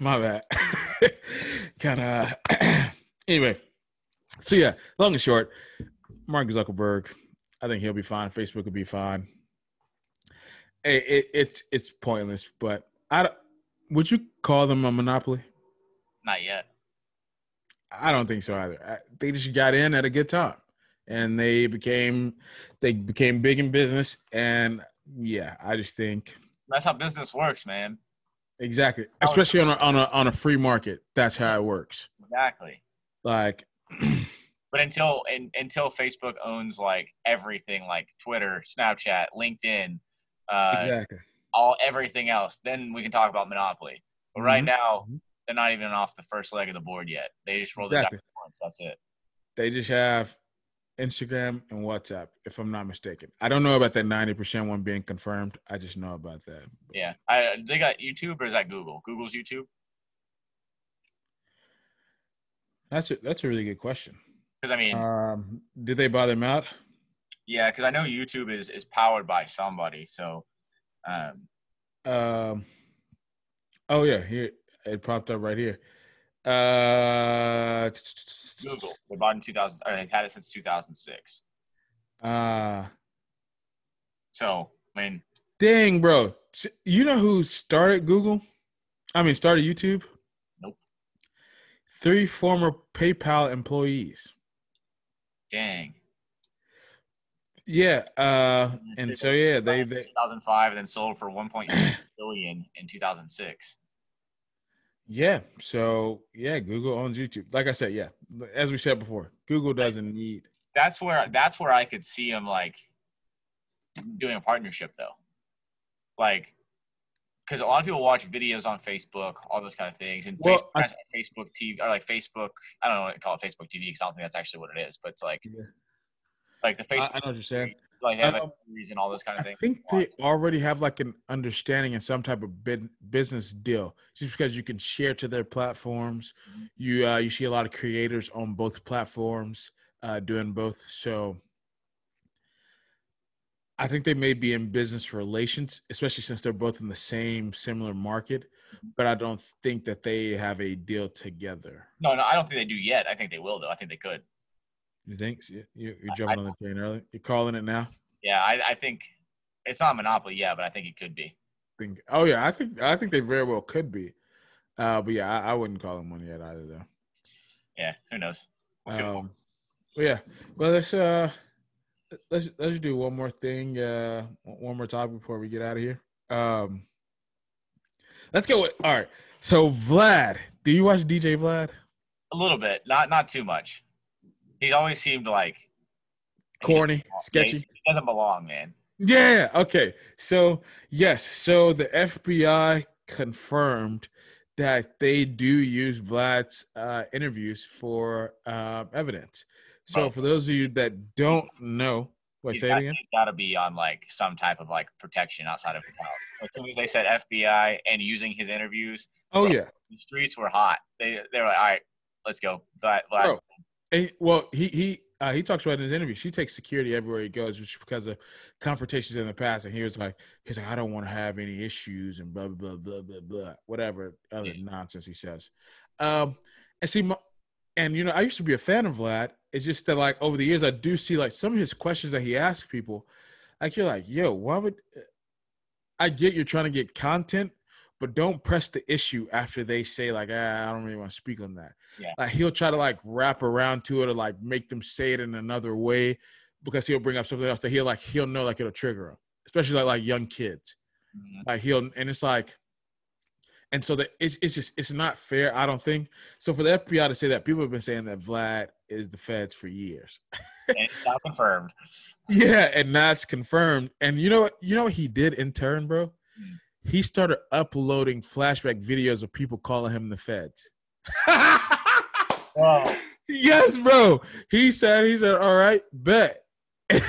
My bad. Kind of. Anyway, so yeah, long and short, Mark Zuckerberg, I think he'll be fine. Facebook will be fine. It, it, it's it's pointless, but I would you call them a monopoly? Not yet. I don't think so either. I, they just got in at a good time. And they became, they became big in business, and yeah, I just think that's how business works, man. Exactly, especially on a, on a on a free market. That's how it works. Exactly. Like, but until and, until Facebook owns like everything, like Twitter, Snapchat, LinkedIn, uh, exactly, all everything else, then we can talk about monopoly. But right mm-hmm. now, they're not even off the first leg of the board yet. They just rolled exactly. it down once. That's it. They just have Instagram and WhatsApp, if I'm not mistaken. I don't know about that ninety percent one being confirmed. I just know about that. But. Yeah. I, they got YouTube, or is that Google? Google's YouTube? That's a, that's a really good question. Because, I mean. Um, did they buy them out? Yeah, because I know YouTube is, is powered by somebody. So. Um, um. Oh, yeah. Here, it popped up right here. Uh, Google. They bought in two thousand. Or they've had it since two thousand six. Uh, so I mean, dang, bro. You know who started Google? I mean, started YouTube? Nope. Three former PayPal employees. Dang. Yeah. Uh, and, and so yeah, they they two thousand five and then sold for one point eight billion in two thousand six. Yeah. So, yeah, Google owns YouTube. Like I said, yeah. As we said before, Google doesn't need. That's where that's where I could see them, like, doing a partnership, though. Like, because a lot of people watch videos on Facebook, all those kind of things. And well, Facebook, I, Facebook T V, or, like, Facebook, I don't know what to call it, Facebook T V, because I don't think that's actually what it is. But it's, like, yeah. like the Facebook I, I know what you're saying. Like, they have, like, um, movies and all those kind of things. I think they already have, like, an understanding and some type of bin- business deal, just because you can share to their platforms. Mm-hmm. You uh, you see a lot of creators on both platforms uh, doing both. So I think they may be in business relations, especially since they're both in the same similar market. But I don't think that they have a deal together. No, no, I don't think they do yet. I think they will, though. I think they could. You think? You're jumping on the train early? You're calling it now? Yeah, I, I think it's not a monopoly, yeah, but I think it could be. Think, oh, yeah, I think I think they very well could be. Uh, but, yeah, I, I wouldn't call them one yet either, though. Yeah, who knows? Um, yeah, but let's uh, let's let's do one more thing, uh, one more topic before we get out of here. Um, let's go with all right. So Vlad, do you watch D J Vlad? A little bit, not not too much. He always seemed like corny, sketchy. He doesn't belong, man. Yeah. Okay. So yes. So the F B I confirmed that they do use Vlad's uh, interviews for uh, evidence. So, but for those of you that don't know, what say got, it again? He's got to be on like some type of like protection outside of his house. As soon as they said F B I and using his interviews, oh bro, yeah, the streets were hot. They they were like, all right, let's go. Vlad, Vlad's and, well, he he. Uh, he talks about in his interview, she takes security everywhere he goes, which is because of confrontations in the past. And he was like, he's like, I don't want to have any issues and blah, blah, blah, blah, blah, whatever other yeah. nonsense he says. Um, and see, my, and, you know, I used to be a fan of Vlad. It's just that, like, over the years, I do see, like, some of his questions that he asks people. Like, you're like, yo, why would – I get you're trying to get content, but don't press the issue after they say, like, ah, I don't really want to speak on that. Yeah. Like, he'll try to, like, wrap around to it or, like, make them say it in another way because he'll bring up something else that he'll, like, he'll know, like, it'll trigger him, especially, like, like young kids. Mm-hmm. Like, he'll – and it's, like – and so that it's, it's just – it's not fair, I don't think. So, for the F B I to say that, people have been saying that Vlad is the feds for years. And it's not confirmed. Yeah, and that's confirmed. And you know what, you know what he did in turn, bro? Mm-hmm. He started uploading flashback videos of people calling him the feds. Wow. Yes, bro. He said, he said, all right, bet. And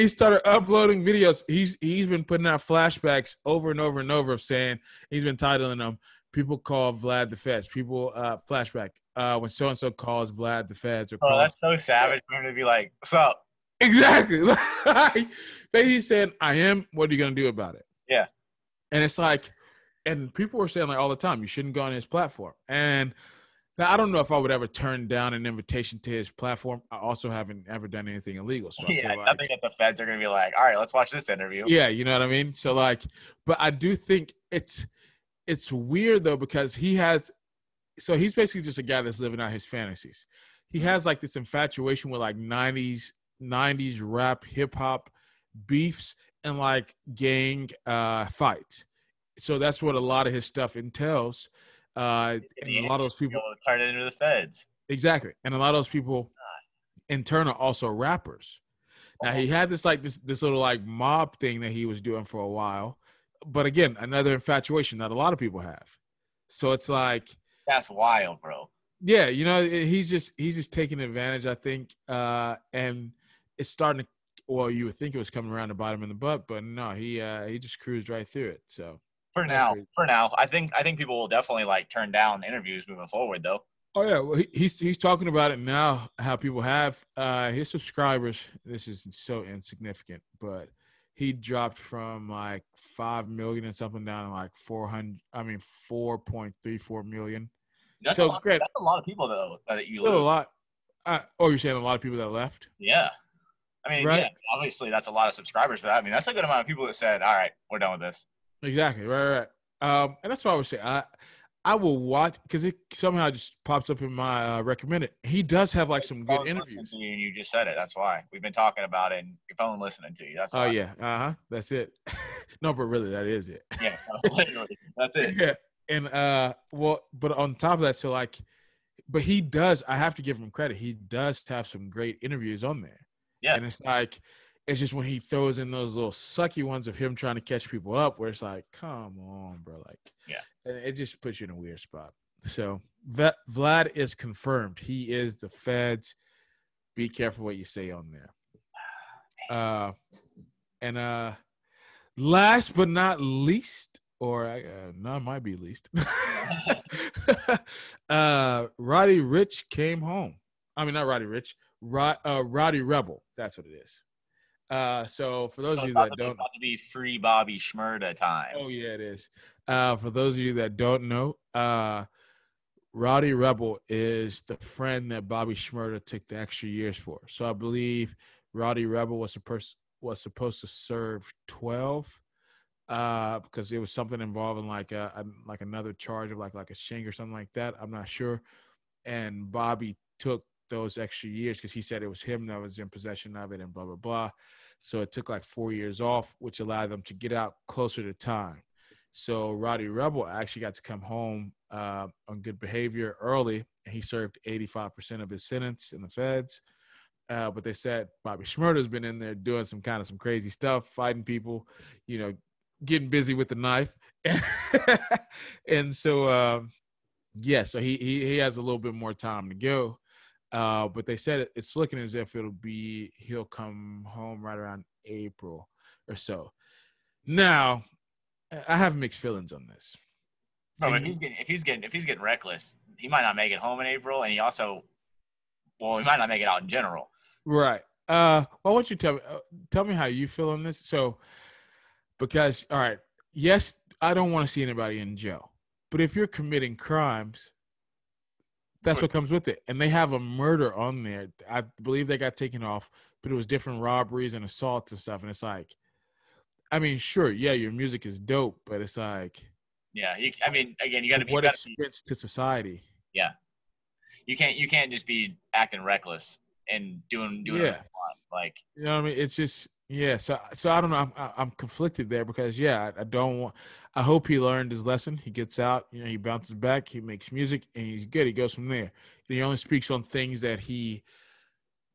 he started uploading videos. He's He's been putting out flashbacks over and over and over, saying he's been titling them, people call Vlad the feds. People, uh, flashback, uh, when so-and-so calls Vlad the feds. Or oh, calls- that's so savage for him to be like, what's up? Exactly. Like, he said, I am. What are you going to do about it? Yeah. And it's like, and people were saying like all the time, you shouldn't go on his platform. And now I don't know if I would ever turn down an invitation to his platform. I also haven't ever done anything illegal. So yeah, I, like, I think that the feds are going to be like, all right, let's watch this interview. Yeah, you know what I mean? So like, but I do think it's, it's weird though, because he has, so he's basically just a guy that's living out his fantasies. He has like this infatuation with like nineties, nineties rap, hip hop beefs, and like gang uh, fights. So that's what a lot of his stuff entails. Uh, and a lot of those people turn it into the feds. Exactly. And a lot of those people in turn are also rappers. Now he had this like this this little like mob thing that he was doing for a while. But again, another infatuation that a lot of people have. So it's like, that's wild, bro. Yeah, you know, he's just he's just taking advantage, I think. Uh, and it's starting to, well, you would think it was coming around to bite him in the butt, but no, he uh, he just cruised right through it. So for now, crazy. for now, I think I think people will definitely like turn down interviews moving forward, though. Oh yeah, well he, he's he's talking about it now. How people have uh, his subscribers. This is so insignificant, but he dropped from like five million and something down to like four hundred. I mean, four point three four million. That's so a lot, great. That's a lot of people though that you still a lot. Uh, oh, you're saying a lot of people that left? Yeah. I mean, right? Yeah, obviously that's a lot of subscribers, but I mean, that's a good amount of people that said, all right, we're done with this. Exactly. Right. Right. Um, and that's what I would say. I, I will watch because it somehow just pops up in my uh, recommended. He does have like some good interviews. You, and you just said it. That's why we've been talking about it and your phone listening to you. That's why. Oh yeah. Uh-huh. That's it. No, but really that is it. Yeah. Literally. That's it. Yeah. And, uh, well, but on top of that, so like, but he does, I have to give him credit. He does have some great interviews on there. Yeah. And it's like, it's just when he throws in those little sucky ones of him trying to catch people up where it's like, come on, bro. Like, yeah. And it just puts you in a weird spot. So Vlad is confirmed. He is the feds. Be careful what you say on there. Uh, and uh, last but not least, or uh, no, it might be least, uh, Roddy Rich came home. I mean, not Roddy Rich. Rod, uh, Roddy Rebel, that's what it is. Uh, so for those so of you that to, don't, it's about to be free Bobby Shmurda time. Oh yeah, it is. Uh, for those of you that don't know, uh, Roddy Rebel is the friend that Bobby Shmurda took the extra years for. So I believe Roddy Rebel was supposed was supposed to serve twelve, uh, because it was something involving like a, a like another charge of like like a shing or something like that. I'm not sure. And Bobby took those extra years because he said it was him that was in possession of it and blah, blah, blah. So it took like four years off, which allowed them to get out closer to time. So Roddy Rebel actually got to come home uh, on good behavior early, and he served eighty-five percent of his sentence in the feds. Uh, but they said Bobby Shmurda's been in there doing some kind of some crazy stuff, fighting people, you know, getting busy with the knife. And so, uh, yeah, so he, he he has a little bit more time to go. Uh, but they said it, it's looking as if it'll be he'll come home right around April or so. Now, I have mixed feelings on this. Oh, and if he's getting if he's getting if he's getting reckless, he might not make it home in April, and he also, well, he might not make it out in general. Right. Uh, well, why don't you tell me? Uh, tell me how you feel on this. So, because all right, yes, I don't want to see anybody in jail, but if you're committing crimes, that's what comes with it. And they have a murder on there. I believe they got taken off, but it was different robberies and assaults and stuff. And it's like, I mean, sure, yeah, your music is dope, but it's like, yeah, you, I mean, again, you got to be what expense to society. Yeah, you can't you can't just be acting reckless and doing doing yeah. like you know what I mean. It's just yeah. So so I don't know. I'm I'm conflicted there because yeah, I, I don't want. I hope he learned his lesson. He gets out, you know, he bounces back, he makes music, and he's good. He goes from there. And he only speaks on things that he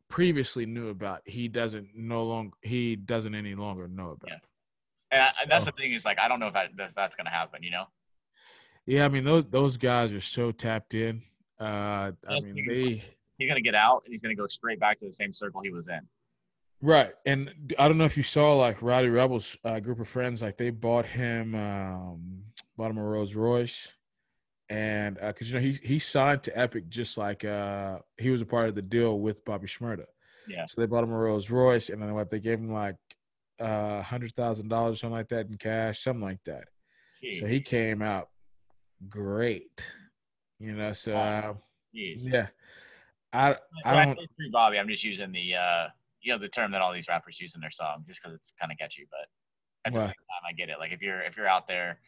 previously knew about. He doesn't no longer. He doesn't any longer know about. Yeah. And, I, and that's the thing is, like, I don't know if, that, if that's going to happen, you know? Yeah, I mean, those those guys are so tapped in. Uh, I mean, they – he's going to get out, and he's going to go straight back to the same circle he was in. Right. And I don't know if you saw, like, Roddy Rebel's uh, group of friends, like, they bought him um, – bought him a Rolls Royce. And uh, – because, you know, he he signed to Epic just like uh, he was a part of the deal with Bobby Shmurda. Yeah. So they bought him a Rolls Royce, and then what they gave him, like – Uh, one hundred thousand dollars, something like that in cash, something like that. Jeez. So he came out great. You know, so, uh, yeah. I, I don't – Bobby, I'm just using the, uh, you know, the term that all these rappers use in their songs just because it's kind of catchy, but at the right. same time, I get it. Like, if you're if you're out there,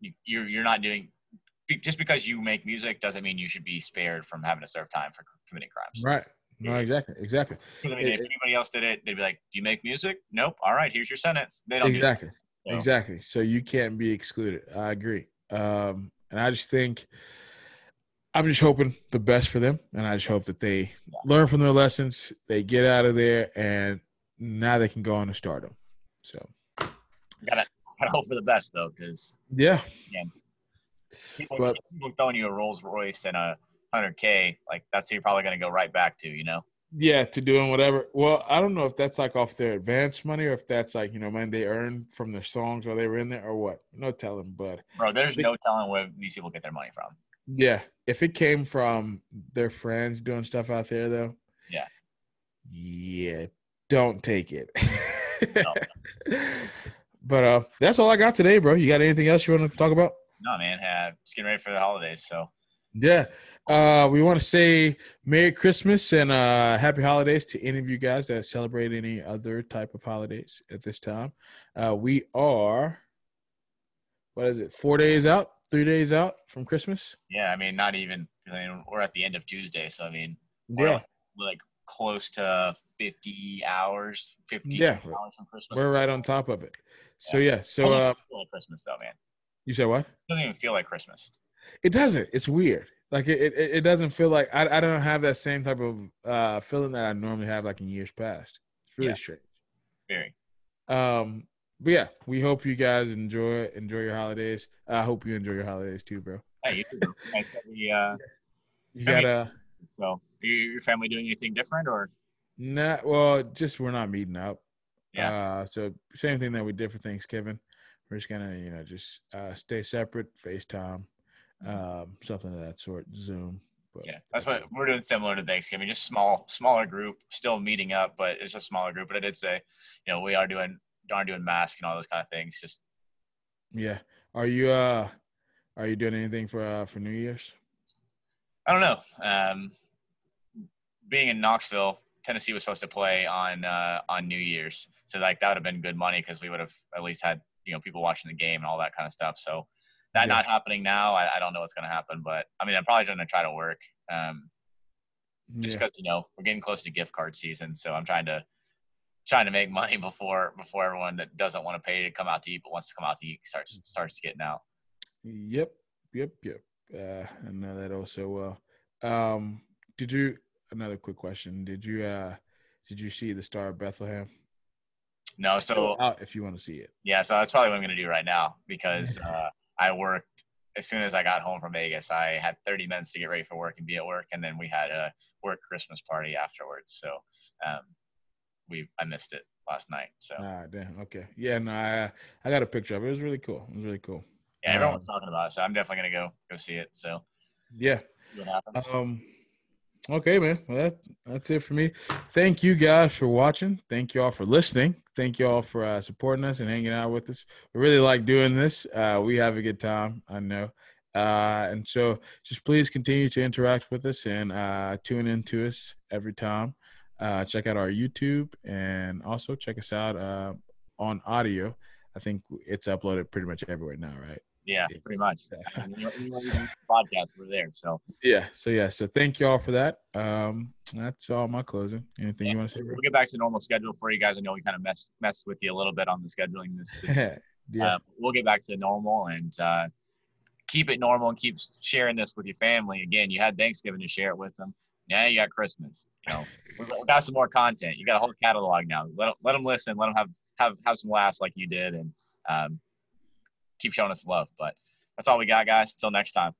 you, you're you're not doing – just because you make music doesn't mean you should be spared from having to serve time for committing crimes. Right. No, exactly, exactly. I mean, it, if anybody else did it, they'd be like, "Do you make music? Nope. All right, here's your sentence." They don't exactly, do so. exactly. So you can't be excluded. I agree, um, and I just think I'm just hoping the best for them, and I just hope that they yeah. learn from their lessons, they get out of there, and now they can go on to stardom. So, gotta gotta hope for the best though, because yeah, again, people, but, people throwing you a Rolls Royce and a one hundred K, like that's who you're probably going to go right back to, you know? Yeah, to doing whatever. Well, I don't know if that's like off their advance money or if that's like, you know, money they earned from their songs while they were in there or what. No telling, but. Bro, there's they, no telling where these people get their money from. Yeah. If it came from their friends doing stuff out there, though. Yeah. Yeah. Don't take it. No. But uh, that's all I got today, bro. You got anything else you want to talk about? No, man. Uh, just getting ready for the holidays, so. Yeah. Uh, we want to say Merry Christmas and uh, Happy Holidays to any of you guys that celebrate any other type of holidays at this time. Uh, we are, what is it, four days out, three days out from Christmas? Yeah, I mean, not even. I mean, we're at the end of Tuesday, so, I mean, we're yeah. like, like close to fifty hours, fifty yeah. hours from Christmas. We're right on top of it. So, yeah. yeah so, uh, feel like Christmas, though, man. You said what? It doesn't even feel like Christmas. It doesn't. It's weird. Like, it, it, it doesn't feel like I, – I don't have that same type of uh, feeling that I normally have, like, in years past. It's really yeah. strange. Very. Um, but, yeah, we hope you guys enjoy enjoy your holidays. I hope you enjoy your holidays too, bro. Hey, you too. Nice that we, uh, you got to – So, are you, your family doing anything different or – Nah, well, just we're not meeting up. Yeah. Uh, so, same thing that we did for Thanksgiving. We're just going to, you know, just uh, stay separate, FaceTime. Um, something of that sort, Zoom. But yeah, that's what we're doing similar to Thanksgiving, just small, smaller group, still meeting up, but it's a smaller group. But I did say, you know, we are doing, darn doing masks and all those kind of things. Just yeah. Are you uh, are you doing anything for uh, for New Year's? I don't know. Um, being in Knoxville, Tennessee was supposed to play on uh, on New Year's, so like that would have been good money because we would have at least had you know people watching the game and all that kind of stuff. So. That yeah. not happening now. I, I don't know what's going to happen, but I mean, I'm probably going to try to work. Um, just because, yeah. you know, we're getting close to gift card season. So I'm trying to trying to make money before before everyone that doesn't want to pay to come out to eat but wants to come out to eat starts starts getting out. Yep, yep, yep. Uh, I know that also well. Um, did you – another quick question. Did you uh, did you see the Star of Bethlehem? No, so – if you want to see it. Yeah, so that's probably what I'm going to do right now because uh, I worked – as soon as I got home from Vegas, I had thirty minutes to get ready for work and be at work, and then we had a work Christmas party afterwards. So um, we I missed it last night. So ah, damn. Okay. Yeah, no, I, I got a picture of it. It was really cool. It was really cool. Yeah, everyone um, was talking about it, so I'm definitely going to go go see it. So yeah. What happens? Um, okay, man. Well, that, that's it for me. Thank you guys for watching. Thank you all for listening. Thank you all for uh, supporting us and hanging out with us. We really like doing this. Uh, we have a good time, I know. Uh, and so just please continue to interact with us and uh, tune in to us every time. Uh, check out our YouTube and also check us out uh, on audio. I think it's uploaded pretty much everywhere now, right? Yeah, pretty much. I mean, you know, you know, podcast, we're there. So yeah, so yeah, so thank you all for that. Um, that's all my closing. Anything yeah, you want to say? We'll get back to normal schedule for you guys. I know we kind of messed messed with you a little bit on the scheduling this. this yeah. Uh, we'll get back to normal and uh, keep it normal and keep sharing this with your family. Again, you had Thanksgiving to share it with them. Now you got Christmas. You know, we got some more content. You got a whole catalog now. Let let them listen. Let them have have have some laughs like you did and. Um, Keep showing us love, but that's all we got, guys. Until next time.